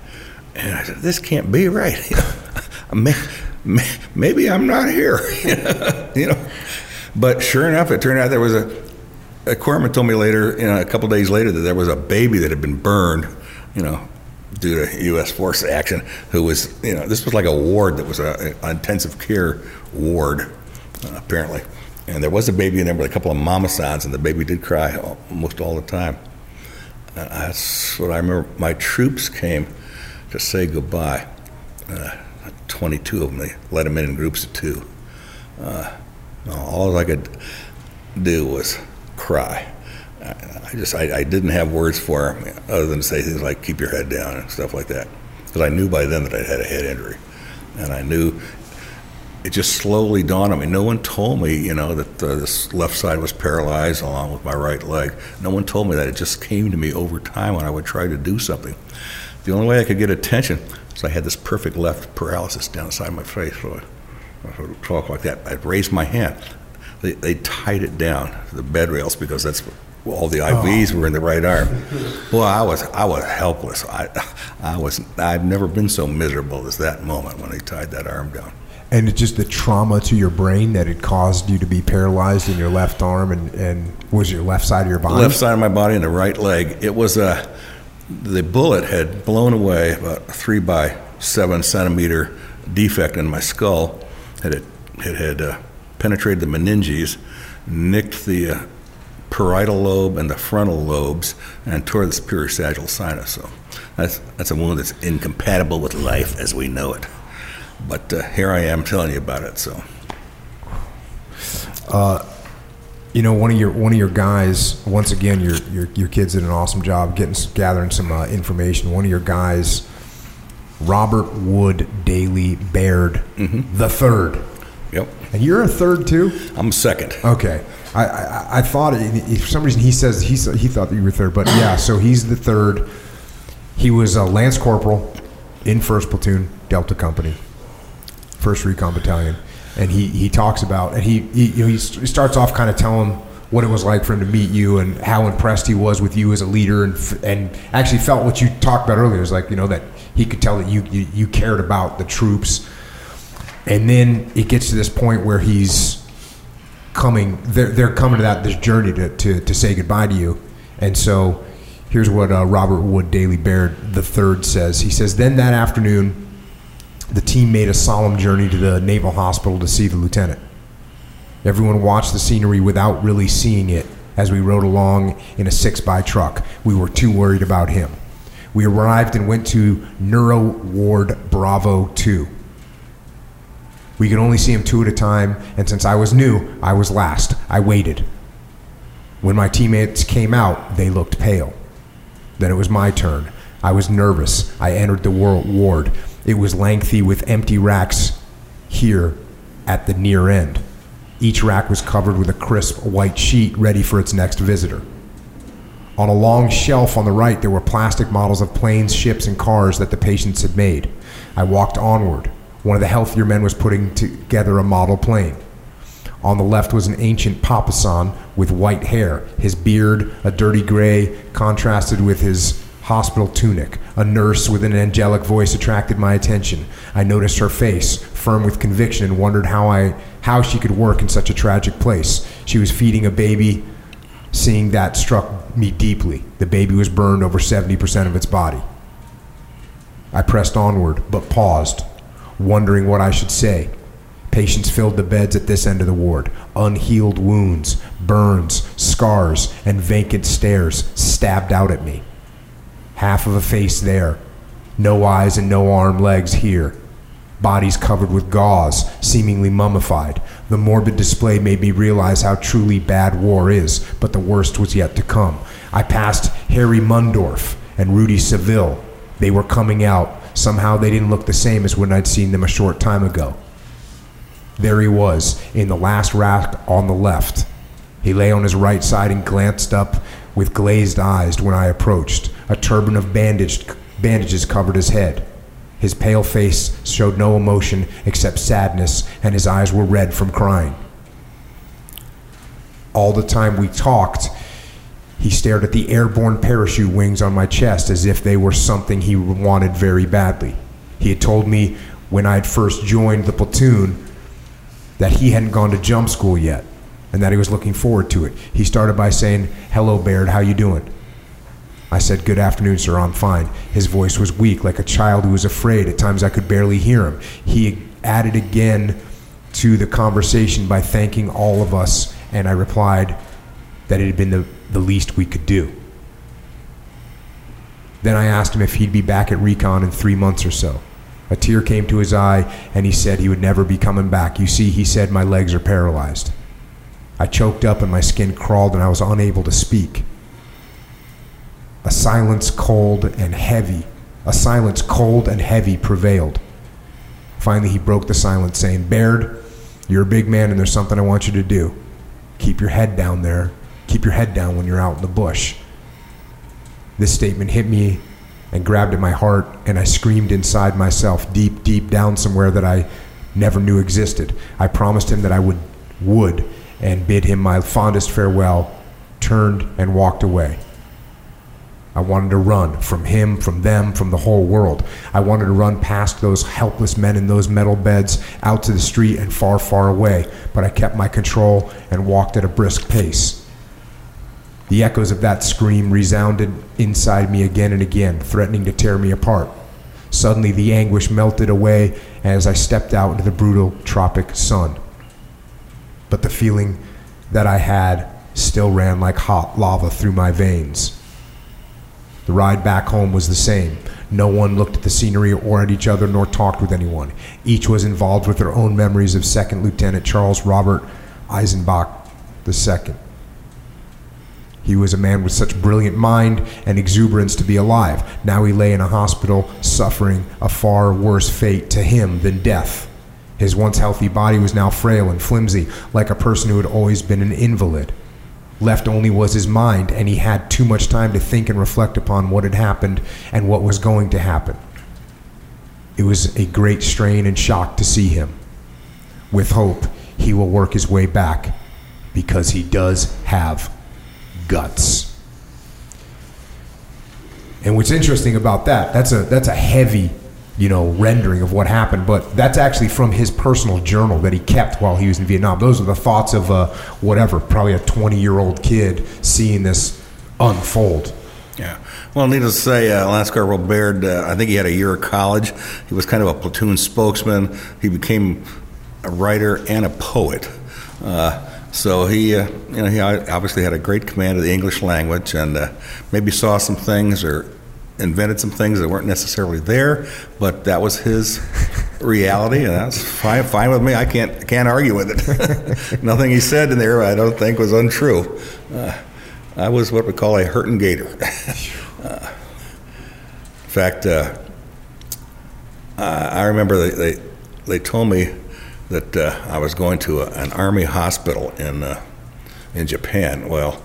And I said, this can't be right. Maybe I'm not here. You know. But sure enough, it turned out there was a, a corpsman told me later, you know, a couple days later, that there was a baby that had been burned, you know, due to U S force action, who was, you know, this was like a ward that was a, an intensive care ward, uh, apparently. And there was a baby in there with a couple of momicides, and the baby did cry almost all the time. And that's what I remember. My troops came to say goodbye. Uh, twenty-two of them. They let them in in groups of two. Uh, all I could do was cry. I, I just I, I didn't have words for them other than to say things like, keep your head down and stuff like that. Because I knew by then that I'd had a head injury. And I knew... It just slowly dawned on me. No one told me, you know, that uh, this left side was paralyzed along with my right leg. No one told me that. It just came to me over time when I would try to do something. The only way I could get attention is I had this perfect left paralysis down the side of my face. So I, I would talk like that. I'd raise my hand. They, they tied it down to the bed rails because that's what, well, all the I Vs oh. were in the right arm. Well, I was I was helpless. I I was I've never been so miserable as that moment when they tied that arm down. And it's just the trauma to your brain that it caused you to be paralyzed in your left arm and, and was your left side of your body? The left side of my body and the right leg. It was a, the bullet had blown away about a three by seven centimeter defect in my skull. It had, it had uh, penetrated the meninges, nicked the uh, parietal lobe and the frontal lobes, and tore the superior sagittal sinus. So that's, that's a wound that's incompatible with life as we know it. But uh, here I am telling you about it. So, uh, you know, one of your one of your guys. Once again, your your your kids did an awesome job getting gathering some uh, information. One of your guys, Robert Wood Daly Baird mm-hmm. the third. Yep. And you're a third too. I'm second. Okay. I I, I thought it, for some reason he says he he thought that you were third, but yeah. So he's the third. He was a Lance Corporal in First Platoon, Delta Company. First Recon Battalion, and he, he talks about and he he, you know, he starts off kind of telling what it was like for him to meet you and how impressed he was with you as a leader and f- and actually felt what you talked about earlier. It was like, you know, that he could tell that you, you you cared about the troops, and then it gets to this point where he's coming they're they're coming to that this journey to to, to say goodbye to you, and so here's what uh, Robert Wood Daly Baird the third says. He says, "Then that afternoon, the team made a solemn journey to the Naval Hospital to see the lieutenant. Everyone watched the scenery without really seeing it as we rode along in a six by truck. We were too worried about him. We arrived and went to Neuro Ward Bravo two. We could only see him two at a time, and since I was new, I was last. I waited. When my teammates came out, they looked pale. Then it was my turn. I was nervous. I entered the ward. It was lengthy with empty racks here at the near end. Each rack was covered with a crisp white sheet ready for its next visitor. On a long shelf on the right, there were plastic models of planes, ships, and cars that the patients had made. I walked onward. One of the healthier men was putting together a model plane. On the left was an ancient papasan with white hair, his beard a dirty gray contrasted with his hospital tunic. A nurse with an angelic voice attracted my attention. I noticed her face, firm with conviction, and wondered how I, how she could work in such a tragic place. She was feeding a baby. Seeing that struck me deeply. The baby was burned over seventy percent of its body. I pressed onward, but paused, wondering what I should say. Patients filled the beds at this end of the ward. Unhealed wounds, burns, scars, and vacant stares stabbed out at me. Half of a face there. No eyes and no arm, legs here. Bodies covered with gauze, seemingly mummified. The morbid display made me realize how truly bad war is, but the worst was yet to come. I passed Harry Mundorf and Rudy Seville. They were coming out. Somehow they didn't look the same as when I'd seen them a short time ago. There he was, in the last rack on the left. He lay on his right side and glanced up with glazed eyes when I approached. A turban of bandaged, bandages covered his head. His pale face showed no emotion except sadness, and his eyes were red from crying. All the time we talked, he stared at the airborne parachute wings on my chest as if they were something he wanted very badly. He had told me when I had first joined the platoon that he hadn't gone to jump school yet and that he was looking forward to it. He started by saying, "Hello, Baird, how you doing?" I said, "Good afternoon, sir, I'm fine." His voice was weak, like a child who was afraid. At times I could barely hear him. He added again to the conversation by thanking all of us, and I replied that it had been the, the least we could do. Then I asked him if he'd be back at recon in three months or so. A tear came to his eye, and he said he would never be coming back. "You see," he said, "my legs are paralyzed." I choked up and my skin crawled and I was unable to speak. A silence cold and heavy, a silence cold and heavy prevailed. Finally, he broke the silence, saying, "Baird, you're a big man and there's something I want you to do. Keep your head down there. Keep your head down when you're out in the bush." This statement hit me and grabbed at my heart, and I screamed inside myself, deep, deep down somewhere that I never knew existed. I promised him that I would, would, and bid him my fondest farewell, turned and walked away. I wanted to run from him, from them, from the whole world. I wanted to run past those helpless men in those metal beds, out to the street and far, far away, but I kept my control and walked at a brisk pace. The echoes of that scream resounded inside me again and again, threatening to tear me apart. Suddenly the anguish melted away as I stepped out into the brutal tropic sun. But the feeling that I had still ran like hot lava through my veins. The ride back home was the same. No one looked at the scenery or at each other, nor talked with anyone. Each was involved with their own memories of Second Lieutenant Charles Robert Eisenbach the Second. He was a man with such brilliant mind and exuberance to be alive. Now he lay in a hospital, suffering a far worse fate to him than death. His once healthy body was now frail and flimsy, like a person who had always been an invalid. Left only was his mind, and he had too much time to think and reflect upon what had happened and what was going to happen. It was a great strain and shock to see him. With hope, he will work his way back, because he does have guts. And what's interesting about that, that's a that's a heavy, you know, rendering of what happened, but that's actually from his personal journal that he kept while he was in Vietnam. Those are the thoughts of uh, whatever, probably a twenty-year-old kid seeing this unfold. Yeah. Well, needless to say, uh, Lance Corporal Baird, uh, I think he had a year of college. He was kind of a platoon spokesman. He became a writer and a poet. Uh, so he, uh, you know, he obviously had a great command of the English language, and uh, maybe saw some things or invented some things that weren't necessarily there, but that was his reality, and that's fine, fine with me. I can't can't argue with it. Nothing he said in there, I don't think, was untrue. Uh, I was what we call a hurtin' gator. uh, in fact, uh, I remember they, they, they told me that uh, I was going to a, an army hospital in uh, in Japan. Well,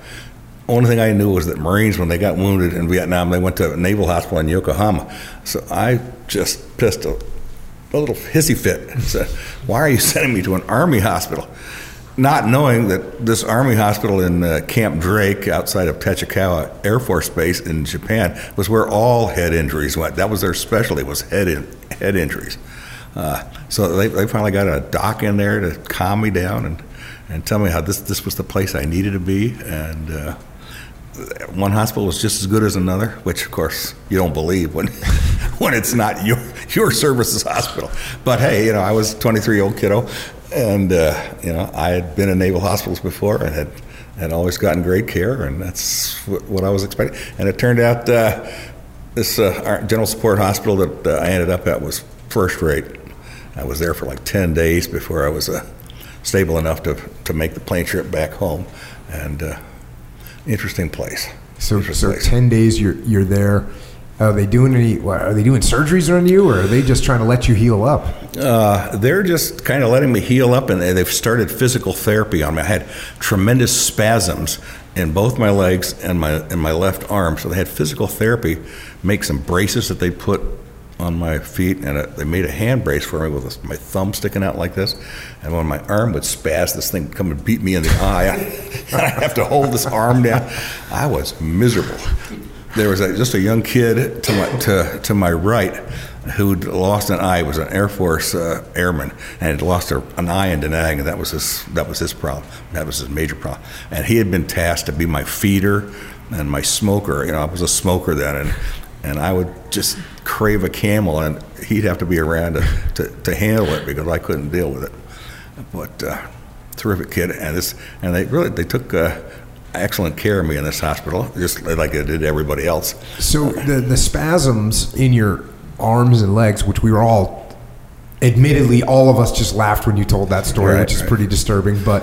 only thing I knew was that Marines, when they got wounded in Vietnam, they went to a naval hospital in Yokohama. So I just pissed a, a little hissy fit and said, "Why are you sending me to an army hospital?" Not knowing that this army hospital in uh, Camp Drake, outside of Tachikawa Air Force Base in Japan, was where all head injuries went. That was their specialty, was head in, head injuries. Uh, so they, they finally got a doc in there to calm me down and, and tell me how this, this was the place I needed to be. And uh, one hospital was just as good as another, which, of course, you don't believe when when it's not your your services hospital. But, hey, you know, I was a twenty-three-year-old kiddo. And, uh, you know, I had been in naval hospitals before and had, had always gotten great care, and that's what, what I was expecting. And it turned out uh, this uh, general support hospital that uh, I ended up at was first rate. I was there for like ten days before I was uh, stable enough to, to make the plane trip back home. And uh, interesting place. So, interesting so place. ten days you're you're there. Are they doing any? Are they doing surgeries on you, or are they just trying to let you heal up? Uh, they're just kind of letting me heal up, and they've started physical therapy on me. I had tremendous spasms in both my legs and my and my left arm, so they had physical therapy, make some braces that they put on my feet, and a, they made a hand brace for me with my thumb sticking out like this. And when my arm would spaz, this thing would come and beat me in the eye. I, and I'd have to hold this arm down. I was miserable. There was a, just a young kid to my, to, to my right who'd lost an eye. He was an Air Force uh, airman and had lost a, an eye in Da Nang, and that was his that was his problem. That was his major problem. And he had been tasked to be my feeder and my smoker. You know, I was a smoker then, and and I would just crave a Camel, and he'd have to be around to, to, to handle it because I couldn't deal with it. But uh, terrific kid, and this and they really they took. Uh, excellent care of me in this hospital, just like it did everybody else. So the the spasms in your arms and legs, which we were all, admittedly, all of us just laughed when you told that story, right, which is right. pretty disturbing, but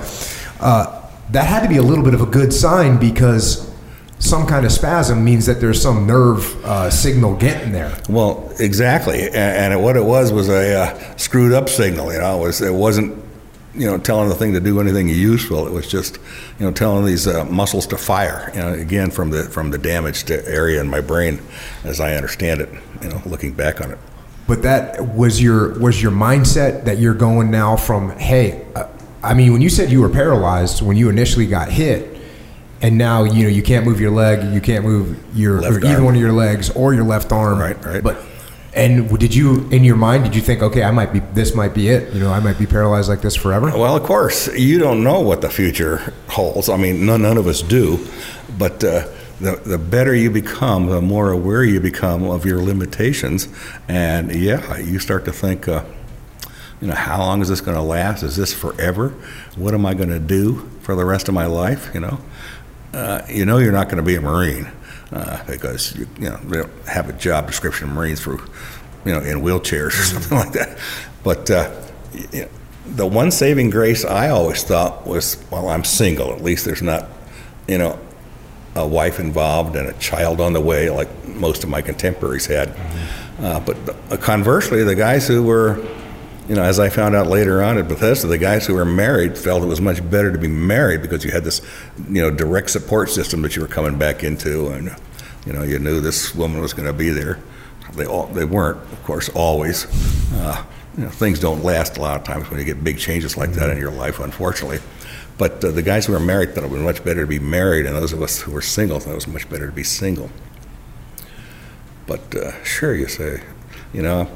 uh, that had to be a little bit of a good sign, because some kind of spasm means that there's some nerve uh, signal getting there. Well, exactly, and, and what it was was a uh, screwed up signal, you know, it, was, it wasn't you know, telling the thing to do anything useful. It was just, you know, telling these uh, muscles to fire. You know, again from the from the damaged area in my brain, as I understand it. You know, looking back on it. But that was your was your mindset that you're going now from. Hey, uh, I mean, when you said you were paralyzed when you initially got hit, and now you know you can't move your leg, you can't move your or either one of your legs or your left arm. Right, right. But. And did you, in your mind, did you think, okay, I might be, this might be it, you know, I might be paralyzed like this forever? Well, of course, you don't know what the future holds. I mean, none, none of us do. But uh, the the better you become, the more aware you become of your limitations, and yeah, you start to think, uh, you know, how long is this going to last? Is this forever? What am I going to do for the rest of my life? You know, uh, you know, you're not going to be a Marine. Uh, because you, you know they don't have a job description of Marines for, you know, in wheelchairs or something like that. But uh, you know, the one saving grace I always thought was, well, I'm single. At least there's not, you know, a wife involved and a child on the way like most of my contemporaries had. Mm-hmm. Uh, but uh, conversely, the guys who were, you know, as I found out later on at Bethesda, the guys who were married felt it was much better to be married because you had this, you know, direct support system that you were coming back into, and you know, you knew this woman was going to be there. They all they weren't, of course, always. Uh, you know, things don't last a lot of times when you get big changes like that in your life, unfortunately. But uh, the guys who were married thought it was much better to be married, and those of us who were single thought it was much better to be single. But uh, sure, you say, you know.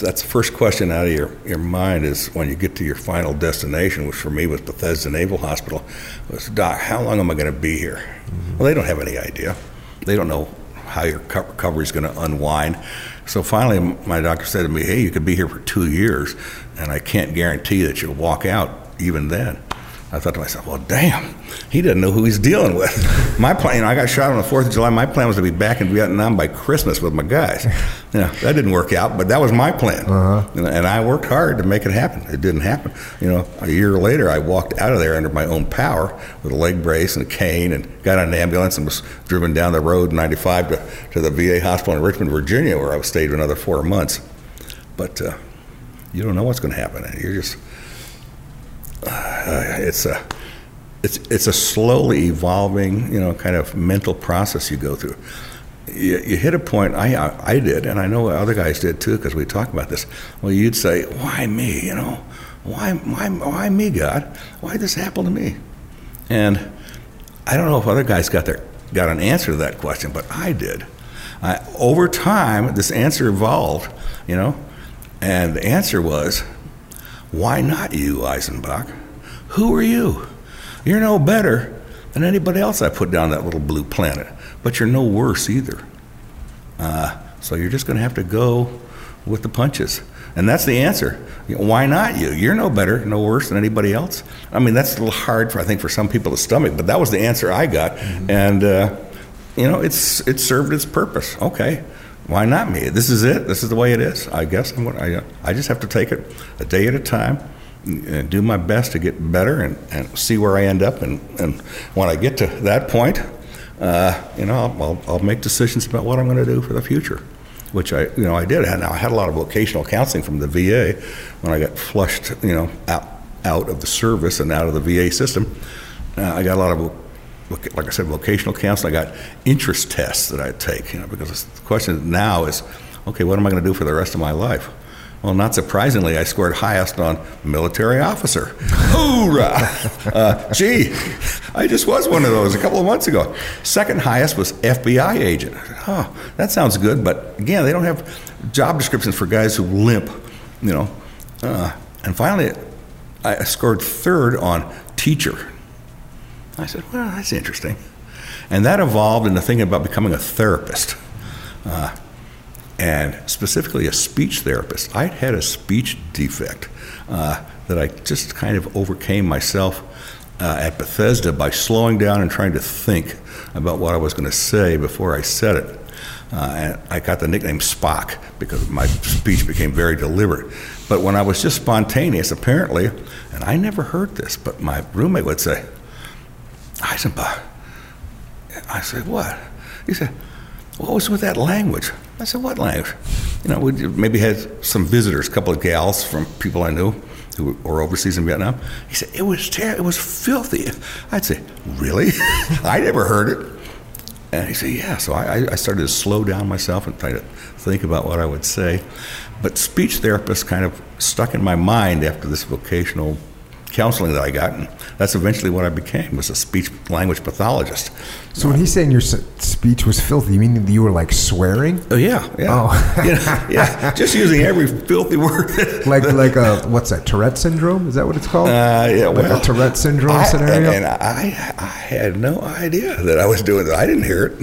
That's the first question out of your, your mind is when you get to your final destination, which for me was Bethesda Naval Hospital, was, Doc, how long am I going to be here? Mm-hmm. Well, they don't have any idea. They don't know how your recovery is going to unwind. So finally, my doctor said to me, hey, you could be here for two years, and I can't guarantee that you'll walk out even then. I thought to myself, well, damn, he didn't know who he's dealing with. My plan, you know, I got shot on the fourth of July. My plan was to be back in Vietnam by Christmas with my guys. You know, that didn't work out, but that was my plan. Uh-huh. And, and I worked hard to make it happen. It didn't happen. You know, a year later, I walked out of there under my own power with a leg brace and a cane and got on an ambulance and was driven down the road in ninety-five to, to the V A hospital in Richmond, Virginia, where I stayed for another four months. But uh, you don't know what's going to happen. You're just... Uh, it's a it's it's a slowly evolving, you know, kind of mental process you go through. You, you hit a point. I I did, and I know other guys did too, because we talk about this. Well, you'd say, "Why me? You know, why why why me, God? Why this happened to me?" And I don't know if other guys got their got an answer to that question, but I did. I, over time, this answer evolved, you know, and the answer was, why not you, Eisenbach? Who are you? You're no better than anybody else I put down that little blue planet, but you're no worse either. Uh, so you're just going to have to go with the punches. And that's the answer. You know, why not you? You're no better, no worse than anybody else. I mean, that's a little hard, for, I think, for some people to stomach, but that was the answer I got. Mm-hmm. And, uh, you know, it's it served its purpose. Okay. Why not me? This is it. This is the way it is. I guess I'm gonna, I, I just have to take it a day at a time and do my best to get better and, and see where I end up. And, and when I get to that point, uh, you know, I'll, I'll, I'll make decisions about what I'm going to do for the future, which I, you know, I did. Now, I had a lot of vocational counseling from the V A when I got flushed, you know, out out of the service and out of the V A system. Uh, I got a lot of Like I said, vocational counseling. I got interest tests that I take, you know, because the question now is, okay, what am I going to do for the rest of my life? Well, not surprisingly, I scored highest on military officer. Hoorah! Uh, gee, I just was one of those a couple of months ago. Second highest was F B I agent. Oh, that sounds good, but again, they don't have job descriptions for guys who limp, you know. Uh, and finally, I scored third on teacher. I said, well, that's interesting. And that evolved into thinking about becoming a therapist, uh, and specifically a speech therapist. I had a speech defect uh, that I just kind of overcame myself uh, at Bethesda by slowing down and trying to think about what I was going to say before I said it. Uh, and I got the nickname Spock because my speech became very deliberate. But when I was just spontaneous, apparently, and I never heard this, but my roommate would say, Eisenbach. I said, what? He said, what was with that language? I said, what language? You know, we maybe had some visitors, a couple of gals from people I knew who were overseas in Vietnam. He said, it was ter- it was filthy. I'd say, really? I never heard it. And he said, yeah. So I, I started to slow down myself and try to think about what I would say. But speech therapists kind of stuck in my mind after this vocational counseling that I got, and that's eventually what I became, was a speech language pathologist. So when he's saying your speech was filthy, you mean you were like swearing? Oh yeah, yeah, oh. you know, yeah. Just using every filthy word. Like the, like a what's that? Tourette syndrome? Is that what it's called? Uh, yeah, like well, a Tourette syndrome I, scenario. And, and I I had no idea that I was doing that. I didn't hear it.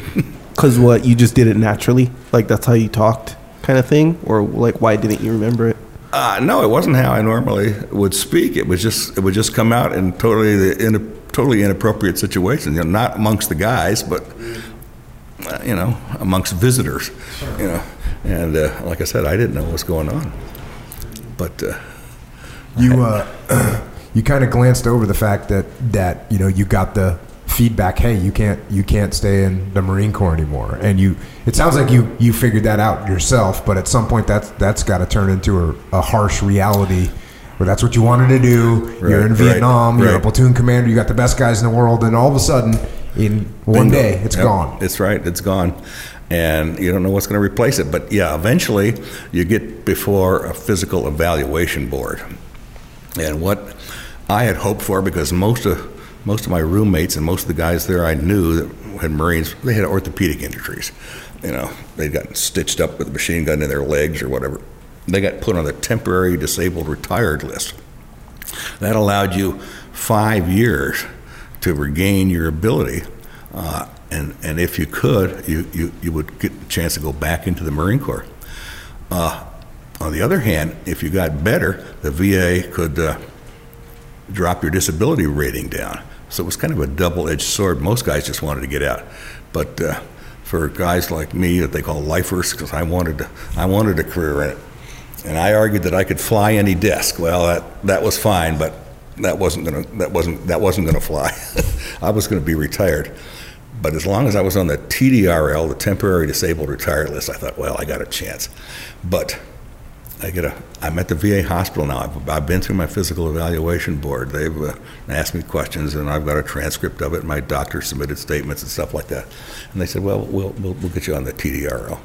Because what, you just did it naturally, like that's how you talked, kind of thing, or like why didn't you remember it? Uh, no, it wasn't how I normally would speak. It was just it would just come out in totally the in a, totally inappropriate situations. You know, not amongst the guys, but uh, you know, amongst visitors. You know, and uh, like I said, I didn't know what was going on. But uh, you uh, you kind of glanced over the fact that that you know you got the feedback. Hey, you can't you can't stay in the Marine Corps anymore. And you it sounds like you you figured that out yourself, but at some point that's that's got to turn into a, a harsh reality where that's what you wanted to do. Right, you're in Vietnam, right, you're right. A platoon commander, you got the best guys in the world, and all of a sudden in one Bingo. day it's yep. gone. It's right, it's gone. And you don't know what's going to replace it. But yeah, eventually you get before a physical evaluation board. And what I had hoped for, because most of Most of my roommates and most of the guys there I knew that had Marines, they had orthopedic injuries. You know, they'd gotten stitched up with a machine gun in their legs or whatever. They got put on the temporary disabled retired list. That allowed you five years to regain your ability. Uh, and, and if you could, you, you, you would get the chance to go back into the Marine Corps. Uh, on the other hand, if you got better, the V A could... Uh, drop your disability rating down. So it was kind of a double-edged sword. Most guys just wanted to get out. But uh, for guys like me that they call lifers, because I wanted to, I wanted a career in it. And I argued that I could fly any desk. Well, that, that was fine, but that wasn't gonna that wasn't that wasn't gonna fly. I was gonna be retired. But as long as I was on the T D R L, the temporary disabled retired list, I thought, well, I got a chance. But I get a I'm at the V A hospital now. I've, I've been through my physical evaluation board. They've uh, asked me questions, and I've got a transcript of it. My doctor submitted statements and stuff like that. And they said, well, we'll we'll, we'll get you on the T D R L.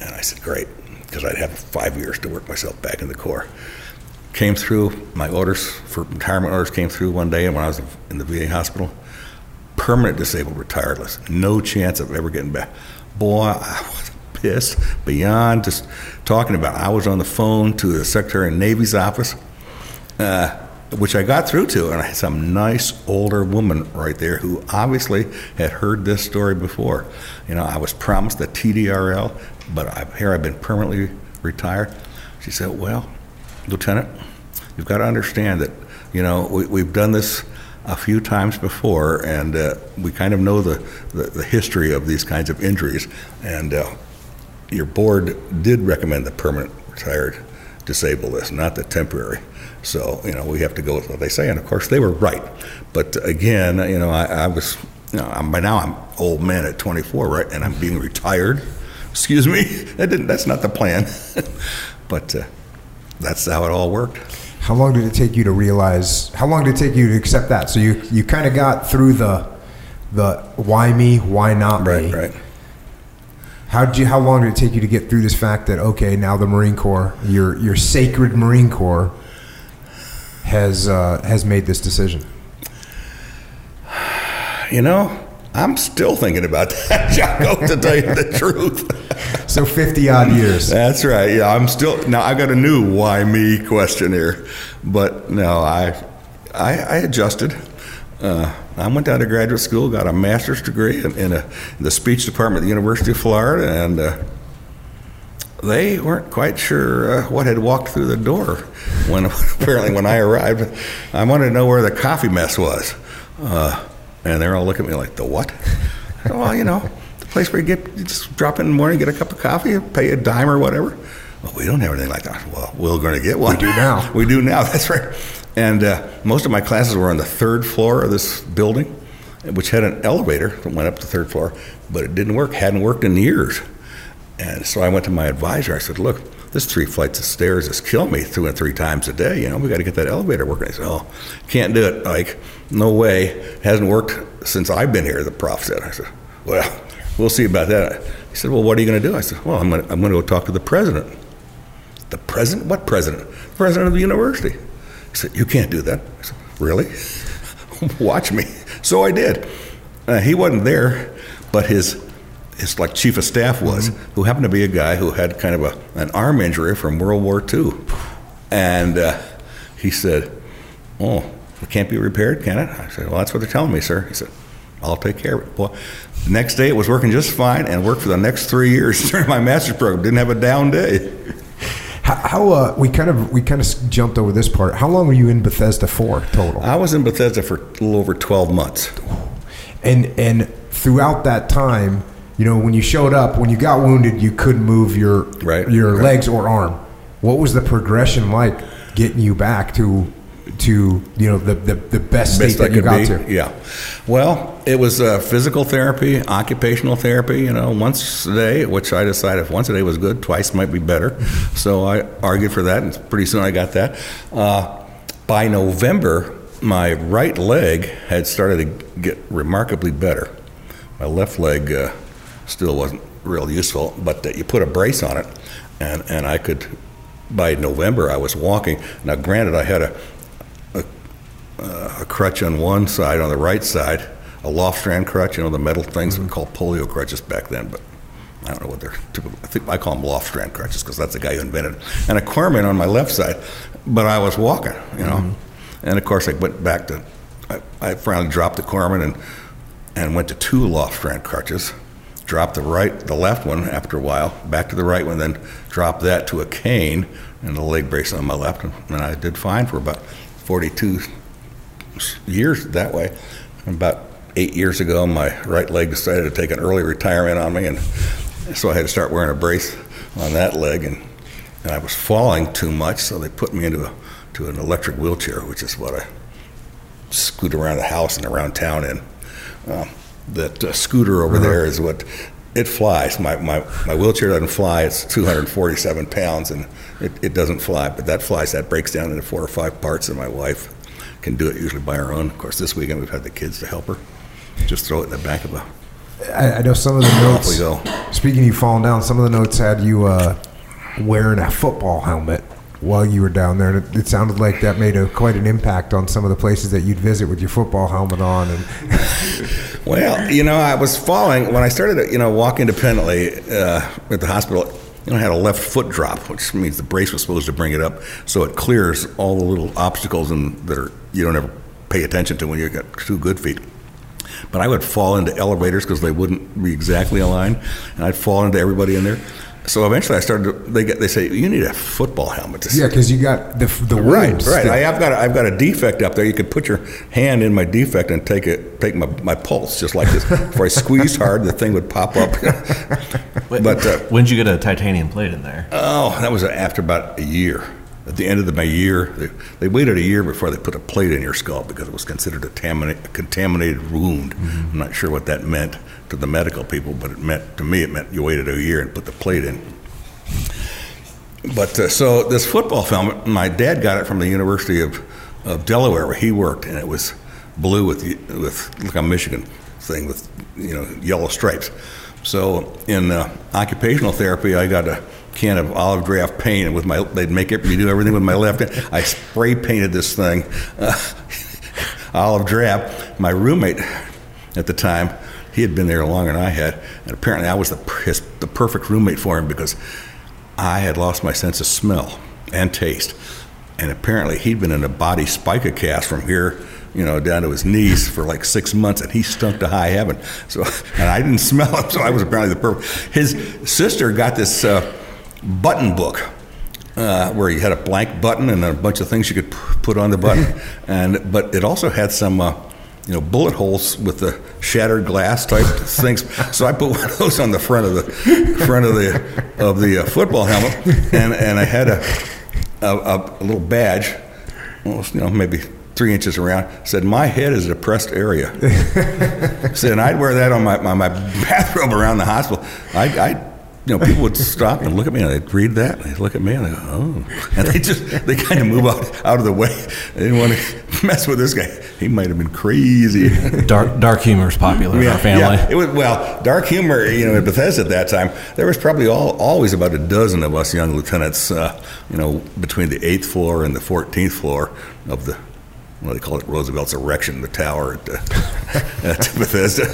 And I said, great, because I'd have five years to work myself back in the Corps. Came through, my orders for retirement orders came through one day when I was in the V A hospital. Permanent disabled retired list. No chance of ever getting back. Boy, I was pissed beyond just talking about it. I was on the phone to the Secretary of Navy's office, uh, which I got through to, and I had some nice older woman right there who obviously had heard this story before. You know, I was promised the T D R L, but I, here I've been permanently retired. She said, well, Lieutenant, you've got to understand that, you know, we, we've done this a few times before, and uh, we kind of know the, the, the history of these kinds of injuries, and uh, your board did recommend the permanent retired disabled list, not the temporary. So, you know, we have to go with what they say, and of course they were right. But again, you know, I, I was, you know, I'm, by now I'm old man at twenty-four, right, and I'm being retired. Excuse me, that didn't, that's not the plan. But uh, that's how it all worked. How long did it take you to realize, how long did it take you to accept that? So you you kind of got through the the why me, why not me. Right, right. How did you, how long did it take you to get through this fact that, okay, now the Marine Corps, your your sacred Marine Corps has uh, has made this decision? You know, I'm still thinking about that, Jocko, to tell you the truth. So fifty-odd years. That's right. Yeah, I'm still... Now, I got a new why me question here. But, no, I I, I adjusted. Uh, I went down to graduate school, got a master's degree in, in, a, in the speech department at the University of Florida, and uh, they weren't quite sure uh, what had walked through the door when apparently when I arrived. I wanted to know where the coffee mess was. Uh And they're all looking at me like, the what? I said, well, you know, the place where you get, you just drop in the morning, get a cup of coffee, pay a dime or whatever. Well, we don't have anything like that. Well, we're going to get one. We do now. We do now, that's right. And uh, most of my classes were on the third floor of this building, which had an elevator that went up to the third floor, but it didn't work, hadn't worked in years. And so I went to my advisor. I said, look, this three flights of stairs is killing me two and three times a day. You know, we got to get that elevator working. I said, oh, can't do it. Like, no way. It hasn't worked since I've been here, the prof said. I said, well, we'll see about that. He said, well, what are you going to do? I said, well, I'm going to I'm going to go talk to the president. The president? What president? The president of the university. He said, you can't do that. I said, really? Watch me. So I did. Uh, he wasn't there, but his... It's like chief of staff was, mm-hmm. who happened to be a guy who had kind of a, an arm injury from World War Two. And uh, he said, oh, it can't be repaired, can it? I said, well, that's what they're telling me, sir. He said, I'll take care of it. Well, the next day it was working just fine and worked for the next three years during my master's program. Didn't have a down day. How, how uh, we kind of we kind of jumped over this part. How long were you in Bethesda for total? I was in Bethesda for a little over twelve months. And and throughout that time, you know, when you showed up, when you got wounded, you couldn't move your right, your right. legs or arm. What was the progression like getting you back to, to you know, the, the, the best state best that you got be. to? Yeah. Well, it was uh, physical therapy, occupational therapy, you know, once a day, which I decided if once a day was good, twice might be better. So I argued for that, and pretty soon I got that. Uh, by November, my right leg had started to get remarkably better. My left leg... Uh, still wasn't real useful, but that you put a brace on it, and, and I could, by November, I was walking. Now, granted, I had a, a, uh, a crutch on one side, on the right side, a loft strand crutch, you know, the metal things mm-hmm. we called polio crutches back then, but I don't know what they're typical. I think I call them loft strand crutches because that's the guy who invented it. And a corpsman on my left side, but I was walking, you know. Mm-hmm. And, of course, I went back to, I, I finally dropped the corpsman and, and went to two loft strand crutches. Dropped the right, the left one after a while, back to the right one, then dropped that to a cane and a leg brace on my left, and I did fine for about forty-two years that way. About eight years ago, my right leg decided to take an early retirement on me, and so I had to start wearing a brace on that leg, and, and I was falling too much, so they put me into a, to an electric wheelchair, which is what I scoot around the house and around town in. Uh, that uh, scooter over there is what, it flies. My, my, my wheelchair doesn't fly. It's two hundred forty-seven pounds, and it, it doesn't fly, but that flies. That breaks down into four or five parts, and my wife can do it usually by her own. Of course, this weekend we've had the kids to help her. Just throw it in the back of a... I, I know some of the notes, we go. Speaking of you falling down, some of the notes had you uh, wearing a football helmet while you were down there. It, it sounded like that made a, quite an impact on some of the places that you'd visit with your football helmet on. And well, you know, I was falling. When I started, you know, walk independently uh, at the hospital, you know, I had a left foot drop, which means the brace was supposed to bring it up, so it clears all the little obstacles and that are you don't ever pay attention to when you've got two good feet. But I would fall into elevators because they wouldn't be exactly aligned, and I'd fall into everybody in there. So eventually I started to, they get, they say, you need a football helmet. To yeah, because you got the the right, right. Still. I, I've got a, I've got a defect up there. You could put your hand in my defect and take it, take my, my pulse just like this. If I squeezed hard, the thing would pop up. But uh, when did you get a titanium plate in there? Oh, that was after about a year. At the end of the, my year, they, they waited a year before they put a plate in your skull because it was considered a, tamina- a contaminated wound. Mm-hmm. I'm not sure what that meant to the medical people, but it meant to me it meant you waited a year and put the plate in. But uh, so this football helmet, my dad got it from the University of, of Delaware where he worked, and it was blue with with like a Michigan thing with you know yellow stripes. So in uh, occupational therapy, I got a can of olive draft paint, and with my they'd make it, you do everything with my left hand. I spray painted this thing, uh, olive draft. My roommate at the time, he had been there longer than I had, and apparently I was the his, the perfect roommate for him because I had lost my sense of smell and taste, and apparently he'd been in a body spica cast from here, you know, down to his knees for like six months, and he stunk to high heaven. So, and I didn't smell him, so I was apparently the perfect. His sister got this. Uh, button book uh, where you had a blank button and a bunch of things you could p- put on the button, and but it also had some uh, you know bullet holes with the shattered glass type things. So I put one of those on the front of the front of the of the uh, football helmet, and, and I had a, a a little badge, you know maybe three inches around, said my head is a depressed area. Said and I'd wear that on my my, my bathrobe around the hospital. I. I You know, people would stop and look at me, and they'd read that, and they'd look at me, and they go, oh. And they just, they kind of move out, out of the way. They didn't want to mess with this guy. He might have been crazy. Dark dark humor is popular yeah, in our family. Yeah. It was, well, dark humor, you know, at Bethesda at that time, there was probably all, always about a dozen of us young lieutenants, uh, you know, between the eighth floor and the fourteenth floor of the, well, they call it Roosevelt's erection, the tower at, uh, at Bethesda.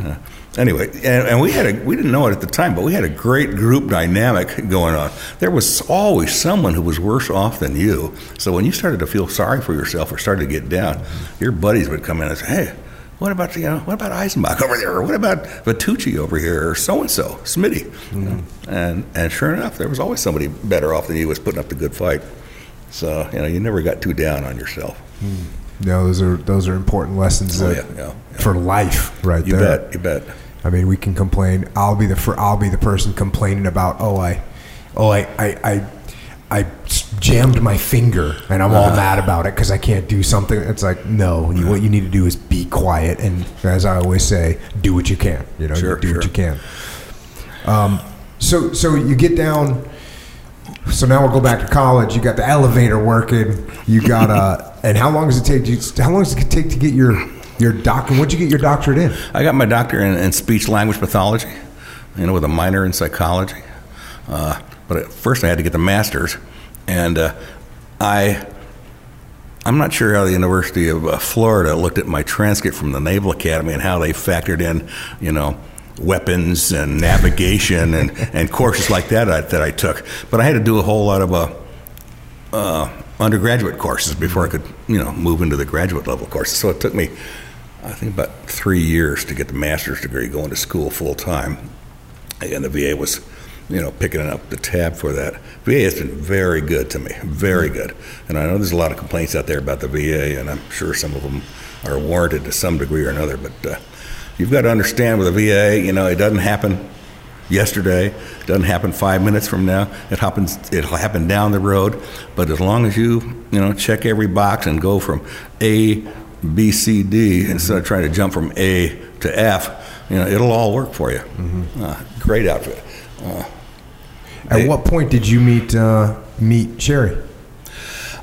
Uh, Anyway, and, and we had a, we didn't know it at the time, but we had a great group dynamic going on. There was always someone who was worse off than you. So when you started to feel sorry for yourself or started to get down, your buddies would come in and say, hey, what about, you know, what about Eisenbach over there? Or what about Vitucci over here? Or so-and-so, Smitty. Mm-hmm. And and sure enough, there was always somebody better off than you was putting up the good fight. So, you know, you never got too down on yourself. Mm. No, those are those are important lessons oh, that, yeah, yeah, yeah. for life right you there. You bet, you bet. I mean, we can complain. I'll be the fir- I'll be the person complaining about oh I, oh I I I, I jammed my finger and I'm all uh, mad about it because I can't do something. It's like no, you, what you need to do is be quiet and, as I always say, do what you can. You know, sure, do sure. what you can. Um, so so you get down. So now we'll go back to college. You got the elevator working. You got uh, and how long does it take? You, how long does it take to get your Your doctor, what'd you get your doctorate in? I got my doctorate in, in speech language pathology, you know, with a minor in psychology. Uh, but at first, I had to get the master's, and uh, I, I'm not sure how the University of uh, Florida looked at my transcript from the Naval Academy and how they factored in, you know, weapons and navigation and, and courses like that I, that I took. But I had to do a whole lot of a. Uh, uh, undergraduate courses before I could, you know, move into the graduate level courses. So it took me, I think, about three years to get the master's degree, going to school full time. And the V A was you know, picking up the tab for that. V A has been very good to me, very good. And I know there's a lot of complaints out there about the V A, and I'm sure some of them are warranted to some degree or another, but uh, you've got to understand with the V A, you know, it doesn't happen yesterday, it doesn't happen five minutes from now, it happens, it'll happen down the road, but as long as you, you know, check every box and go from A, B, C, D, instead of trying to jump from A to F, you know, it'll all work for you. Mm-hmm. Uh, great outfit. Uh, At they, what point did you meet uh, meet Sherry?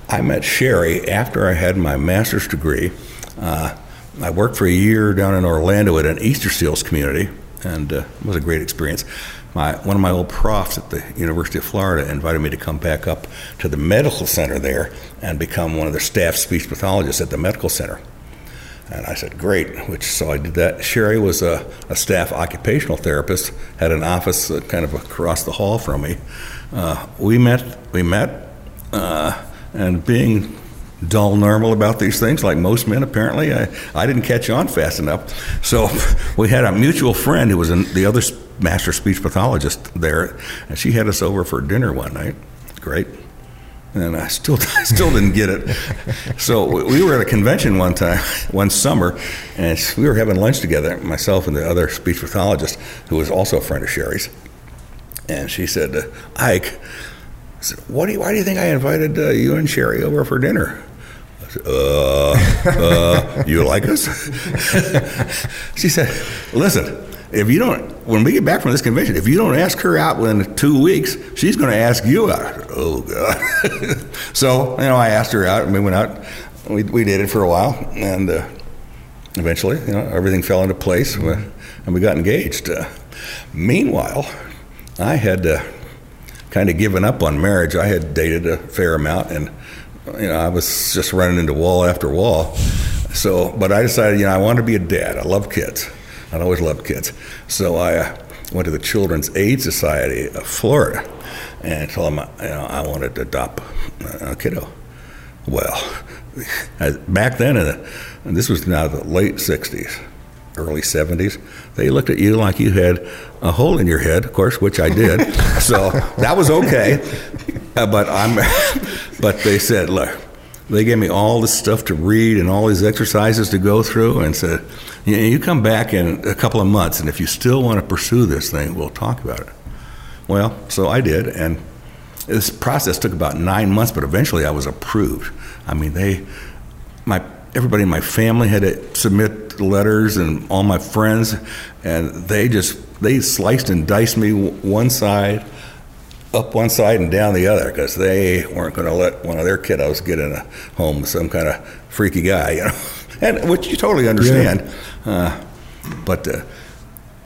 I met Sherry after I had my master's degree. Uh, I worked for a year down in Orlando at an Easter Seals community, and uh, it was a great experience. My one of my old profs at the University of Florida invited me to come back up to the medical center there and become one of the staff speech pathologists at the medical center. And I said, great, which so I did that. Sherry was a, a staff occupational therapist, had an office uh, kind of across the hall from me. Uh, we met, we met, uh, and being dull normal about these things, like most men apparently, I, I didn't catch on fast enough. So we had a mutual friend who was an, the other master speech pathologist there, and she had us over for dinner one night. Great. And I still I still didn't get it. So we were at a convention one time, one summer, and we were having lunch together, myself and the other speech pathologist, who was also a friend of Sherry's. And she said, uh, Ike, I said, what do you, why do you think I invited uh, you and Sherry over for dinner? I said, uh, uh, you like us? She said, listen, if you don't, when we get back from this convention, if you don't ask her out within two weeks, she's going to ask you out. Oh, God. So, you know, I asked her out, and we went out. We, we dated for a while, and uh, eventually, you know, everything fell into place, and we got engaged. Uh, meanwhile, I had uh, kind of given up on marriage. I had dated a fair amount, and, you know, I was just running into wall after wall. So, but I decided, you know, I wanted to be a dad. I love kids. I always loved kids. So I uh, went to the Children's Aid Society of Florida and told them, you know, I wanted to adopt a kiddo. Well, I, back then, in the, and this was now the late sixties, early seventies, they looked at you like you had a hole in your head, of course, which I did. So that was okay. Uh, but I'm, but they said, look, they gave me all this stuff to read and all these exercises to go through and said, you come back in a couple of months, and if you still want to pursue this thing, we'll talk about it. Well, so I did, and this process took about nine months, but eventually I was approved. I mean, they, my everybody in my family had to submit letters, and all my friends, and they just, they sliced and diced me one side, up one side and down the other, because they weren't going to let one of their kiddos get in a home with some kind of freaky guy, you know, and which you totally understand. Yeah. Uh, but uh,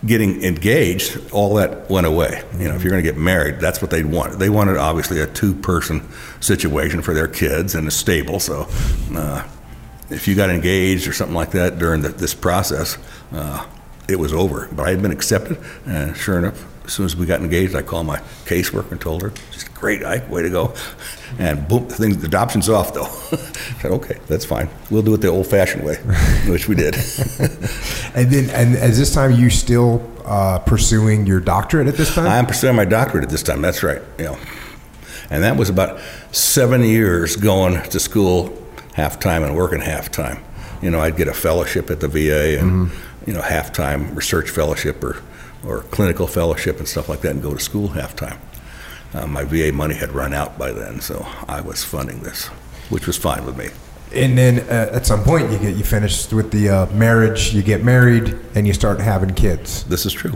getting engaged, all that went away. You know, if you're going to get married, that's what they wanted. They wanted, obviously, a two-person situation for their kids and a stable. So uh, if you got engaged or something like that during the, this process, uh, it was over. But I had been accepted, and sure enough, as soon as we got engaged, I called my caseworker and told her, just great, Ike, way to go. And boom, things, the adoption's off, though. I said, okay, that's fine. We'll do it the old-fashioned way, which we did. And then, and at this time, you still uh, pursuing your doctorate at this time? I'm pursuing my doctorate at this time, that's right. You know. And that was about seven years going to school half-time and working half-time. You know, I'd get a fellowship at the V A and, mm-hmm. you know, half-time research fellowship or or clinical fellowship and stuff like that, and go to school half-time. Uh, my V A money had run out by then, so I was funding this, which was fine with me. And then uh, at some point, you get you finished with the uh, marriage, you get married, and you start having kids. This is true.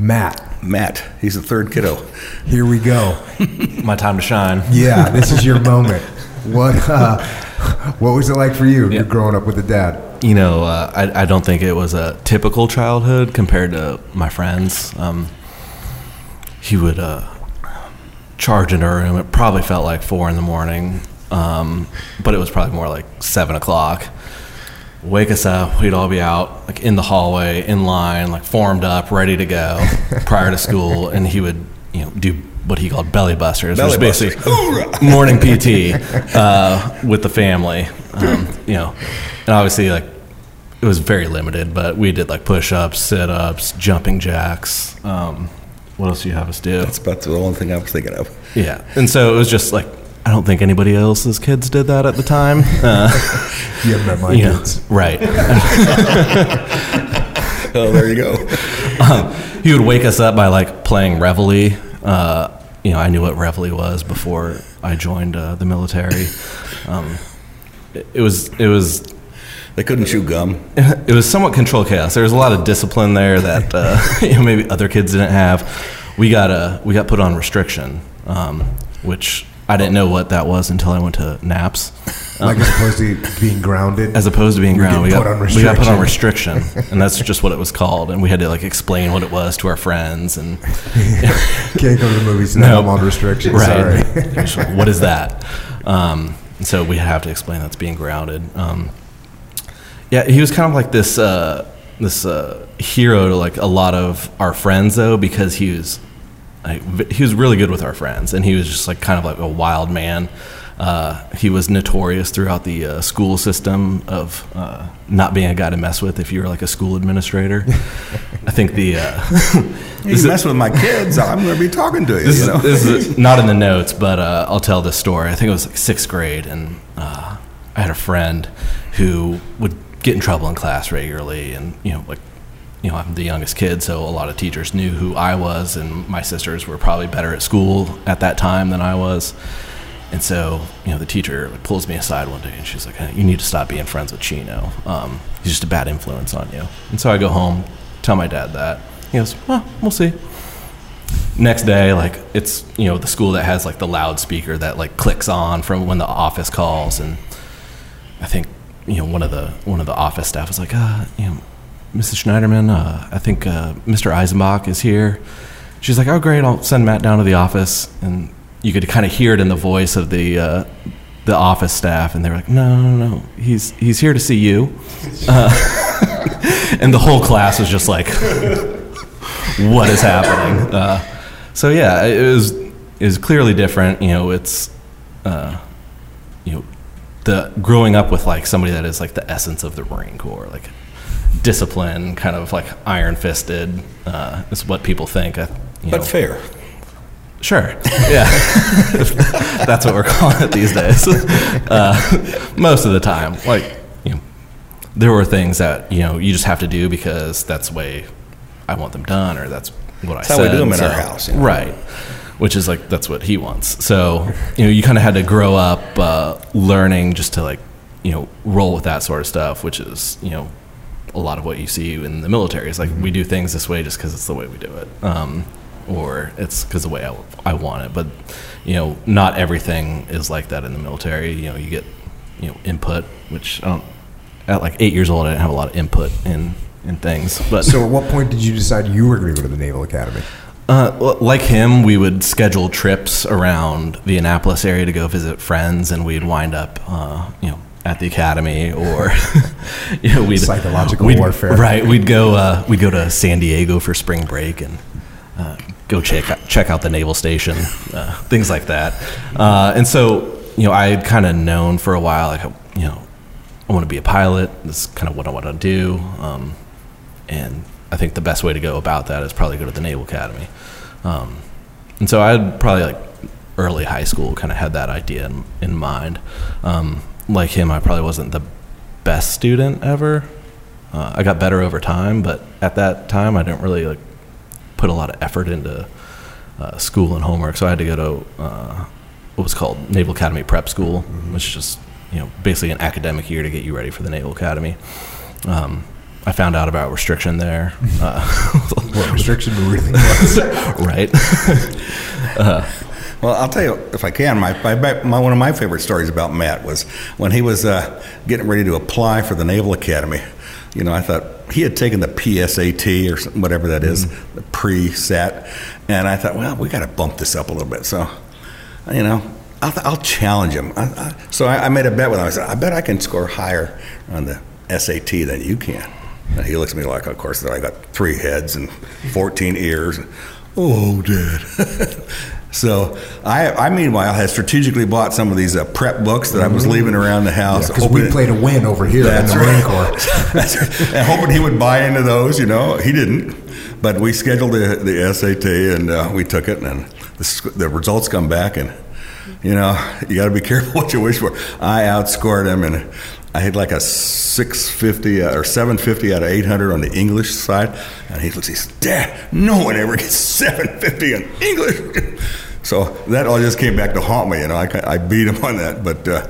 Matt. Matt. He's the third kiddo. Here we go. My time to shine. Yeah, this is your moment. What uh, what was it like for you yeah. growing up with a dad? You know, uh, I, I don't think it was a typical childhood compared to my friends. Um, he would uh, charge into a room. It probably felt like four in the morning, um, but it was probably more like seven o'clock. Wake us up. We'd all be out, like in the hallway, in line, like formed up, ready to go prior to school. And he would, you know, do what he called belly busters, belly which was basically busters. Morning P T uh, with the family. Um, you know. And obviously, like, it was very limited, but we did like push-ups, sit-ups, jumping jacks, um, what else do you have us do? That's about the only thing I was thinking of. Yeah. And so it was just like, I don't think anybody else's kids did that at the time. Uh, you haven't met my you know, kids. Right. Oh, there you go. Um, he would wake us up by like playing Reveille. Uh, you know, I knew what Reveille was before I joined uh, the military. Um, it, it was, it was. They couldn't chew gum. It was somewhat control chaos. There was a lot of discipline there that uh, you know, maybe other kids didn't have. We got a, we got put on restriction, um, which I didn't know what that was until I went to N A P S. Um, like as opposed to being grounded? As opposed to being grounded. We got, we got put on restriction, and that's just what it was called. And we had to like explain what it was to our friends. And can't go to the movies now. Nope. I'm on restriction. Right. Sorry. What is that? Um, so we have to explain that's being grounded. Um, yeah, he was kind of like this uh, this uh, hero to like a lot of our friends though, because he was. Like, he was really good with our friends, and he was just like kind of like a wild man. Uh, he was notorious throughout the uh, school system of uh, not being a guy to mess with if you were like a school administrator. I think the uh, you mess with my kids, I'm going to be talking to you. This, you know? This is not in the notes, but uh, I'll tell this story. I think it was like sixth grade, and uh, I had a friend who would get in trouble in class regularly, and you know like. You know, I'm the youngest kid, so a lot of teachers knew who I was, and my sisters were probably better at school at that time than I was. And so, you know, the teacher pulls me aside one day, and she's like, hey, you need to stop being friends with Chino. Um, he's just a bad influence on you. And so I go home, tell my dad that. He goes, well, we'll see. Next day, like, it's, you know, the school that has, like, the loudspeaker that, like, clicks on from when the office calls. And I think, you know, one of the, one of the office staff was like, uh, you know, Missus Schneiderman, uh, I think uh, Mister Eisenbach is here. She's like, oh, great, I'll send Matt down to the office. And you could kind of hear it in the voice of the uh, the office staff. And they were like, no, no, no, he's he's here to see you. Uh, and the whole class was just like, what is happening? Uh, so, yeah, it was, it was clearly different. You know, it's, uh, you know, the growing up with, like, somebody that is, like, the essence of the Marine Corps, like, discipline, kind of like iron-fisted, uh, is what people think. I, you but know. Fair. Sure. Yeah. That's what we're calling it these days. Uh, most of the time, like you know, there were things that you know you just have to do because that's the way I want them done, or that's what that's I said. That's how we do them in so, our house, you know? Right? Which is like that's what he wants. So you know, you kind of had to grow up uh, learning just to like you know roll with that sort of stuff, which is you know. A lot of what you see in the military is like we do things this way just because it's the way we do it, um, or it's because the way I, I want it. But you know, not everything is like that in the military. You know, you get you know input, which I don't. At like eight years old, I didn't have a lot of input in in things. But so, at what point did you decide you were going to go to the Naval Academy? Uh, like him, we would schedule trips around the Annapolis area to go visit friends, and we'd wind up, uh, you know. at the academy, or you know, we'd psychological we'd, warfare. Right, we'd go. Uh, we'd go to San Diego for spring break and uh, go check check out the naval station, uh, things like that. Uh, and so, you know, I had kind of known for a while, like, you know, I want to be a pilot. This is kind of what I want to do. Um, and I think the best way to go about that is probably go to the Naval Academy. Um, and so, I'd probably like early high school kind of had that idea in, in mind. Um, Like him, I probably wasn't the best student ever. Uh, I got better over time, but at that time, I didn't really like put a lot of effort into uh, school and homework. So I had to go to uh, what was called Naval Academy Prep School, mm-hmm. which is just you know basically an academic year to get you ready for the Naval Academy. Um, I found out about restriction there. Uh, what restriction do we think was? Right. uh, Well, I'll tell you, if I can, my, my, my one of my favorite stories about Matt was when he was uh, getting ready to apply for the Naval Academy. You know, I thought he had taken the P S A T or whatever that is, mm-hmm. the pre-sat, and I thought, well, we got to bump this up a little bit. So, you know, I'll, I'll challenge him. I, I, so I, I made a bet with him. I said, I bet I can score higher on the S A T than you can. And he looks at me like, of course, I got three heads and fourteen ears. Oh, Dad. So I, I meanwhile, had strategically bought some of these uh, prep books that I was leaving around the house. Because yeah, we played a win over here in the Marine Corps. That's right. And hoping he would buy into those, you know. He didn't. But we scheduled the, the S A T, and uh, we took it, and the, the results come back, and, you know, you got to be careful what you wish for. I outscored him, and I had like a six fifty or seven fifty out of eight hundred on the English side, and he says, Dad, no one ever gets seven fifty in English. So that all just came back to haunt me, you know. I, I beat him on that, but uh,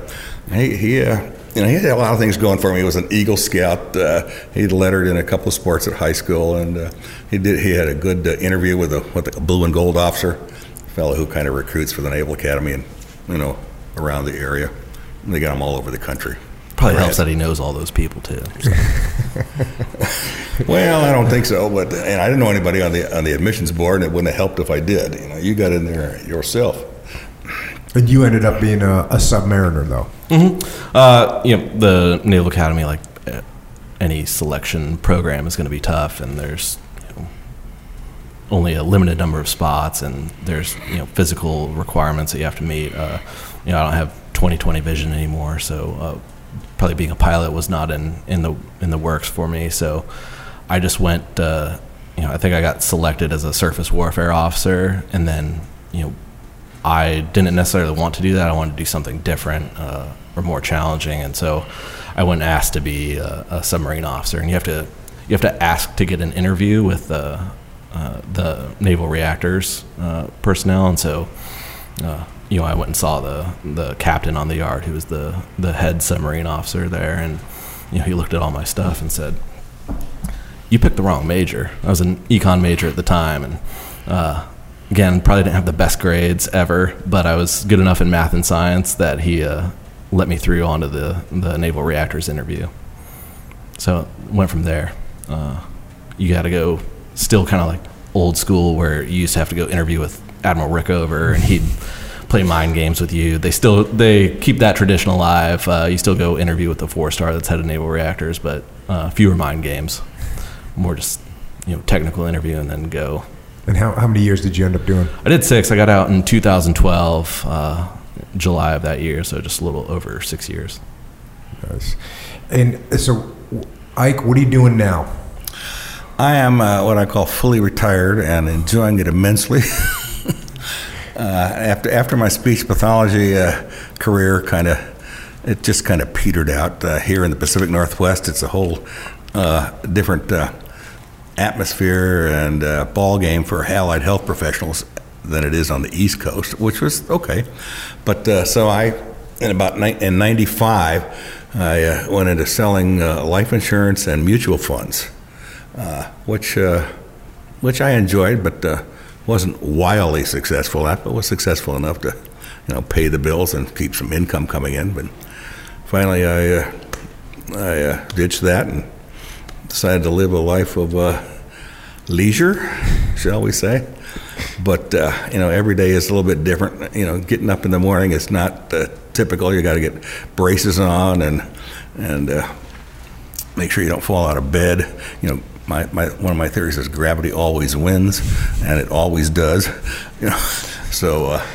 he, he uh, you know, he had a lot of things going for him. He was an Eagle Scout. Uh, he'd lettered in a couple of sports at high school, and uh, he did. He had a good uh, interview with a, with a Blue and Gold officer, a fellow who kind of recruits for the Naval Academy, and you know, around the area. And they got him all over the country. Probably Brad. Helps that he knows all those people too. So. Well, I don't think so, but and I didn't know anybody on the on the admissions board, and it wouldn't have helped if I did. You know, you got in there yourself. And you ended up being a, a submariner, though. Mm-hmm. Uh, you know, the Naval Academy, like any selection program, is going to be tough, and there's you know, only a limited number of spots, and there's you know physical requirements that you have to meet. Uh, you know, I don't have twenty twenty vision anymore, so uh, probably being a pilot was not in, in the in the works for me. So I just went. Uh, you know, I think I got selected as a surface warfare officer, and then you know. I didn't necessarily want to do that. I wanted to do something different uh, or more challenging, and so I went and asked to be a, a submarine officer. And you have to you have to ask to get an interview with uh, uh, the naval reactors uh, personnel. And so, uh, you know, I went and saw the the captain on the yard, who was the the head submarine officer there, and you know he looked at all my stuff and said, "You picked the wrong major." I was an econ major at the time, and. Uh, Again, probably didn't have the best grades ever, but I was good enough in math and science that he uh, let me through onto the, the Naval Reactors interview. So went from there. Uh, you got to go still kind of like old school where you used to have to go interview with Admiral Rickover, and he'd play mind games with you. They still they keep that tradition alive. Uh, you still go interview with the four-star that's head of Naval Reactors, but uh, fewer mind games, more just you know technical interview and then go. And how, how many years did you end up doing? I did six. I got out in two thousand twelve, uh, July of that year, so just a little over six years. Nice. And so, Ike, what are you doing now? I am uh, what I call fully retired and enjoying it immensely. uh, after after my speech pathology uh, career, kind of it just kind of petered out uh, here in the Pacific Northwest. It's a whole uh, different. Uh, atmosphere and uh, ball game for allied health professionals than it is on the East Coast, which was okay. But uh, so I, in about ni- in ninety-five, I uh, went into selling uh, life insurance and mutual funds, uh, which uh, which I enjoyed, but uh, wasn't wildly successful at, but was successful enough to, you know, pay the bills and keep some income coming in. But finally, I uh, I uh, ditched that and. Decided to live a life of uh, leisure, shall we say. But, uh, you know, every day is a little bit different. You know, getting up in the morning is not uh, typical. You got to get braces on and and uh, make sure you don't fall out of bed. You know, my, my one of my theories is gravity always wins, and it always does. You know, so uh,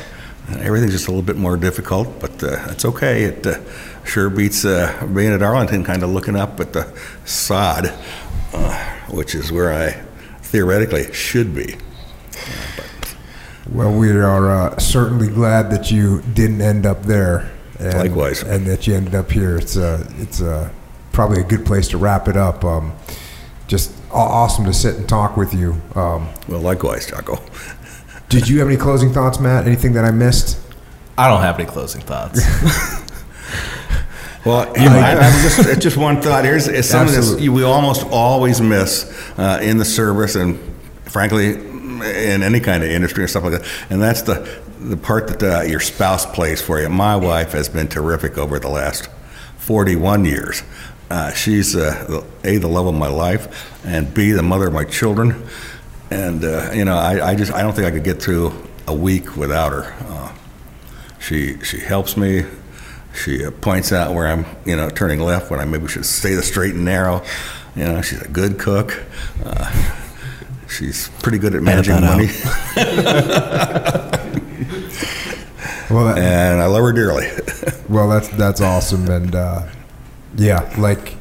everything's just a little bit more difficult, but uh, that's okay. It uh, Sure beats uh, being at Arlington, kind of looking up at the sod, uh, which is where I theoretically should be. Uh, but. Well, we are uh, certainly glad that you didn't end up there. And, likewise. And that you ended up here. It's uh, it's uh, probably a good place to wrap it up. Um, just awesome to sit and talk with you. Um, well, likewise, Jocko. Did you have any closing thoughts, Matt? Anything that I missed? I don't have any closing thoughts. Well, you know, I, I just, just one thought here. It's something that we almost always miss uh, in the service and, frankly, in any kind of industry or stuff like that. And that's the, the part that uh, your spouse plays for you. My wife has been terrific over the last forty-one years. Uh, she's, uh, A, the love of my life, and B, the mother of my children. And, uh, you know, I, I just I don't think I could get through a week without her. Uh, she she helps me. She points out where I'm, you know, turning left when I maybe should stay the straight and narrow. You know, she's a good cook. Uh, she's pretty good at managing money. well, that, and I love her dearly. well, that's that's awesome, and uh, yeah, like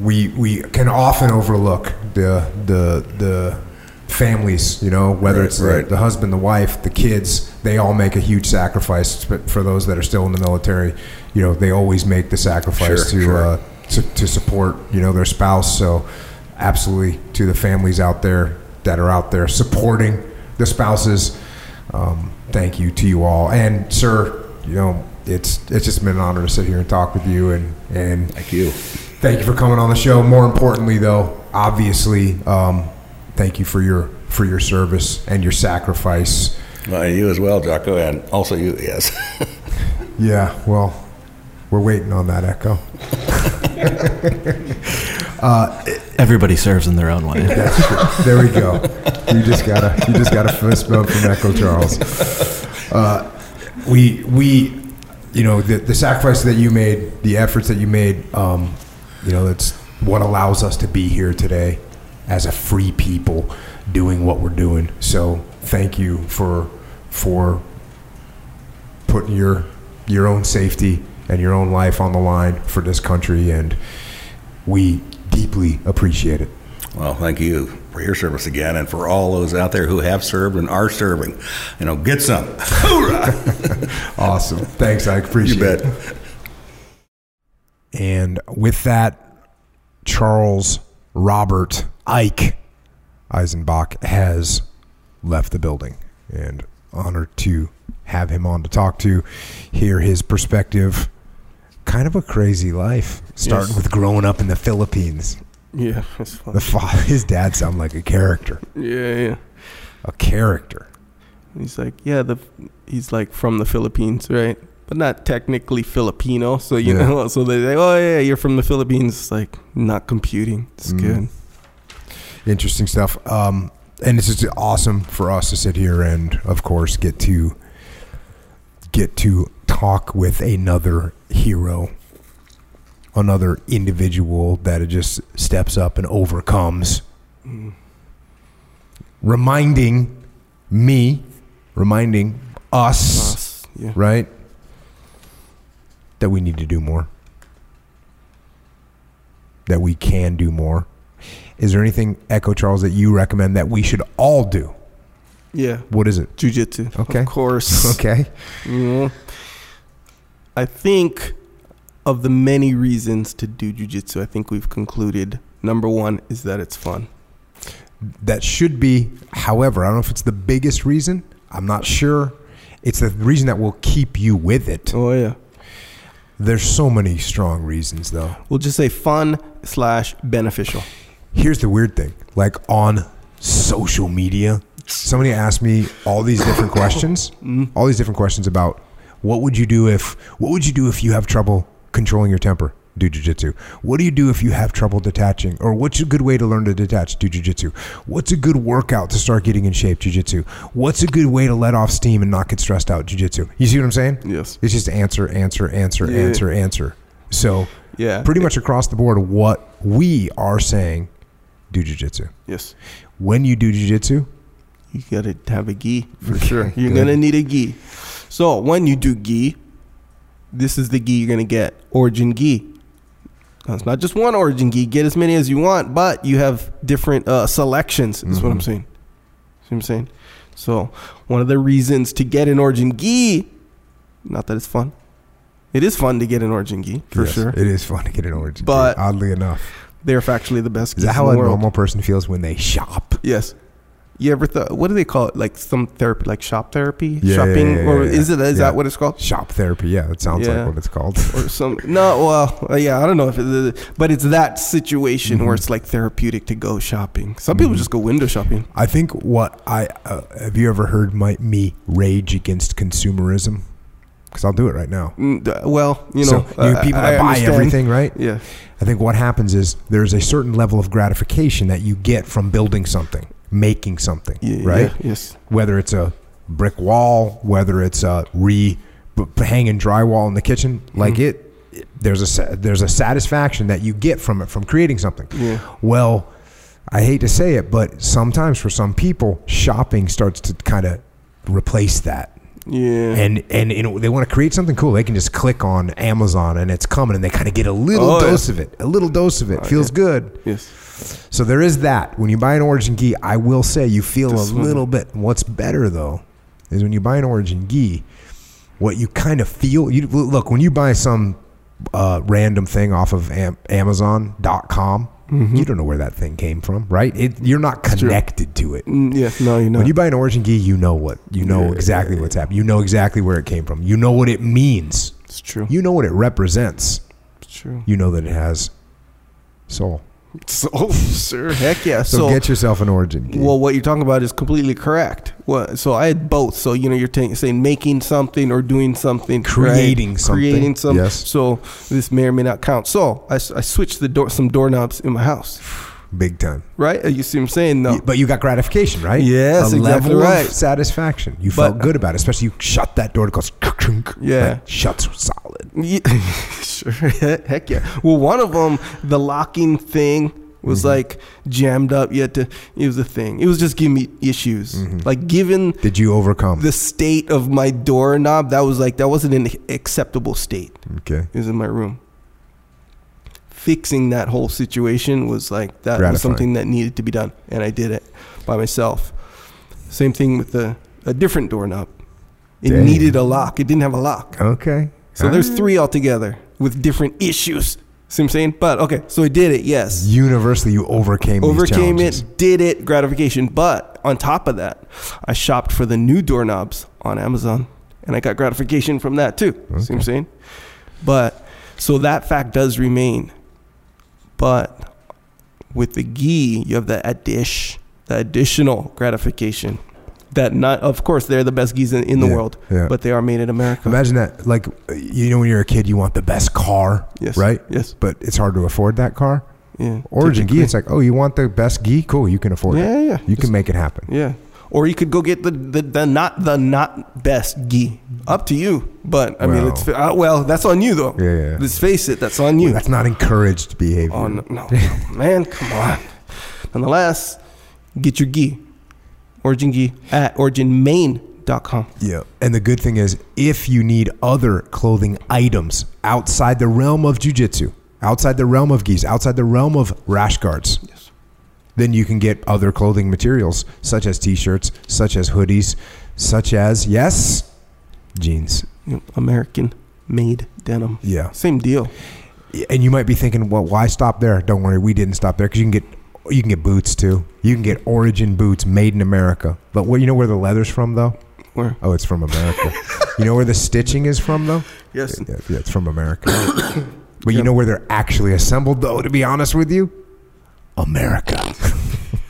we we can often overlook the the the families, you know, whether right, it's right. The, the husband, the wife, the kids, they all make a huge sacrifice. But for those that are still in the military, you know, they always make the sacrifice sure, to, sure. Uh, to to support, you know, their spouse. So absolutely, to the families out there that are out there supporting the spouses, um, thank you to you all. And sir, you know, it's it's just been an honor to sit here and talk with you, and and thank you thank you for coming on the show. More importantly though, obviously, um thank you for your for your service and your sacrifice. Well, you as well, Jocko, and also you. Yes. Yeah, well, we're waiting on that, Echo. uh everybody serves in their own way. That's true. There we go. You just gotta you just gotta fist bump from Echo Charles. uh We, we, you know, the, the sacrifice that you made, the efforts that you made, um, you know, that's what allows us to be here today as a free people doing what we're doing. So thank you for, for putting your, your own safety and your own life on the line for this country. And we deeply appreciate it. Well, thank you for your service again, and for all those out there who have served and are serving. You know, get some. Hoorah! Awesome. Thanks, I appreciate you bet. It. And with that, Charles Robert Ike Eisenbach has left the building, and honored to have him on to talk to, hear his perspective. Kind of a crazy life, starting yes. with growing up in the Philippines. Yeah, that's funny. The father, his dad sounded like a character. Yeah, yeah. A character. He's like, yeah, the he's like from the Philippines, right? But not technically Filipino, so you yeah. know. So they say, oh yeah, you're from the Philippines. It's like not computing. It's mm. good. Interesting stuff. Um, and it's just awesome for us to sit here and, of course, get to get to talk with another hero. Another individual that it just steps up and overcomes, mm. reminding me, reminding us, us yeah. right, that we need to do more, that we can do more. Is there anything, Echo Charles, that you recommend that we should all do? Yeah. What is it? Jiu-jitsu. Okay. Of course. Okay. Yeah. I think... of the many reasons to do jiu-jitsu, I think we've concluded number one is that it's fun. That should be, however, I don't know if it's the biggest reason. I'm not sure. It's the reason that will keep you with it. Oh, yeah. There's so many strong reasons, though. We'll just say fun slash beneficial. Here's the weird thing. Like on social media, somebody asked me all these different questions, mm. all these different questions about what would you do if, what would you do if you have trouble controlling your temper? Do jiu-jitsu. What do you do if you have trouble detaching? Or what's a good way to learn to detach? Do jiu-jitsu. What's a good workout to start getting in shape? Jiu-jitsu. What's a good way to let off steam and not get stressed out? Jiu-jitsu. You see what I'm saying? Yes. It's just answer, answer, answer, yeah. answer, answer. So yeah, pretty much across the board, what we are saying, do jiu-jitsu. Yes. When you do jiu-jitsu, you got to have a gi for sure. You're going to need a gi. So when you do gi, this is the gi you're going to get. Origin gi. Now, it's not just one origin gi. Get as many as you want, but you have different uh, selections is mm-hmm. what I'm saying. See what I'm saying? So one of the reasons to get an origin gi, not that it's fun. It is fun to get an origin gi, for yes, sure. It is fun to get an origin but gi, oddly enough. They're factually the best. Is that how a normal person feels when they shop? Yes. You ever thought, what do they call it? Like some therapy, like shop therapy, yeah, shopping, yeah, yeah, yeah, or is it is yeah. that what it's called? Shop therapy, yeah, it sounds yeah. like what it's called. Or some no, well, yeah, I don't know if, it, but it's that situation mm-hmm. where it's like therapeutic to go shopping. Some mm-hmm. people just go window shopping. I think what I uh, have you ever heard my me rage against consumerism? Because I'll do it right now. Mm, well, you know, so, you uh, people that I buy understand. Everything, right? Yeah. I think what happens is there's a certain level of gratification that you get from building something. Making something, yeah, right? Yeah, yes. Whether it's a brick wall, whether it's a re hanging drywall in the kitchen, like mm-hmm. it, it, there's a there's a satisfaction that you get from it, from creating something. Yeah. Well, I hate to say it, but sometimes for some people, shopping starts to kind of replace that. Yeah. And and you know, they want to create something cool. They can just click on Amazon and it's coming, and they kind of get a little oh, dose yeah. of it. A little dose of it. Oh, Feels yeah. good. Yes. So there is that. When you buy an Origin gi, I will say you feel this a little one. bit. What's better though is when you buy an Origin gi, what you kind of feel. You look, when you buy some uh, random thing off of am, Amazon dot com, mm-hmm. you don't know where that thing came from, right? It, you're not connected to it. Mm, yeah, no, you're not. When you buy an Origin gi, you know what. You know yeah, exactly yeah, yeah. what's happened. You know exactly where it came from. You know what it means. It's true. You know what it represents. It's true. You know that it has soul. Soul, sir. Heck yeah. So, so get yourself an Origin gi. Well, what you're talking about is completely correct. Well, so I had both. So, you know, you're t- saying making something or doing something. Creating right? something. Creating something. Yes. So this may or may not count. So I, I switched the door, some doorknobs in my house. Big time. Right? You see what I'm saying? No. But you got gratification, right? Yes, a exactly level right. of satisfaction. You but, felt good about it. Especially you shut that door. It goes, yeah. Right? Shuts solid. Yeah. Sure. Heck yeah. Well, one of them, the locking thing was mm-hmm. like jammed up. You had to, it was a thing. It was just giving me issues. Mm-hmm. Like given. Did you overcome? The state of my doorknob, that was like, that wasn't an acceptable state. Okay. It was in my room. Fixing that whole situation was like that was something that needed to be done, and I did it by myself. Same thing with a, a different doorknob. It Dang. needed a lock. It didn't have a lock. Okay. So All there's right. three altogether with different issues. See what I'm saying? But okay, so I did it. Yes. Universally, you overcame overcame these it. Did it? Gratification. But on top of that, I shopped for the new doorknobs on Amazon, and I got gratification from that too. Okay. See what I'm saying? But so that fact does remain. But with the gi, you have that addish, the additional gratification. That not, of course, they're the best gis in, in the yeah, world, yeah. but they are made in America. Imagine that, like, you know, when you're a kid, you want the best car, yes, right? Yes. But it's hard to afford that car. Yeah. Origin gi, it's like, oh, you want the best gi? Cool, you can afford yeah, it. Yeah, yeah. You Just, can make it happen. Yeah. Or you could go get the, the, the not the not best gi. Up to you. But, I well, mean, it's, uh, well, that's on you, though. Yeah, yeah. Let's face it, that's on you. Well, that's not encouraged behavior. Oh, no, no, no. Man, come on. Nonetheless, get your gi. Origin gi at origin maine dot com. Yeah. And the good thing is, if you need other clothing items outside the realm of jiu-jitsu, outside the realm of gis, outside the realm of rash guards, yes. then you can get other clothing materials, such as T-shirts, such as hoodies, such as, yes, jeans. American-made denim. Yeah. Same deal. And you might be thinking, well, why stop there? Don't worry, we didn't stop there, because you can get you can get boots, too. You can get Origin boots made in America. But what, you know where the leather's from, though? Where? Oh, it's from America. You know where the stitching is from, though? Yes. Yeah, yeah, it's from America. But yep. you know where they're actually assembled, though, to be honest with you? America.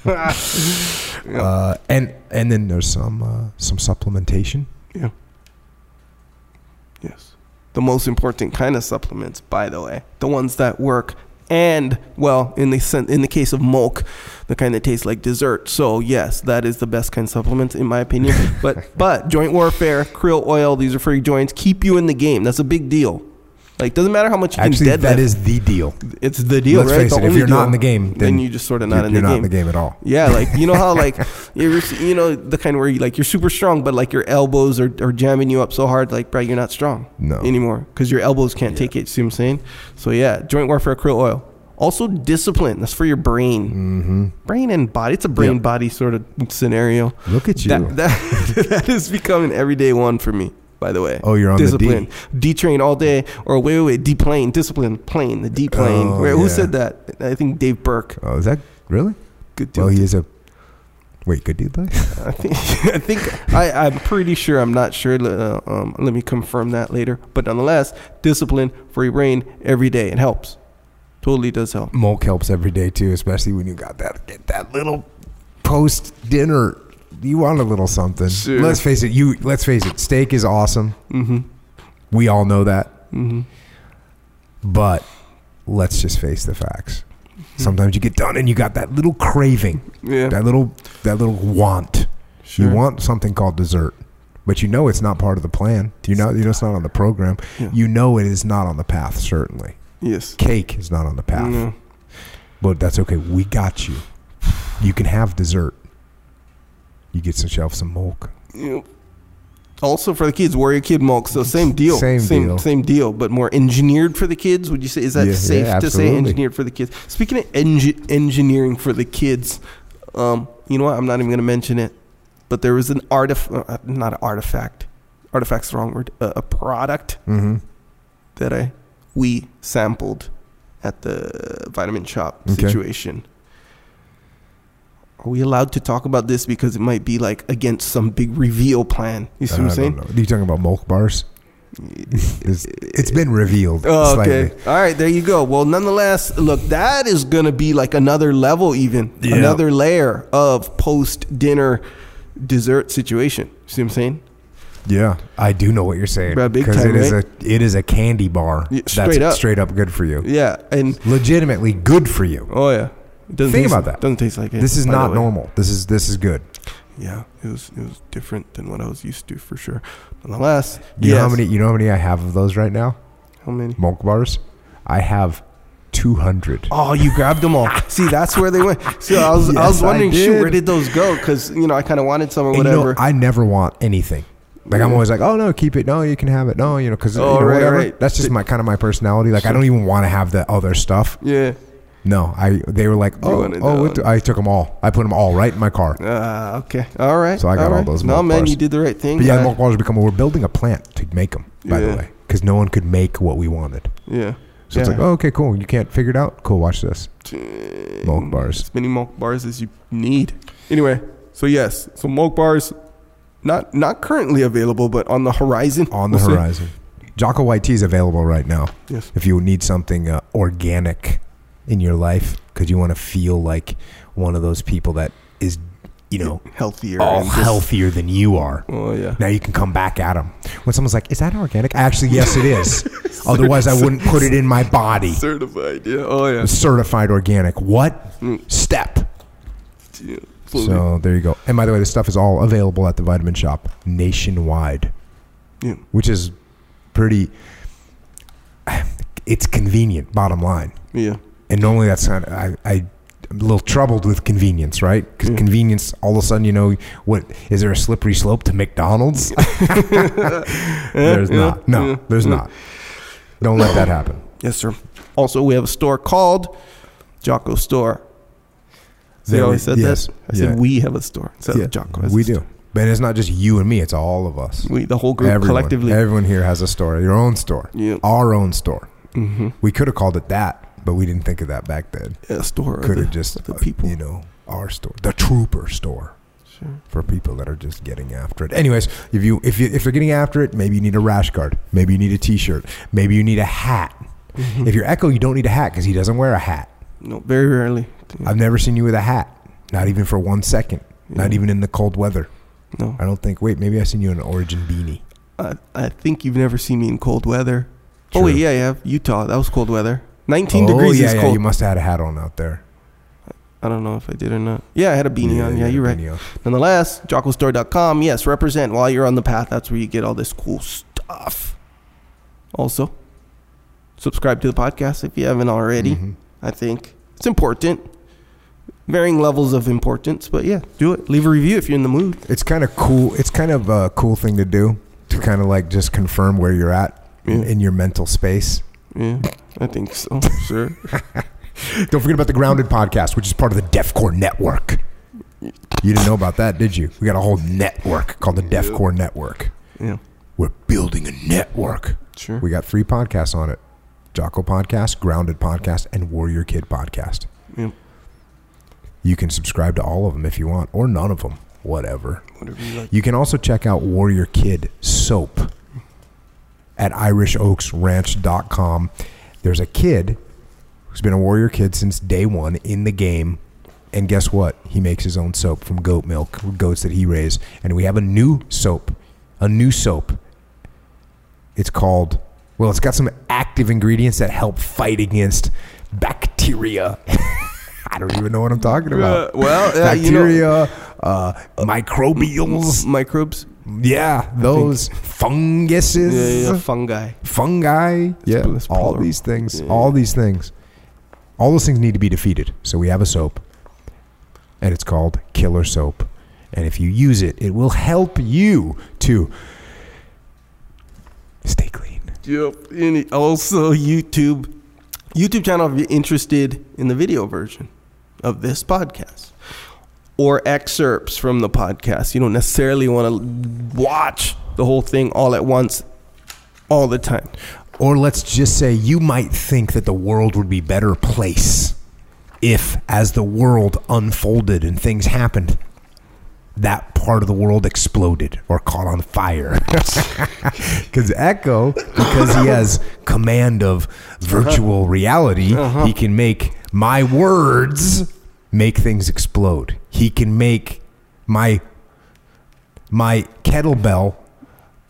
yeah. uh, and and then there's some uh, some supplementation. Yeah. Yes. The most important kind of supplements, by the way, the ones that work, and well, in the in the case of milk, the kind that tastes like dessert. So yes, that is the best kind of supplements, in my opinion. But but joint warfare, krill oil, these are for your joints. Keep you in the game. That's a big deal. Like, doesn't matter how much you Actually, can deadlift. That is the deal. It's the deal, Let's right? Face it, if you're deal, not in the game, then, then you're just sort of not in the game. You're not in the game at all. Yeah, like, you know how, like, you're, you know, the kind where, you, like, you're super strong, but, like, your elbows are, are jamming you up so hard, like, bro, you're not strong no. anymore because your elbows can't yeah. take it. See what I'm saying? So, yeah, joint warfare, krill oil. Also, discipline. That's for your brain. Mm-hmm. Brain and body. It's a brain-body yep. sort of scenario. Look at you. That, that, that is becoming everyday one for me. By the way. Oh, you're on discipline. The D. D-train all day. Or wait, wait, wait. D-plane. Discipline. Plane. The D-plane. Oh, who yeah. said that? I think Dave Burke. Oh, is that really? Good dude. Well, he is a... Wait, good dude, like? I think... I think I, I'm pretty sure. I'm not sure. Uh, um, let me confirm that later. But nonetheless, discipline for your brain every day. It helps. Totally does help. Mulk helps every day, too, especially when you got that, get that little post-dinner... You want a little something. Sure. Let's face it. You let's face it. Steak is awesome. Mm-hmm. We all know that. Mm-hmm. But let's just face the facts. Mm-hmm. Sometimes you get done and you got that little craving. Yeah. That little that little want. Sure. You want something called dessert, but you know it's not part of the plan. You know you know it's not on the program. Yeah. You know it is not on the path. Certainly. Yes. Cake is not on the path. No. But that's okay. We got you. You can have dessert. You get yourself some milk. Yep. Also for the kids, Warrior Kid Milk. So same deal. Same, same deal. Same deal, but more engineered for the kids. Would you say, is that yeah, safe yeah, to say engineered for the kids? Speaking of engi- engineering for the kids, um, you know what? I'm not even going to mention it, but there was an artifact, not an artifact. Artifact's the wrong word. Uh, a product mm-hmm. that I we sampled at the vitamin shop okay. situation. Are we allowed to talk about this? Because it might be like against some big reveal plan. You see uh, what I'm saying? Are you talking about milk bars? it's, it's been revealed. Oh, okay. Slightly. All right. There you go. Well, nonetheless, look, that is going to be like another level, even yeah. another layer of post dinner dessert situation. You see what I'm saying? Yeah, I do know what you're saying. Because it is right? a it is a candy bar. Yeah, straight that's up. straight up good for you. Yeah, and legitimately good for you. Oh yeah. Doesn't Think taste, about that. Doesn't taste like it. This is not normal. This is this is good. Yeah, it was it was different than what I was used to for sure. Nonetheless, you yes. know how many you know how many I have of those right now? How many milk bars? I have two hundred. Oh, you grabbed them all. See, that's where they went. So I was yes, I was wondering, I shoot, where did those go? Because you know I kind of wanted some or whatever. You know, I never want anything. Like, I'm always like, oh, no, keep it. No, you can have it. No, you know, because oh, you know, right, whatever. Right. That's just my kind of my personality. Like, I don't even want to have the other stuff. Yeah. No, I. They were like, oh, oh what do, I took them all. I put them all right in my car. Ah, uh, okay. All right. So I got all, all right. those milk No, man, bars. You did the right thing. But yeah, right. milk bars become, we're building a plant to make them, by yeah. the way, because no one could make what we wanted. Yeah. So yeah. it's like, oh, okay, cool. You can't figure it out? Cool, watch this. Milk bars. As many milk bars as you need. Anyway, so yes, so milk bars. Not not currently available, but on the horizon. On the we'll horizon. Say. Jocko White Tea is available right now. Yes. If you need something uh, organic in your life, because you want to feel like one of those people that is, you know, healthier, all just, healthier than you are. Oh, yeah. Now you can come back at them. When someone's like, is that organic? Actually, yes, it is. Otherwise, I wouldn't put it in my body. Certified, yeah. Oh, yeah. Certified organic. What? Mm. Step. Yeah. Absolutely. So there you go. And by the way, this stuff is all available at the Vitamin Shop nationwide, yeah. which is pretty, it's convenient, bottom line. Yeah. And normally that's kind of, I, I, I'm a little troubled with convenience, right? Because yeah. convenience, all of a sudden, you know, what is there a slippery slope to McDonald's? yeah, there's yeah, not. No, yeah, there's yeah. not. Don't let that happen. Yes, sir. Also, we have a store called Jocko Store. They always said yes. that. I yeah. said we have a store. Instead yeah. of Jocko has we a do. Store. But it's not just you and me. It's all of us. We, the whole group, everyone, collectively. Everyone here has a store. Your own store. Yeah. Our own store. Mm-hmm. We could have called it that, but we didn't think of that back then. A store. Could have just, the people. Uh, you know, our store. The Trooper Store. Sure. For people that are just getting after it. Anyways, if, you, if, you, if you're getting after it, maybe you need a rash guard. Maybe you need a T-shirt. Maybe you need a hat. Mm-hmm. If you're Echo, you don't need a hat because he doesn't wear a hat. No, very rarely. Yeah. I've never seen you with a hat, not even for one second, yeah. not even in the cold weather. No, I don't think. Wait, maybe I've seen you in an Origin beanie. Uh, I think you've never seen me in cold weather. True. Oh wait, yeah, yeah, Utah. That was cold weather. nineteen oh, degrees yeah, is cold. Yeah, you must have had a hat on out there. I don't know if I did or not. Yeah, I had a beanie yeah, on. Yeah, you're right. On. Nonetheless, jocko store dot com. Yes, represent while you're on the path. That's where you get all this cool stuff. Also, subscribe to the podcast if you haven't already. Mm-hmm. I think it's important, varying levels of importance, but yeah, do it. Leave a review if you're in the mood. It's kind of cool. It's kind of a cool thing to do to kind of like just confirm where you're at yeah. in, in your mental space. Yeah, I think so. Sure. Don't forget about the Grounded podcast, which is part of the Defcore Network. You didn't know about that, did you? We got a whole network called the yeah. Defcore Network. Yeah, we're building a network. Sure. We got three podcasts on it. Jocko Podcast, Grounded Podcast, and Warrior Kid Podcast. Yep. You can subscribe to all of them if you want, or none of them, whatever. Whatever you like. You can also check out Warrior Kid Soap at irish oaks ranch dot com. There's a kid who's been a Warrior Kid since day one in the game, and guess what? He makes his own soap from goat milk, goats that he raised, and we have a new soap, a new soap. It's called... Well, it's got some active ingredients that help fight against bacteria. I don't even know what I'm talking about. Uh, well, uh, bacteria, you know, uh, microbials. M- microbes? Yeah, I those think. funguses. Yeah, yeah, fungi. Fungi. Yeah, all plural. these things. Yeah. All these things. All those things need to be defeated. So we have a soap, and it's called Killer Soap. And if you use it, it will help you to Stay clean. Yep. And also YouTube YouTube channel if you're interested in the video version of this podcast or excerpts from the podcast. You don't necessarily want to watch the whole thing all at once all the time. Or let's just say you might think that the world would be a better place if, as the world unfolded and things happened, that part of the world exploded or caught on fire. Because Echo, because he has command of virtual reality, uh-huh. he can make my words make things explode. He can make my my kettlebell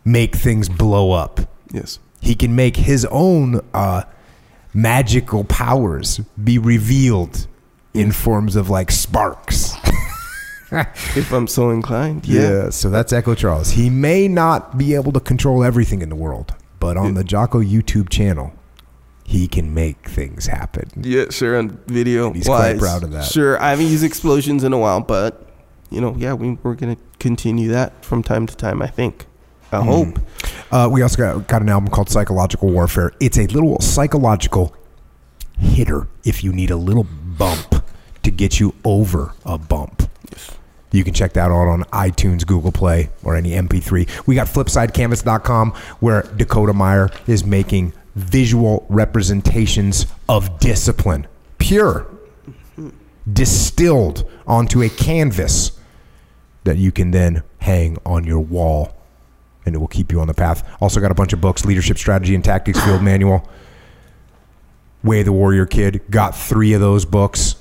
make things blow up. Yes. He can make his own uh, magical powers be revealed in forms of like sparks. If I'm so inclined. Yeah. yeah. So that's Echo Charles. He may not be able to control everything in the world, but on yeah. the Jocko YouTube channel, he can make things happen. Yeah, sure. On video. And he's wise. Quite proud of that. Sure. I haven't used explosions in a while, but, you know, yeah, we, we're going to continue that from time to time, I think. I hope. Mm. Uh, we also got, got an album called Psychological Warfare. It's a little psychological hitter if you need a little bump to get you over a bump. Yes. You can check that out on iTunes, Google Play, or any M P three. We got flipside canvas dot com where Dakota Meyer is making visual representations of discipline, pure, distilled onto a canvas that you can then hang on your wall, and it will keep you on the path. Also got a bunch of books, Leadership Strategy and Tactics Field Manual, Way of the Warrior Kid. Got three of those books.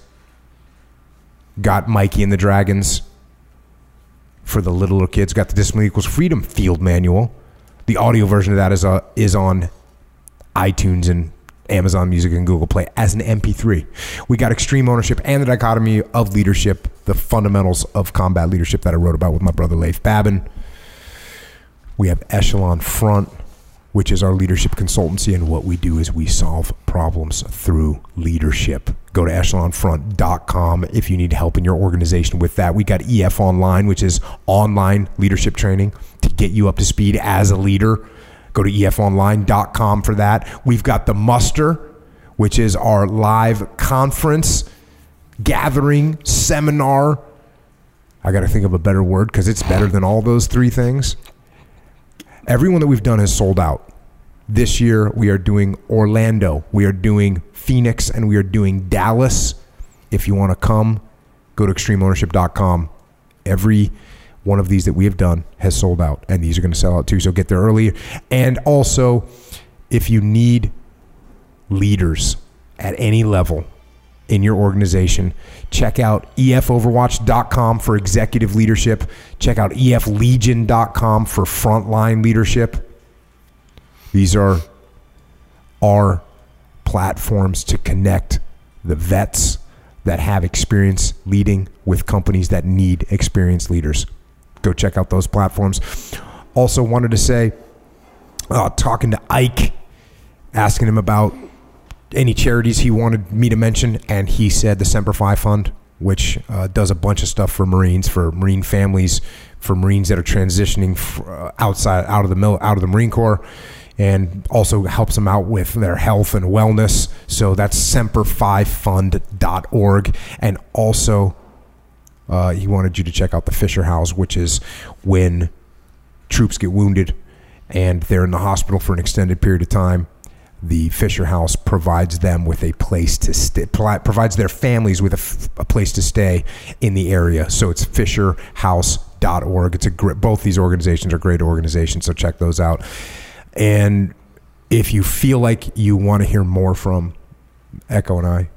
Got Mikey and the Dragons for the littler kids. Got the Discipline Equals Freedom Field Manual. The audio version of that is uh, is on iTunes and Amazon Music and Google Play as an M P three. We got Extreme Ownership and the Dichotomy of Leadership, the fundamentals of combat leadership that I wrote about with my brother Leif Babin. We have Echelon Front, which is our leadership consultancy, and what we do is we solve problems through leadership. Go to echelon front dot com if you need help in your organization with that. We got E F Online, which is online leadership training to get you up to speed as a leader. Go to E F online dot com for that. We've got The Muster, which is our live conference, gathering, seminar. I got to think of a better word because it's better than all those three things. Everyone that we've done has sold out. This year, we are doing Orlando, we are doing Phoenix, and we are doing Dallas. If you want to come, go to extreme ownership dot com. Every one of these that we have done has sold out, and these are going to sell out too, so get there early. And also, if you need leaders at any level in your organization, check out E F overwatch dot com for executive leadership. Check out E F legion dot com for frontline leadership. These are our platforms to connect the vets that have experience leading with companies that need experienced leaders. Go check out those platforms. Also wanted to say, uh, talking to Ike, asking him about any charities he wanted me to mention, and he said the Semper Fi Fund, which uh, does a bunch of stuff for Marines, for Marine families, for Marines that are transitioning for, uh, outside out of the mil- out of the Marine Corps, and also helps them out with their health and wellness. So that's semper fi fund dot org. And also, uh, he wanted you to check out the Fisher House, which is when troops get wounded and they're in the hospital for an extended period of time. The Fisher House provides them with a place to stay, provides their families with a, f- a place to stay in the area. So it's fisher house dot org. It's a gr- both these organizations are great organizations, so check those out. And if you feel like you want to hear more from Echo and I,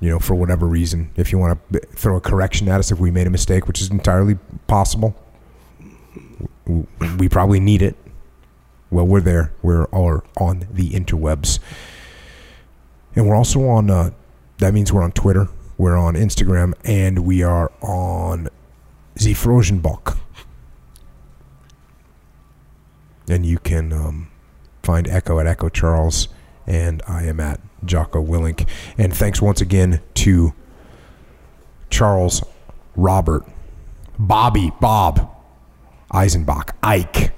you know, for whatever reason, if you want to throw a correction at us if we made a mistake, which is entirely possible, we probably need it. Well, we're there. We're all on the interwebs. And we're also on, uh, that means we're on Twitter, we're on Instagram, and we are on the Frozenbach. And you can um, find Echo at Echo Charles, and I am at Jocko Willink. And thanks once again to Charles Robert, Bobby, Bob, Eisenbach, Ike,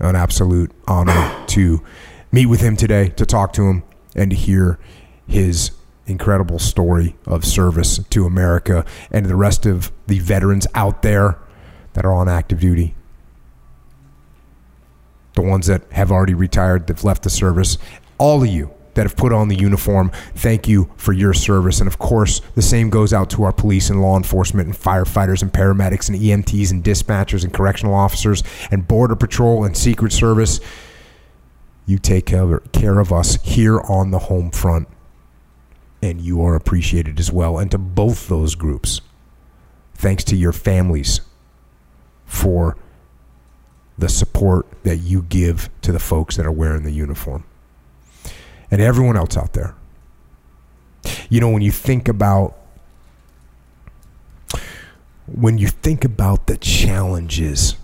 an absolute honor to meet with him today, to talk to him, and to hear his incredible story of service to America and to the rest of the veterans out there that are on active duty. The ones that have already retired, that have left the service, all of you that have put on the uniform, thank you for your service. And of course, the same goes out to our police and law enforcement and firefighters and paramedics and E M Ts and dispatchers and correctional officers and Border Patrol and Secret Service. You take care of us here on the home front, and you are appreciated as well. And to both those groups, thanks to your families for the support that you give to the folks that are wearing the uniform. And everyone else out there. You know, when you think about when you think about the challenges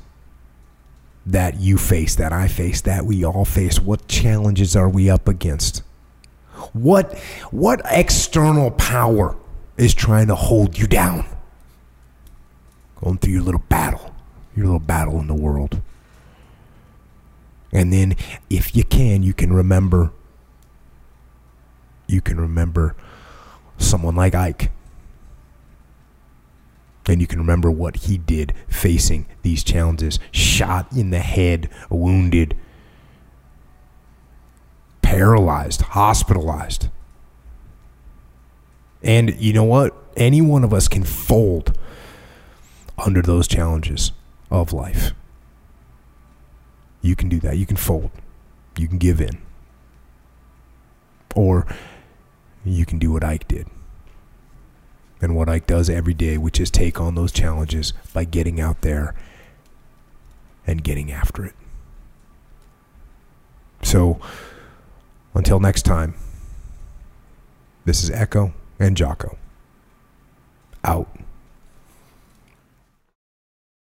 that you face, that I face, that we all face, what challenges are we up against? What what external power is trying to hold you down? Going through your little battle, your little battle in the world. And then if you can, you can remember you can remember someone like Ike. And you can remember what he did facing these challenges. Shot in the head, wounded, paralyzed, hospitalized. And you know what? Any one of us can fold under those challenges of life. You can do that. You can fold. You can give in. Or you can do what Ike did. And what Ike does every day, which is take on those challenges by getting out there and getting after it. So, until next time, this is Echo and Jocko. Out.